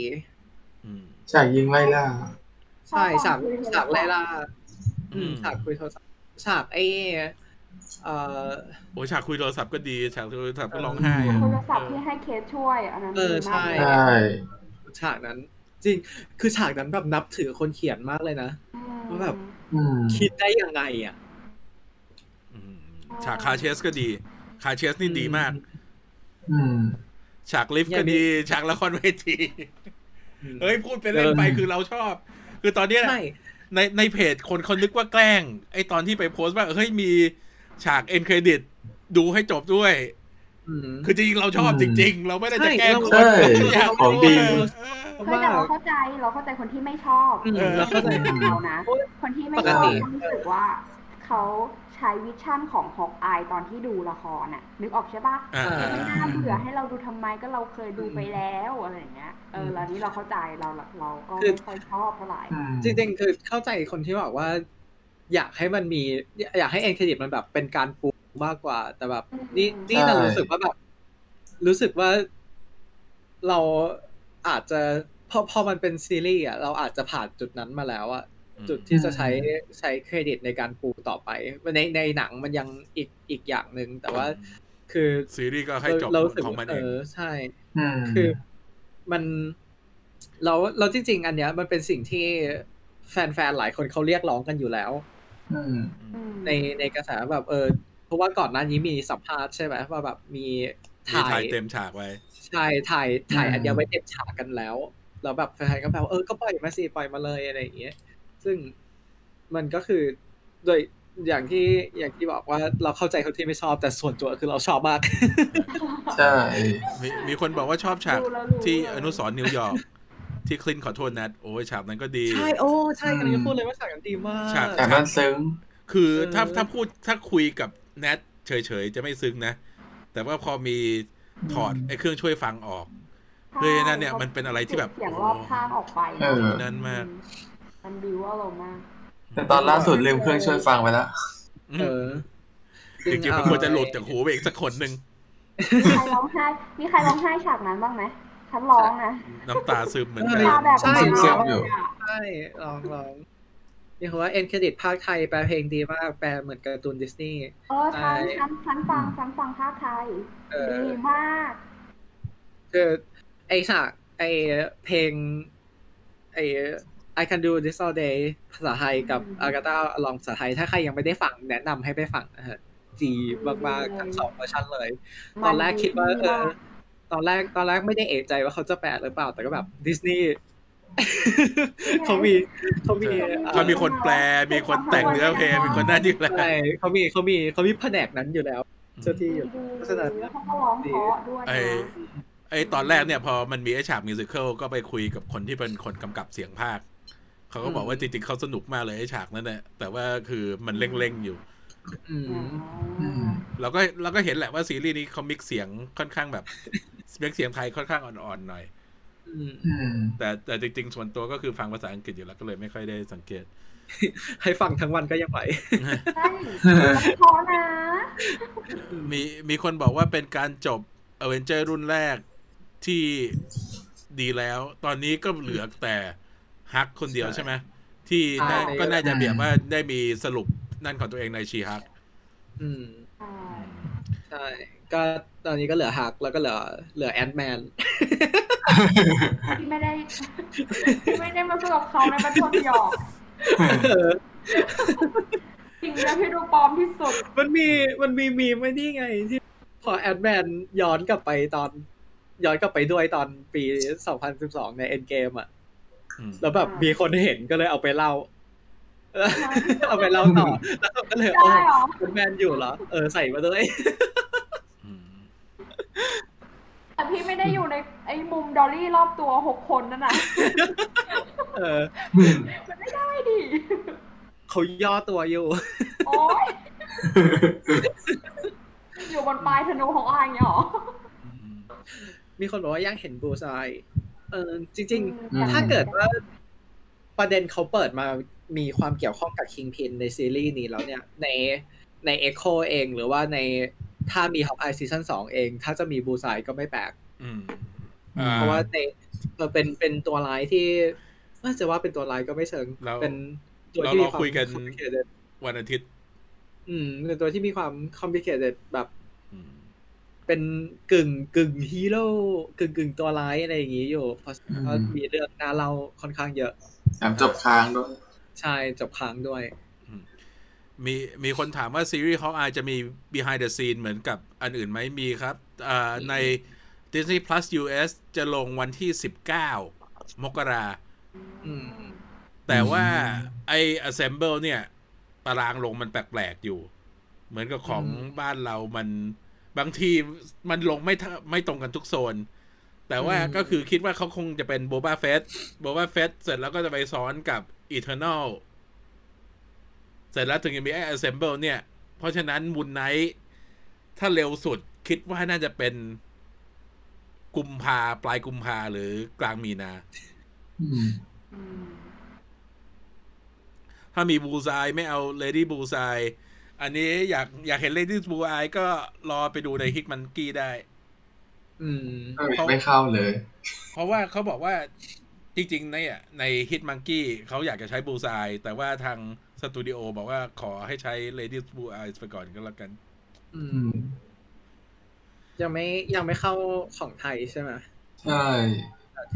ฉากยิงไล่ล่าใช่ฉากไล่ล่าฉากคุยโทรศัพท์ฉากไอ้ โอ้ฉากคุยโทรศัพท์ก็ดีฉากคุยโทรศัพท์ก็ร้องไห้โทรศัพท์ที่ให้เคสช่วยอันนั้นใช่ฉากนั้นจริงคือฉากนั้นแบบนับถือคนเขียนมากเลยนะว่าแบบคิดได้ยังไงอ่ะฉากคาเชสก็ดีคาเชสนี่ดีมากฉากลิฟต์ก็ดีฉากละครเวทีเฮ้ยพูดไปเล่นไปคือเราชอบคือตอนนี้ในเพจคนนึกว่าแกล้งไอตอนที่ไปโพสต์ว่าเฮ้ยมีฉากเอ็นเครดิตดูให้จบด้วยคือจริงเราชอบจริงๆเราไม่ได้จะแกล้งคนของดีแต่เราเข้าใจคนที่ไม่ชอบเราเข้าใจเรานะคนที่ไม่ชอบรู้สึกว่าเขาใช้วิชั่นของHawkeyeตอนที่ดูละครน่ะนึกออกใช่ปะไม่น่าเบื่อให้เราดูทำไมก็เราเคยดูไปแล้วอะไรอย่างเงี้ยเรานี้เราเข้าใจเราก็ไม่ค่อยชอบเท่าไหร่จริงๆคือเข้าใจคนที่บอกว่าอยากให้มันมีอยากให้เอ็นเครดิตมันแบบเป็นการปูมากกว่าแต่แบบนี่เรารู้สึกว่าแบบรู้สึกว่าเราอาจจะพอมันเป็นซีรีส์อ่ะเราอาจจะผ่านจุดนั้นมาแล้วอ่ะจุดที่จะใช้เครดิตในการปูต่อไปในหนังมันยังอีกอย่างหนึ่งแต่ว่าคือซีรีส์ก็ให้จบของมันเองใช่คือมันเราจริงๆอันเนี้ยมันเป็นสิ่งที่แฟนๆหลายคนเขาเรียกร้องกันอยู่แล้วในกระแสแบบเพราะว่าก่อนหน้านี้มีสัมภาษณ์ใช่ไหมว่าแบบมีถ่ายเต็มฉากไว้ใช่ถ่ายอันเดียวไว้เต็มฉากกันแล้วแล้วแบบแฟนๆก็แบบก็ปล่อยมาสิปล่อยมาเลยอะไรอย่างเงี้ยซึ่งมันก็คือโดยอย่างที่บอกว่าเราเข้าใจคนที่ไม่ชอบแต่ส่วนตัวคือเราชอบมากใช่มีคนบอกว่าชอบฉากที่อนุสรณ์นิวยอร์กที่คลินขอโทษนะโอ้ยฉากนั้นก็ดีใช่โอ้ใช่กันจะพูดเลยว่าฉากนั้นดีมากฉากนั้นซึ้งคือถ้าคุยกับแนทเฉยๆจะไม่ซึ้งนะแต่ว่าพอมีถอดไอ้เครื่องช่วยฟังออกเลยนั่นเนี่ยมันเป็นอะไรที่แบบเสียงรอบข้างออกไปนั่นมากมันบิวอารมณ์มากแต่ตอนล่าสุดลืมเครื่องช่วยฟังไปแล้วจริงๆมันควรจะหลุดจากหูไปอีกสักคนหนึ่งมีใครร้องไห้ฉากนั้นบ้างไหมฉันร้องนะน้ำตาซึมเหมือนกันใช่ร้องนี่คือว่าเอ็นเครดิตภาคไทยแปลเพลงดีมากแปลเหมือนการ์ตูนดิสนีย์ฉันฟังภาคไทยดีมากคือไอฉากไอเพลงไอ I can do this all day ภาษาไทยกับอากาต้าลองภาษาไทยถ้าใครยังไม่ได้ฟังแนะนำให้ไปฟังนะฮะจีมากๆทั้งสองเวอร์ชันเลยตอนแรกคิดว่าตอนแรกไม่ได้เอะใจว่าเขาจะแปลหรือเปล่าแต่ก็แบบดิสนีย์เขามีคนแปลมีคนแต่งเนื้อเพลงมีคนหน้าที่แปลเขามีแผนกนั้นอยู่แล้วเจ้าที่อยู่เพราะฉะนั้นเขาก็ร้องเพราะด้วยไอตอนแรกเนี่ยพอมันมีไอฉากมิวสิคัลก็ไปคุยกับคนที่เป็นคนกำกับเสียงภาคเขาก็บอกว่าจริงๆเขาสนุกมากเลยไอฉากนั้นแหละแต่ว่าคือมันเร่งๆอยู่เราก็เห็นแหละว่าซีรีส์นี้เขามิกเสียงค่อนข้างแบบเสียงไทยค่อนข้างอ่อนๆหน่อยแต่จริงๆส่วนตัวก็คือฟังภาษาอังกฤษอยู่แล้วก็เลยไม่ค่อยได้สังเกตให้ฟังทั้งวันก็ยังไหวพอนะมีคนบอกว่าเป็นการจบอเวนเจอร์รุ่นแรกที่ดีแล้วตอนนี้ก็เหลือแต่ฮักคนเดียวใช่ไหมที่ก็น่าจะเบียบว่าได้มีสรุปนั่นของตัวเองในชีฮักใช่ก็ตอนนี้ก็เหลือฮักแล้วก็เหลือแอนด์แมนที่ไม่ได้มาสู้กับเขาในประเทศหยอกจริงแล้วพี่ดูปลอมที่สุดมันมีไม่ได้ไงที่พอแอดแมนย้อนกลับไปด้วยตอนปี2012ในเอ็นเกมอ่ะแล้วแบบมีคนเห็นก็เลยเอาไปเล่าต่อแล้วก็เลยโอ้แมนอยู่เหรอใส่มาด้วยแต่พี่ไม่ได้อยู่ในไอ้มุมดอลลี่รอบตัว6คนนั่นน่ะมันไม่ได้ดิเขาย่อตัวอยู่โอ๊ยอยู่บนปลายธนูของอายเงี้ยหรอมีคนบอกว่ายังเห็นบูซายจริงๆถ้าเกิดว่าประเด็นเขาเปิดมามีความเกี่ยวข้องกับคิงพินในซีรีส์นี้แล้วเนี่ยในเอ็กโคเองหรือว่าในถ้ามีฮอคอายซีซั่น2เองถ้าจะมีบูซายก็ไม่แปลกเพราะว่าเป็นตัวร้ายที่จะว่าเป็นตัวร้ายก็ไม่เชิงเป็นตัวที่เราคุยกันวันอาทิตย์ เป็นตัวที่มีความคอมพลิเคทแบบเป็นกึ่งฮีโร่กึ่งตัวร้ายอะไรอย่างงี้อยู่เพราะมีเรื่องน่าเล่าค่อนข้างเยอะจบค้างด้วยใช่จบค้างด้วยมีคนถามว่าซีรีส์Hawkeyeจะมี behind the scene เหมือนกับอันอื่นไหมมีครับใน Disney Plus US จะลงวันที่19มกราแต่ว่าไอ้ Assemble เนี่ยตารางลงมันแปลกๆอยู่เหมือนกับของบ้านเรามันบางทีมันลงไม่ตรงกันทุกโซนแต่ว่าก็คือคิดว่าเขาคงจะเป็นโบบ้าเฟสเสร็จแล้วก็จะไปซ้อนกับ Eternal เสร็จแล้วถึงจะมีไอ้ Assemble เนี่ยเพราะฉะนั้นมูนไนท์ถ้าเร็วสุดคิดว่าน่าจะเป็นกุมภาปลายกุมภาหรือกลางมีนาถ้ามีบูซายไม่เอาเลดี้บูซายอันนี้อยากเห็นเลดี้บูซายก็รอไปดูในฮิกมันกี้ได้ไม่เข้าเลยเพราะว่าเขาบอกว่าจริงๆเนี่ยในฮิกมันกี้เขาอยากจะใช้บูซายแต่ว่าทางสตูดิโอบอกว่าขอให้ใช้เลดี้บูซายไปก่อนก็แล้วกันยังไม่เข้าของไทยใช่ไหมใช่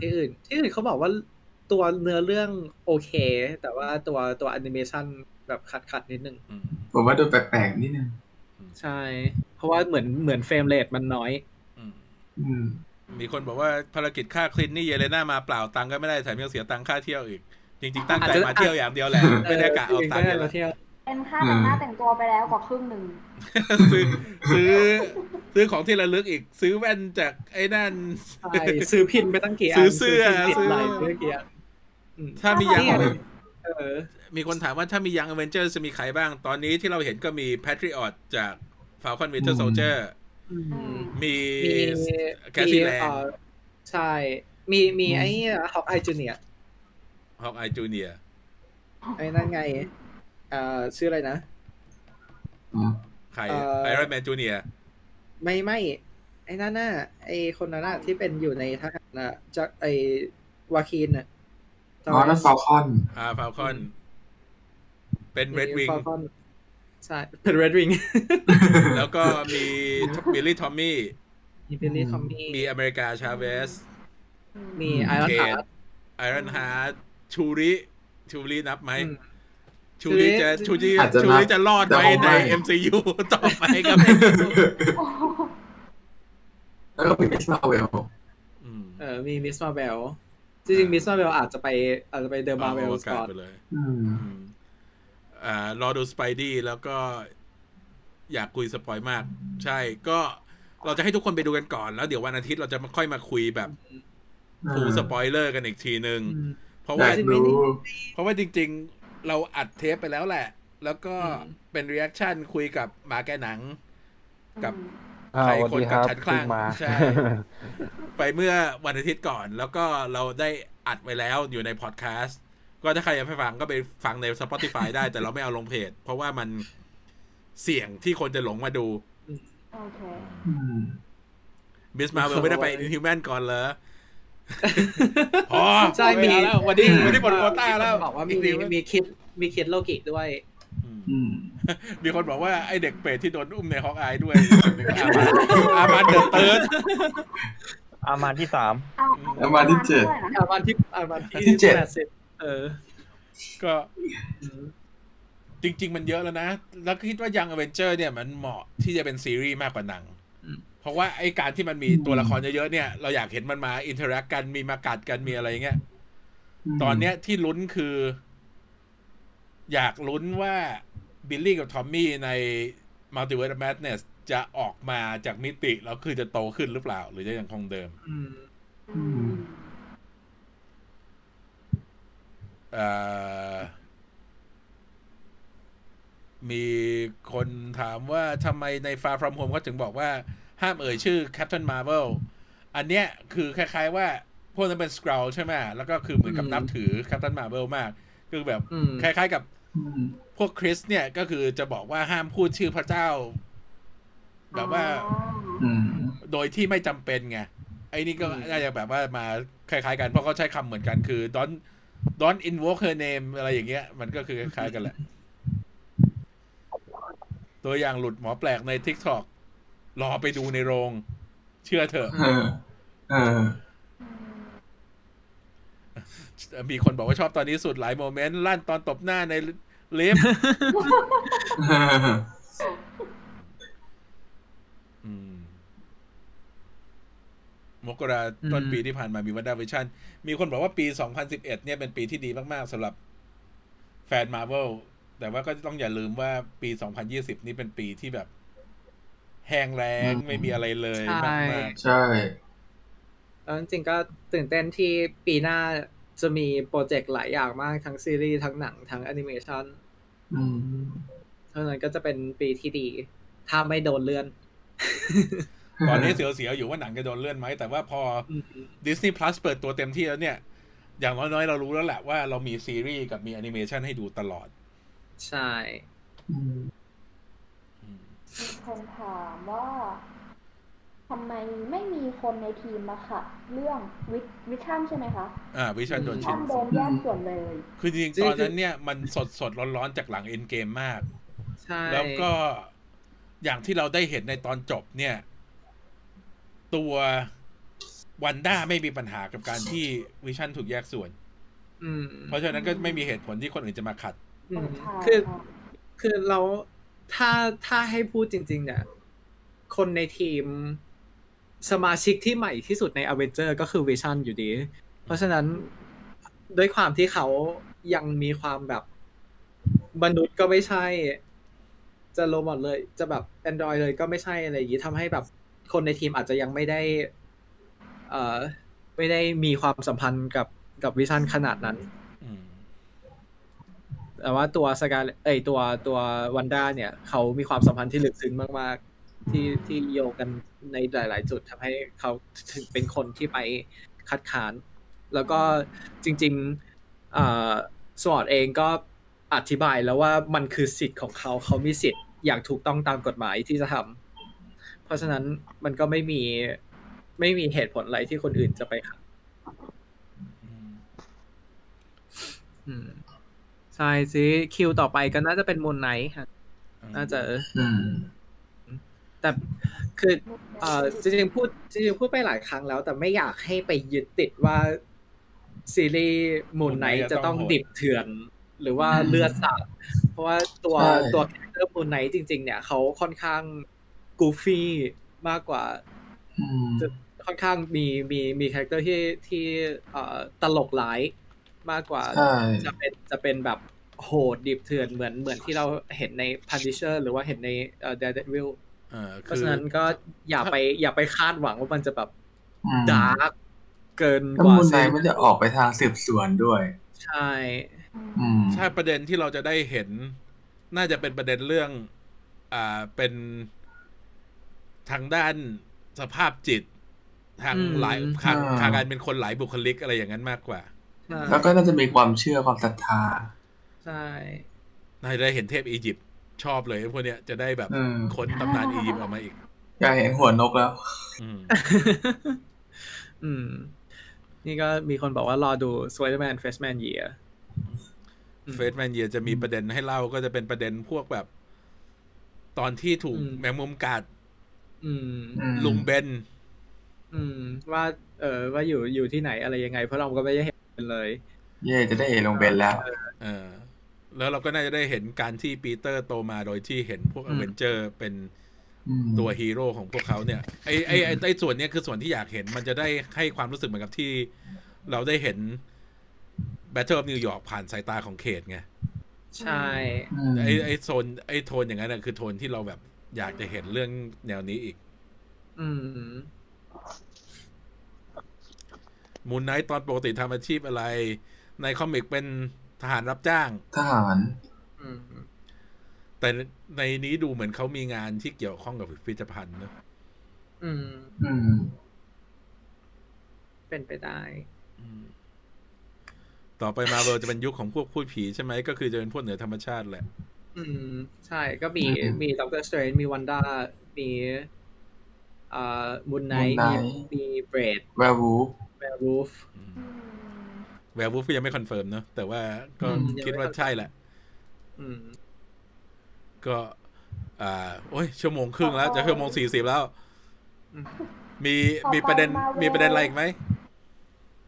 ที่อื่นเขาบอกว่าตัวเนื้อเรื่องโอเคแต่ว่าตัวแอนิเมชันแบบขัดนิดนึงผมว่าดูแปลกๆนิดนึงใช่เพราะว่าเหมือนเฟรมเรทมันน้อยมีคนบอกว่าภารกิจฆ่าคลินนี่เยเลน่ามาเปล่าตังค์ก็ไม่ได้แถมยังเสียตังค่าเที่ยวอีกจริงๆตั้งใจมาเที่ยวอย่างเดียวแหละไม่ได้กะเอาตังค์มาเที่ยวเป็นค่าแต่งหน้าแต่งตัวไปแล้วกว่าครึ่งหนึ่งซื้อของที่ระลึกอีกซื้อแว่นจากไอ้นั่นซื้อพินไปตั้งกี่อันซื้อเสื้อซื้ออะไรซื้อเกียร์ถ้ามียังมีคนถามว่าถ้ามียังอเวนเจอร์จะมีใครบ้างตอนนี้ที่เราเห็นก็มีแพทริออตจาก Falcon Winter Soldier มีแคสซี่แลนด์ใช่มีไอ้ Hawkeye Juniorไอ้นั่นไงชื่ออะไรนะใครIron Man Juniorไม่ไอ้นั่นน่ะไอ้คนนั้นน่ะที่เป็นอยู่ในทหารน่ะจากไอ้วาคินน่ะอ๋อนั่นFalcon Falconเป็น Red Wing ใช่เป็น Red Wing แล้วก็มีบิลลี่ทอมมี่มีอเมริกาชาเวสมีไอรอนฮาร์ทชูรินับไหมชูริจะรอดไปใน MCU ต่อไปก็ไม่รู้แล้วก็มีมิสมาเวลมีมิสมาเวลจริงๆมิสมาเวลอาจจะไปเดอะมาเวลก่อนรอดูสไปดี้แล้วก็อยากคุยสปอยมากใช่ก็เราจะให้ทุกคนไปดูกันก่อนแล้วเดี๋ยววันอาทิตย์เราจะค่อยมาคุยแบบฟูลสปอยเลอร์กันอีกทีนึงเพราะว่าจริงๆเราอัดเทปไปแล้วแหละแล้วก็เป็นรีแอคชั่นคุยกับหมาแกหนังกับใครคนกับฉันคลั่งใช่ไปเมื่อวันอาทิตย์ก่อนแล้วก็เราได้อัดไว้แล้วอยู่ในพอดแคสต์ก็ถ้าใครอยากไปฟังก็ไปฟังใน Spotify ได้แต่เราไม่เอาลงเพจเพราะว่ามันเสี่ยงที่คนจะหลงมาดูโอเคมิสมาเวลไม่ได้ไป Inhuman ก่อนเหรอพอใช่มีแล้ววันนี้หมดโควต้าแล้วบอกว่ามีคิดโลกิด้วยมีคนบอกว่าไอเด็กเป็ดที่โดนอุ้มในฮอกอายด้วยอามันเดือดเติร์ดอามันที่ 3 อามันที่ 7 อามันที่ 7ก็จริงๆมันเยอะแล้วนะแล้วคิดว่ายังอเวนเจอร์เนี่ยมันเหมาะที่จะเป็นซีรีส์มากกว่าหนังเพราะว่าไอ้การที่มันมีตัวละครเยอะๆเนี่ยเราอยากเห็นมันมาอินเทอร์แอคกันมีมากัดกันมีอะไรเงี้ยตอนเนี้ยที่ลุ้นคืออยากลุ้นว่าบิลลี่กับทอมมี่ใน Multiverse of Madness จะออกมาจากมิติแล้วคือจะโตขึ้นหรือเปล่าหรือจะยังคงเดิมมีคนถามว่าทำไมใน Far From Home เขาถึงบอกว่าห้ามเอ่ยชื่อ Captain Marvel อันเนี้ยคือคล้ายๆว่าพวกนั้นเป็น Skrull ใช่ไหมแล้วก็คือเหมือนกับนับถือ Captain Marvel มากคือแบบคล้ายๆกับพวกคริสเนี่ยก็คือจะบอกว่าห้ามพูดชื่อพระเจ้าแบบว่าโดยที่ไม่จำเป็นไงไอ้นี่ก็น่าจะแบบว่ามาคล้ายๆกันเพราะเขาใช้คำเหมือนกันคือ don't invoke her name อะไรอย่างเงี้ยมันก็คือคล้ายๆกันแหละ ตัวอย่างหลุดหมอแปลกใน TikTok รอไปดูในโรงเชื่อเถอะมีคนบอกว่าชอบตอนนี้สุดหลายโมเมนต์ลั่นตอนตบหน้าในลิฟต์มกราต้นปีที่ผ่านมามีวันด้าวิชั่นมีคนบอกว่าปี2011เนี่ยเป็นปีที่ดีมากๆสำหรับแฟน Marvel แต่ว่าก็ต้องอย่าลืมว่าปี2020นี่เป็นปีที่แบบแห้งแล้งไม่มีอะไรเลยมากๆใช่แล้วจริงๆก็ตื่นเต้นที่ปีหน้าจะมีโปรเจกต์หลายอย่างมากทั้งซีรีส์ทั้งหนังทั้งแอนิเมชันเพราะฉะนั้นก็จะเป็นปีที่ดีถ้าไม่โดนเลื่อนตอนนี้เสียวๆอยู่ว่าหนังจะโดนเลื่อนไหมแต่ว่าพอ Disney Plus เปิดตัวเต็มที่แล้วเนี่ยอย่างน้อยๆเรารู้แล้วแหละว่าเรามีซีรีส์กับมีแอนิเมชันให้ดูตลอดใช่มีคนถามว่าทำไมไม่มีคนในทีมอะค่ะเรื่องวิชั่นใช่ไหมคะวิชั่นโดนชิ้นโดนแย่งส่วนเลยคือจริงๆตอนนั้นเนี่ยมันสดๆร้อนๆจากหลังเอ็นเกมมากใช่แล้วก็อย่างที่เราได้เห็นในตอนจบเนี่ยตัววันด้าไม่มีปัญหากับการที่วิชั่นถูกแยกส่วนเพราะฉะนั้นก็ไม่มีเหตุผลที่คนอื่นจะมาขัดคือเราถ้าให้พูดจริงๆเนี่ยคนในทีมสมาชิกที่ใหม่ที่สุดในอเวนเจอร์ก็คือวิชั่นอยู่ดีเพราะฉะนั้นด้วยความที่เขายังมีความแบบมนุษย์ก็ไม่ใช่จะโรบอทเลยจะแบบ Android เลยก็ไม่ใช่อะไรอย่างนี้ทำให้แบบคนในทีมอาจจะยังไม่ได้มีความสัมพันธ์กับวิชั่นขนาดนั้นแต่ว่าตัวสกาตัววันด้าเนี่ยเขามีความสัมพันธ์ที่ลึกซึ้งมากๆที่โยงกันในหลายๆจุดทำให้เขาถึงเป็นคนที่ไปคัดค้านแล้วก็จริงๆสวอตเองก็อธิบายแล้วว่ามันคือสิทธิ์ของเขามีสิทธิ์อย่างถูกต้องตามกฎหมายที่จะทำเพราะฉะนั้นมันก็ไม่มีเหตุผลอะไรที่คนอื่นจะไปขัดใช่สิคิวต่อไปก็น่าจะเป็นมูนไนท์ค่ะน่าจะแต่คือจริงๆพูดไปหลายครั้งแล้วแต่ไม่อยากให้ไปยึดติดว่าซีรีส์มูนไนท์จะต้องดิบเถื่อนหรือว่าเลือดสาดเพราะว่าตัวแคร์เตอร์มูนไนท์จริงๆเนี่ยเขาค่อนข้างกูฟี่มากกว่าค่อนข้างมีคาแรคเตอร์ที่ตลกหลายมากกว่าจะเป็นแบบโหดดิบเถื่อนเหมือนที่เราเห็นใน Punisher หรือว่าเห็นในDaredevil เพราะฉะนั้นก็อย่าไปคาดหวังว่ามันจะแบบดาร์กเกินกว่าใช่มันจะออกไปทางสืบสวนด้วยใช่ใช่ประเด็นที่เราจะได้เห็นน่าจะเป็นประเด็นเรื่องเป็นทางด้านสภาพจิตทางการเป็นคนหลายบุคลิกอะไรอย่างนั้นมากกว่าแล้วก็น่าจะมีความเชื่อความศรัทธาใช่น่าจะได้เห็นเทพอียิปต์ชอบเลยพวกเนี้ยจะได้แบบค้นตำนานอียิปต์ออกมาอีกอยากเห็นหัวนกแล้วนี่ก็มีคนบอกว่ารอดู Spider-Man Freshman Year Freshman Year จะมีประเด็นให้เล่าก็จะเป็นประเด็นพวกแบบตอนที่ถูกแมงมุมกัดลุงเบนว่าว่าอยู่ที่ไหนอะไรยังไงเพราะเราก็ไม่ได้เห็นเลยเย่จะได้เห็นลุงเบนแล้วแล้วเราก็น่าจะได้เห็นการที่ปีเตอร์โตมาโดยที่เห็นพวกอเวนเจอร์เป็นตัวฮีโร่ของพวกเขาเนี่ยไอส่วนนี้คือส่วนที่อยากเห็นมันจะได้ให้ความรู้สึกเหมือนกับที่เราได้เห็น Battle of New York ผ่านสายตาของเขตไงใช่ไอโซนไอโทนอย่างนั้นนะคือโทนที่เราแบบอยากจะเห็นเรื่องแนวนี้อีกมูนไนท์ตอนปกติทำอาชีพอะไรในคอมิกเป็นทหารรับจ้างทหารแต่ในนี้ดูเหมือนเขามีงานที่เกี่ยวข้องกับพิพิธภัณฑ์นะเป็นไปได้ต่อไปมาเวลจะเป็นยุคของพวกพูดผีใช่ไหมก็คือจะเป็นพวกเหนือธรรมชาติแหละใช่ก็มีด็อกเตอร์สเตรนจ์มีวันด้ามีมูนไนท์มีเบรดแวร์วูฟก็ยังไม่คอนเฟิร์มเนอะแต่ว่าก็คิดว่าใช่แหละก็ โอ้ยชั่วโมงครึ่งแล้วจะชั่วโมง 40แล้วมีประเด็นอะไรอีกไหม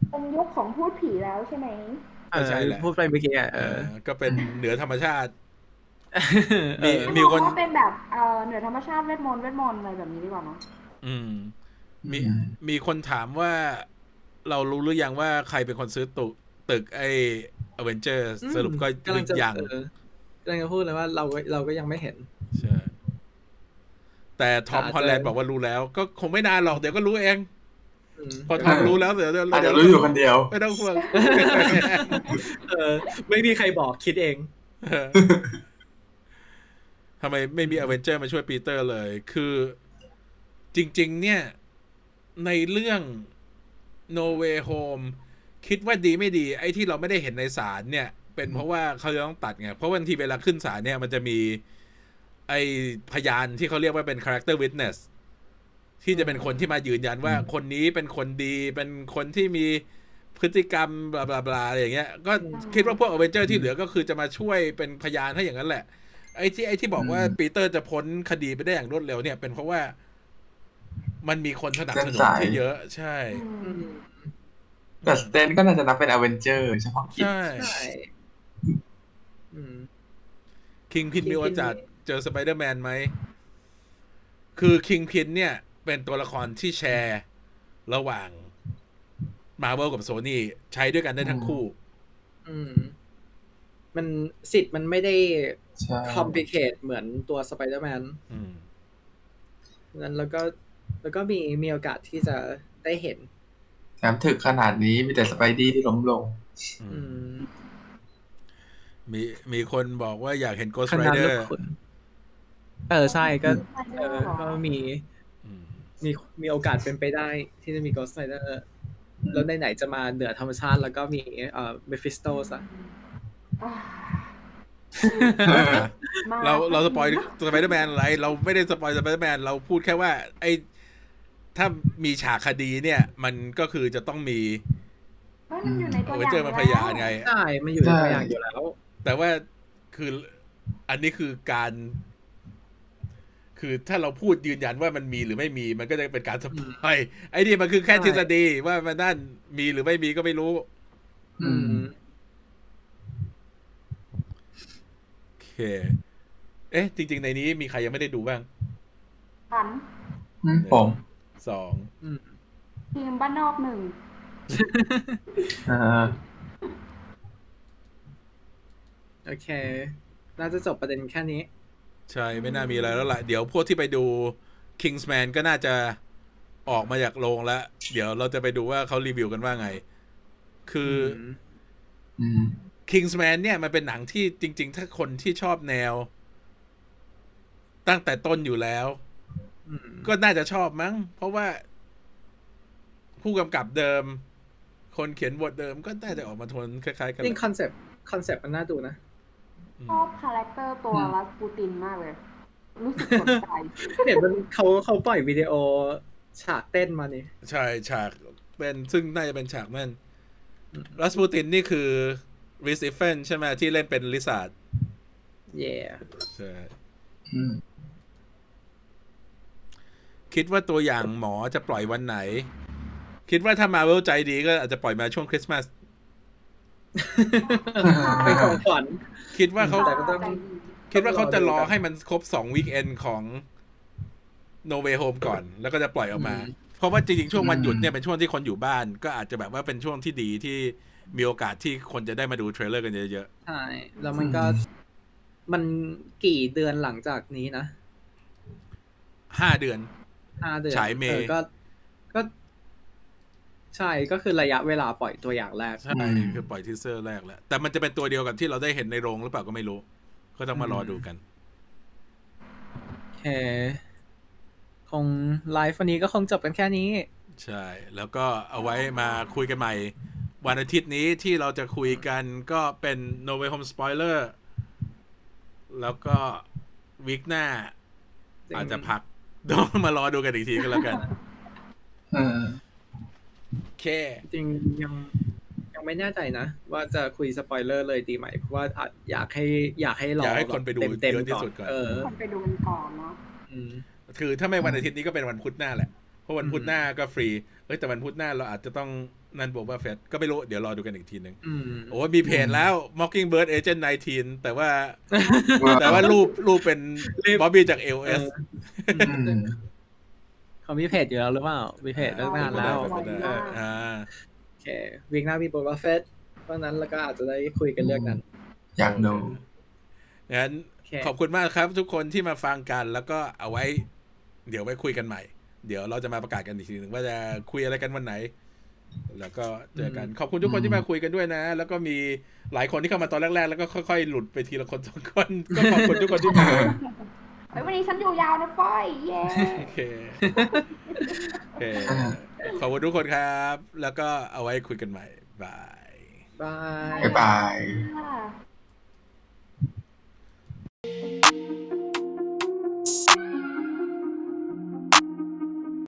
เป็นยุคของพูดผีแล้วใช่ไหมใช่พูดไปเมื่อกี้ก็เป็นเหนือธรรมชาติมีคนเป็นแบบเหนือธรรมชาติเวทมนต์อะไรแบบนี้ดีกว่าเนาะมีคนถามว่าเรารู้หรือยังว่าใครเป็นคนซื้อตึกไอ้ Avengers สรุปก็ยังกำลังจะพูดเลยว่าเราก็ยังไม่เห็นใช่แต่ทอมฮอลแลนด์บอกว่ารู้แล้วก็คงไม่นานหรอกเดี๋ยวก็รู้เองพอทอมรู้แล้วเดี๋ยวรู้อยู่คนเดียวไม่ต้องห่วงไม่มีใครบอกคิดเองทำไมไม่มีอเวนเจอร์มาช่วยปีเตอร์เลยคือจริงๆเนี่ยในเรื่อง No Way Home คิดว่าดีไม่ดีไอ้ที่เราไม่ได้เห็นในศาลเนี่ยเป็นเพราะว่าเขาจะต้องตัดไงเพราะบางทีเวลาขึ้นศาลเนี่ยมันจะมีไอ้พยานที่เขาเรียกว่าเป็น character witness ที่จะเป็นคนที่มายืนยันว่าคนนี้เป็นคนดีเป็นคนที่มีพฤติกรรมบลาบลาอะไรอย่างเงี้ยก็คิดว่าพวกอเวนเจอร์ที่เหลือก็คือจะมาช่วยเป็นพยานให้อย่างนั้นแหละไอ้ที่บอกว่าปีเตอร์จะพ้นคดีไปได้อย่างรวดเร็วเนี่ยเป็นเพราะว่ามันมีคนสนับสนุนที่เยอะใช่แต่สเตนก็น่าจะนับเป็นอเวนเจอร์เฉพาะกิจใช่คิงพินมีโอกาสเจอสไปเดอร์แมนไหมคือคิงพินเนี่ยเป็นตัวละครที่แชร์ระหว่าง Marvel กับ Sony ใช้ด้วยกันได้ทั้งคู่มันสิทธิ์มันไม่ได้คอมพลิเคทเหมือนตัวสไปเดอร์แมนนั้นแล้วก็มีโอกาสที่จะได้เห็นแถมถึกขนาดนี้มีแต่สไปดี้ที่ล้มลงมีคนบอกว่าอยากเห็น Ghost Rider ใช่ก็มีโอกาสเป็นไปได้ที่จะมี Ghost Rider แล้วไหนๆจะมาเหนือธรรมชาติแล้วก็มีMephisto ซะเราสปอยสไปเดอร์แมนอะไรเราไม่ได้สปอยสไปเดอร์แมนเราพูดแค่ว่าไอ้ถ้ามีฉากคดีเนี่ยมันก็คือจะต้องมีเอาไว้เจอมาพยานไงใช่มันอยู่ในตัวอย่างอยู่แล้วแต่ว่าคืออันนี้คือการคือถ้าเราพูดยืนยันว่ามันมีหรือไม่มีมันก็จะเป็นการสปอยไอ้นี่มันคือแค่ทฤษฎีว่ามันนั่นมีหรือไม่มีก็ไม่รู้โอเคเอ๊ะจริงๆในนี้มีใครยังไม่ได้ดูบ้างผม2ทีมบ้านนอก1โอเคน่าจะจบประเด็นแค่นี้ใช่ไม่น่ามีอะไรแล้วล่ะเดี๋ยวพวกที่ไปดู Kingsman ก็น่าจะออกมาจากโรงแล้วเดี๋ยวเราจะไปดูว่าเขารีวิวกันว่าไงคือKingsman เนี่ยมันเป็นหนังที่จริงๆถ้าคนที่ชอบแนวตั้งแต่ต้นอยู่แล้วก็น่าจะชอบมั้งเพราะว่าผู้กำกับเดิมคนเขียนบทเดิมก็น่าจะออกมาทนคล้ายๆกันจริงคอนเซปต์มันน่าดูนะชอบคาแรคเตอร์ตัวรัสปูตินมากเลยรู้สึกสนใจเห็นมันเขาปล่อยวิดีโอฉากเต้นมานี่ใช่ฉากเป็นซึ่งน่าจะเป็นฉากนั่นรัสปูตินนี่คือริสเอฟเฟนใช่ไหมที่เล่นเป็นลิซาร์ดเย่ใช่คิดว่าตัวอย่างหมอจะปล่อยวันไหนคิดว่าถ้ามาเวลใจดีก็อาจจะปล่อยมาช่วงคริสต์มาสเป็นของขวัญคิดว่าเขาจะรอให้มันครบ2 วีคเอนด์ของ No Way Home ก่อนแล้วก็จะปล่อยออกมาเพราะว่าจริงๆช่วงวันหยุดเนี่ยเป็นช่วงที่คนอยู่บ้านก็อาจจะแบบว่าเป็นช่วงที่ดีที่มีโอกาสที่คนจะได้มาดูเทรลเลอร์กันเยอะๆใช่แล้วมันก็มันกี่เดือนหลังจากนี้นะ5 เดือนฉายเมย์ก็ใช่ก็คือระยะเวลาปล่อยตัวอย่างแรกใช่คือปล่อยทีเซอร์แรกแล้วแต่มันจะเป็นตัวเดียวกับที่เราได้เห็นในโรงหรือเปล่าก็ไม่รู้ก็ต้องมารอดูกันโอเคคงไลฟ์วันนี้ก็คงจบกันแค่นี้ใช่แล้วก็เอาไว้มาคุยกันใหม่วันอาทิตย์นี้ที่เราจะคุยกันก็เป็น No Way Home Spoiler แล้วก็วีคหน้าอาจจะพักต้องมารอดูกันอีกทีก็แล้วกันโอเคจริงยัง ไม่แน่ใจนะว่าจะคุยสปอยเลอร์เลยดีไหมเพราะว่าอยากให้รอเต็มๆก่อนคนไปดูกันก่อนเนาะคือถ้าไม่วันอาทิตย์นี้ก็เป็นวันพุธหน้าแหละเพราะวันพุธหน้าก็ฟรีเอ้ยแต่วันพุธหน้าเราอาจจะต้องนั่นบอกว่าเฟสก็ไม่รู้เดี๋ยวรอดูกันอีกทีนึงโอ้มีเพจแล้ว Mockingbird Agent 19แต่ว่ารูปเป็นบ๊อบบี้จาก LS เขามีเพจอยู่แล้วหรือเปล่ามีเพจตั้งนานแล้วโอเควีคหน้ามีบอกว่าเฟสเพราะนั้นแล้วก็อาจจะได้คุยกันเรื่องนั้นอย่างนึงงั้นขอบคุณมากครับทุกคนที่มาฟังกันแล้วก็เอาไว้เดี๋ยวไว้คุยกันใหม่เดี๋ยวเราจะมาประกาศกันอีกทีนึงว่าจะคุยอะไรกันวันไหนแล้วก็เจอกันขอบคุณทุกคนที่มาคุยกันด้วยนะแล้วก็มีหลายคนที่เข้ามาตอนแรกๆแล้วก็ค่อยๆหลุดไปทีละคนสองคนก็ขอบคุณทุกคนที่มาวันนี้ฉันอยู่ยาวนะป้อยเย้โอเคขอบคุณทุกคนครับแล้วก็เอาไว้คุยกันใหม่บายบาย